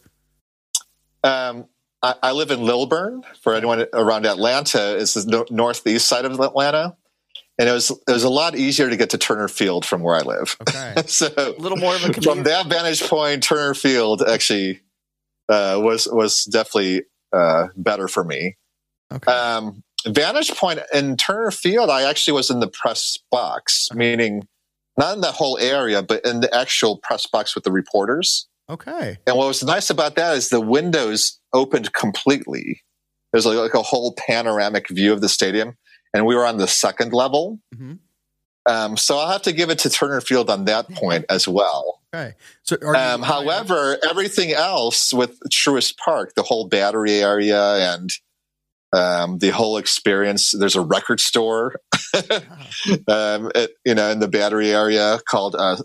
Um, I, I live in Lilburn. For anyone around Atlanta, it's the no- northeast side of Atlanta. And it was it was a lot easier to get to Turner Field from where I live. Okay. So a little more of a computer. From that vantage point, Turner Field actually uh, was was definitely uh, better for me. Okay. Um, vantage point in Turner Field, I actually was in the press box, okay. meaning not in the whole area, but in the actual press box with the reporters. Okay. And what was nice about that is the windows opened completely. There's like, like a whole panoramic view of the stadium. And we were on the second level. Mm-hmm. Um, so I'll have to give it to Turner Field on that point as well. Okay. So are you um, however, everything else with Truist Park, the whole battery area and um, the whole experience, there's a record store, oh. um, it, you know, in the battery area called uh,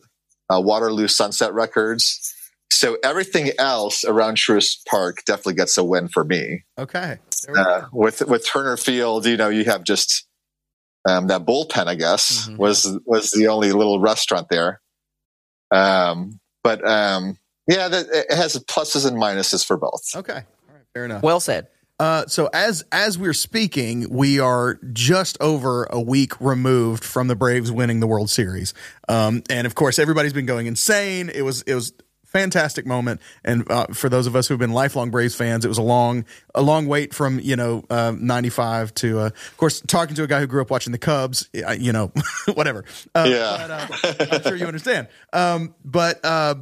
uh, Waterloo Sunset Records. So everything else around Truist Park definitely gets a win for me. Okay. Uh, with with Turner Field, you know, you have just um, that bullpen, I guess, mm-hmm. was was the only little restaurant there. Um, but um, yeah, that, it has pluses and minuses for both. Okay. All right. Fair enough. Well said. Uh, so as as we're speaking, we are just over a week removed from the Braves winning the World Series, um, and of course, everybody's been going insane. It was it was a fantastic moment, and uh, for those of us who've been lifelong Braves fans, it was a long a long wait from you know uh, ninety-five to, uh, of course, talking to a guy who grew up watching the Cubs, you know, whatever. Uh, yeah, but, uh, I'm sure you understand. Um, but. Uh,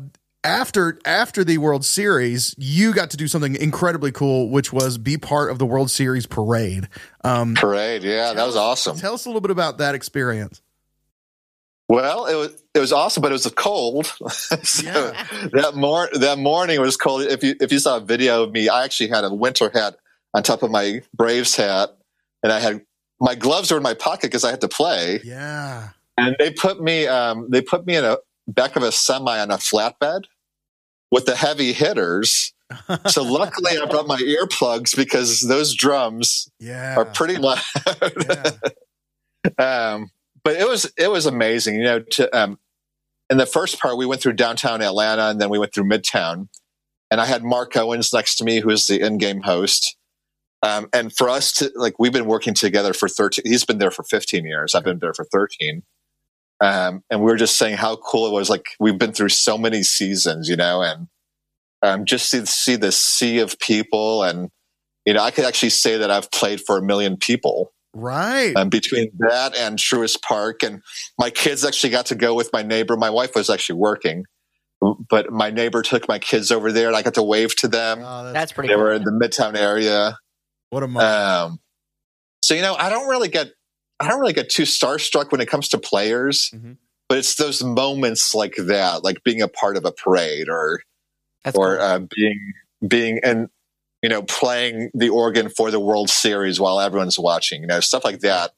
After after the World Series, you got to do something incredibly cool, which was be part of the World Series parade. Um, parade, yeah, that was awesome. Tell us a little bit about that experience. Well, it was it was awesome, but it was cold. so yeah. that mor- that morning was cold. If you if you saw a video of me, I actually had a winter hat on top of my Braves hat, and I had my gloves were in my pocket because I had to play. Yeah, and they put me um, they put me in a. back of a semi on a flatbed with the heavy hitters. So luckily I brought my earplugs because those drums yeah. are pretty loud. yeah. um, but it was, it was amazing, you know, to, um, in the first part we went through downtown Atlanta and then we went through Midtown and I had Mark Owens next to me, who is the in-game host. Um, and for us to like, we've been working together for thirteen, he's been there for fifteen years. I've been there for thirteen. Um, and we were just saying how cool it was. Like we've been through so many seasons, you know, and um, just to see the sea of people. And, you know, I could actually say that I've played for a million people. Right. Um, between that and Truist Park. And my kids actually got to go with my neighbor. My wife was actually working, but my neighbor took my kids over there and I got to wave to them. Oh, that's, that's pretty They cool. were in the Midtown area. What a moment. Um, so, you know, I don't really get, I don't really get too starstruck when it comes to players, mm-hmm. but it's those moments like that, like being a part of a parade or, That's or cool. uh, being, being, and, you know, playing the organ for the World Series while everyone's watching, you know, stuff like that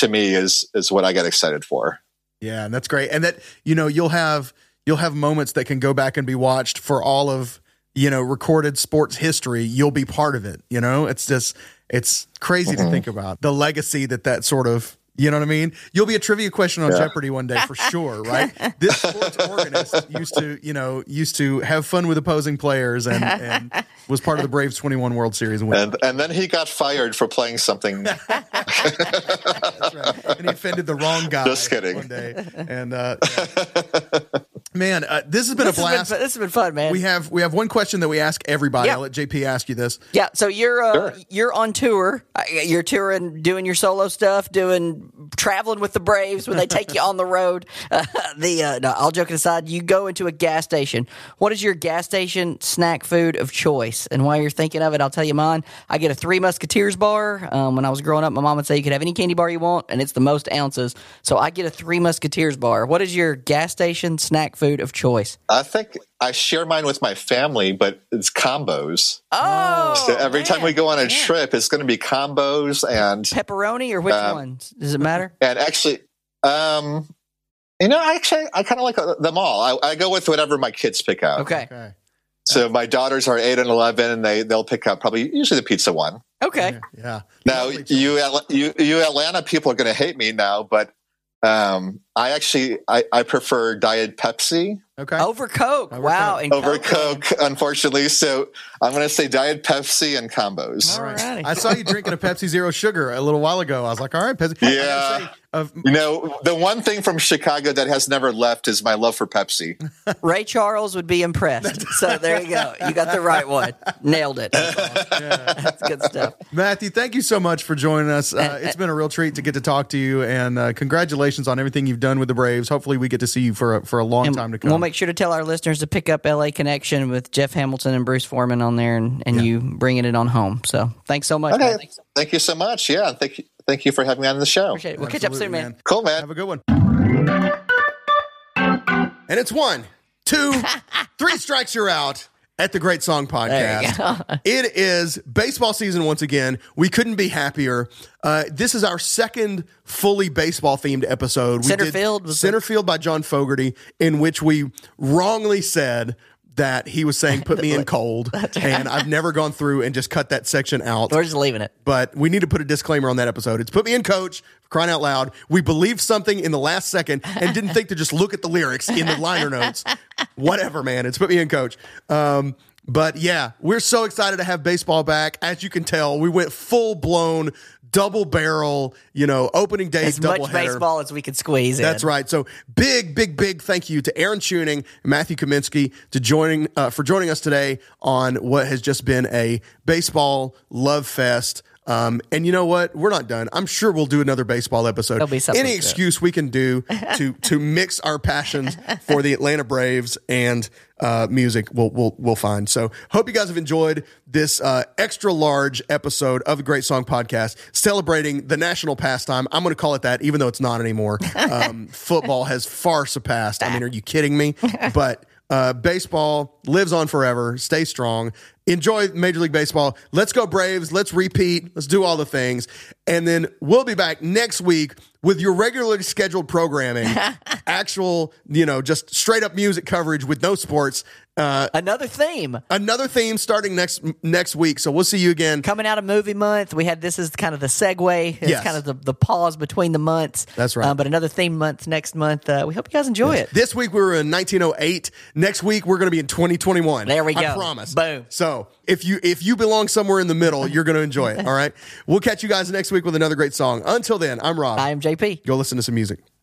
to me is, is what I get excited for. Yeah. And that's great. And that, you know, you'll have, you'll have moments that can go back and be watched for all of, you know, recorded sports history. You'll be part of it. You know, it's just, It's crazy mm-hmm. to think about the legacy that that sort of, you know what I mean? You'll be a trivia question on yeah. Jeopardy one day for sure, right? This sports organist used to, you know, used to have fun with opposing players and, and was part of the Braves twenty-one World Series win. And, and then he got fired for playing something. That's right. And he offended the wrong guy. Just kidding. One day. And, uh, yeah. Man, uh, this has been this a blast. Has been, this has been fun, man. We have we have one question that we ask everybody. Yeah. I'll let J P ask you this. Yeah, so you're uh, sure. you're on tour. You're touring, doing your solo stuff, doing traveling with the Braves when they take you on the road. Uh, the uh, no, all joking aside, you go into a gas station. What is your gas station snack food of choice? And while you're thinking of it, I'll tell you mine. I get a Three Musketeers bar. Um, when I was growing up, my mom would say you could have any candy bar you want, and it's the most ounces. So I get a Three Musketeers bar. What is your gas station snack food? Food of choice? I think I share mine with my family, but it's combos. Oh, so every man, time we go on a man. trip, it's going to be combos and pepperoni, or which um, ones? Does it matter? And actually, um, you know, actually, I kind of like them all. I, I go with whatever my kids pick out. Okay. okay. So my daughters are eight and eleven, and they they'll pick up probably usually the pizza one. Okay. Yeah. Now you you you Atlanta people are going to hate me now, but. Um, I actually, I, I prefer Diet Pepsi. Okay. Over Coke. Over wow. Coke. Over Coke, Coke, unfortunately. So I'm going to say Diet Pepsi and combos. All right. I saw you drinking a Pepsi Zero Sugar a little while ago. I was like, all right, Pepsi. Yeah. Of- you know, the one thing from Chicago that has never left is my love for Pepsi. Ray Charles would be impressed. So there you go. You got the right one. Nailed it. That's, awesome. yeah. That's good stuff. Matthew, thank you so much for joining us. Uh, it's been a real treat to get to talk to you, and uh, congratulations on everything you've done with the Braves. Hopefully we get to see you for a, for a long and time to come. We'll make sure to tell our listeners to pick up L A Connection with Jeff Hamilton and Bruce Foreman on there, and, and yeah. you bringing it on home. So thanks so much. Okay. Thanks. Thank you so much. Yeah, thank you. Thank you for having me on the show. Appreciate it. We'll Absolutely, catch up soon, man. man. Cool, man. Have a good one. And it's one, two, three strikes, you're out at the Great Song Podcast. It is baseball season once again. We couldn't be happier. Uh, this is our second fully baseball-themed episode. We Centerfield. Did Centerfield by John Fogerty, in which we wrongly said that he was saying, put me in cold, right. And I've never gone through and just cut that section out. We're just leaving it. But we need to put a disclaimer on that episode. It's put me in coach, for crying out loud. We believed something in the last second and didn't think to just look at the lyrics in the liner notes. Whatever, man. It's put me in coach. Um, but, yeah, we're so excited to have baseball back. As you can tell, we went full-blown double barrel, you know, opening day as double much header. Baseball as we could squeeze in. That's right. So big, big, big thank you to Aaron Chewning and Matthew Kaminski to joining uh, for joining us today on what has just been a baseball love fest. Um, and you know what? We're not done. I'm sure we'll do another baseball episode. There'll be something Any excuse we can do to to mix our passions for the Atlanta Braves and uh, music, we'll we'll we'll find. So hope you guys have enjoyed this uh, extra large episode of the Great Song Podcast, celebrating the national pastime. I'm going to call it that, even though it's not anymore. Um, football has far surpassed. I mean, are you kidding me? But uh, baseball lives on forever. Stay strong. Enjoy Major League Baseball. Let's go Braves. Let's repeat. Let's do all the things. And then we'll be back next week with your regularly scheduled programming, actual, you know, just straight up music coverage with no sports. Uh, another theme. Another theme starting next next week. So we'll see you again. Coming out of movie month, we had this is kind of the segue. It's yes. kind of the, the pause between the months. That's right. Uh, but another theme month next month. Uh, we hope you guys enjoy yes. it. This week we were in nineteen oh eight. Next week we're going to be in twenty twenty-one. There we go. I promise. Boom. So if you if you belong somewhere in the middle, you're going to enjoy it, all right? We'll catch you guys next week with another great song. Until then, I'm Rob. I am J P. Go listen to some music.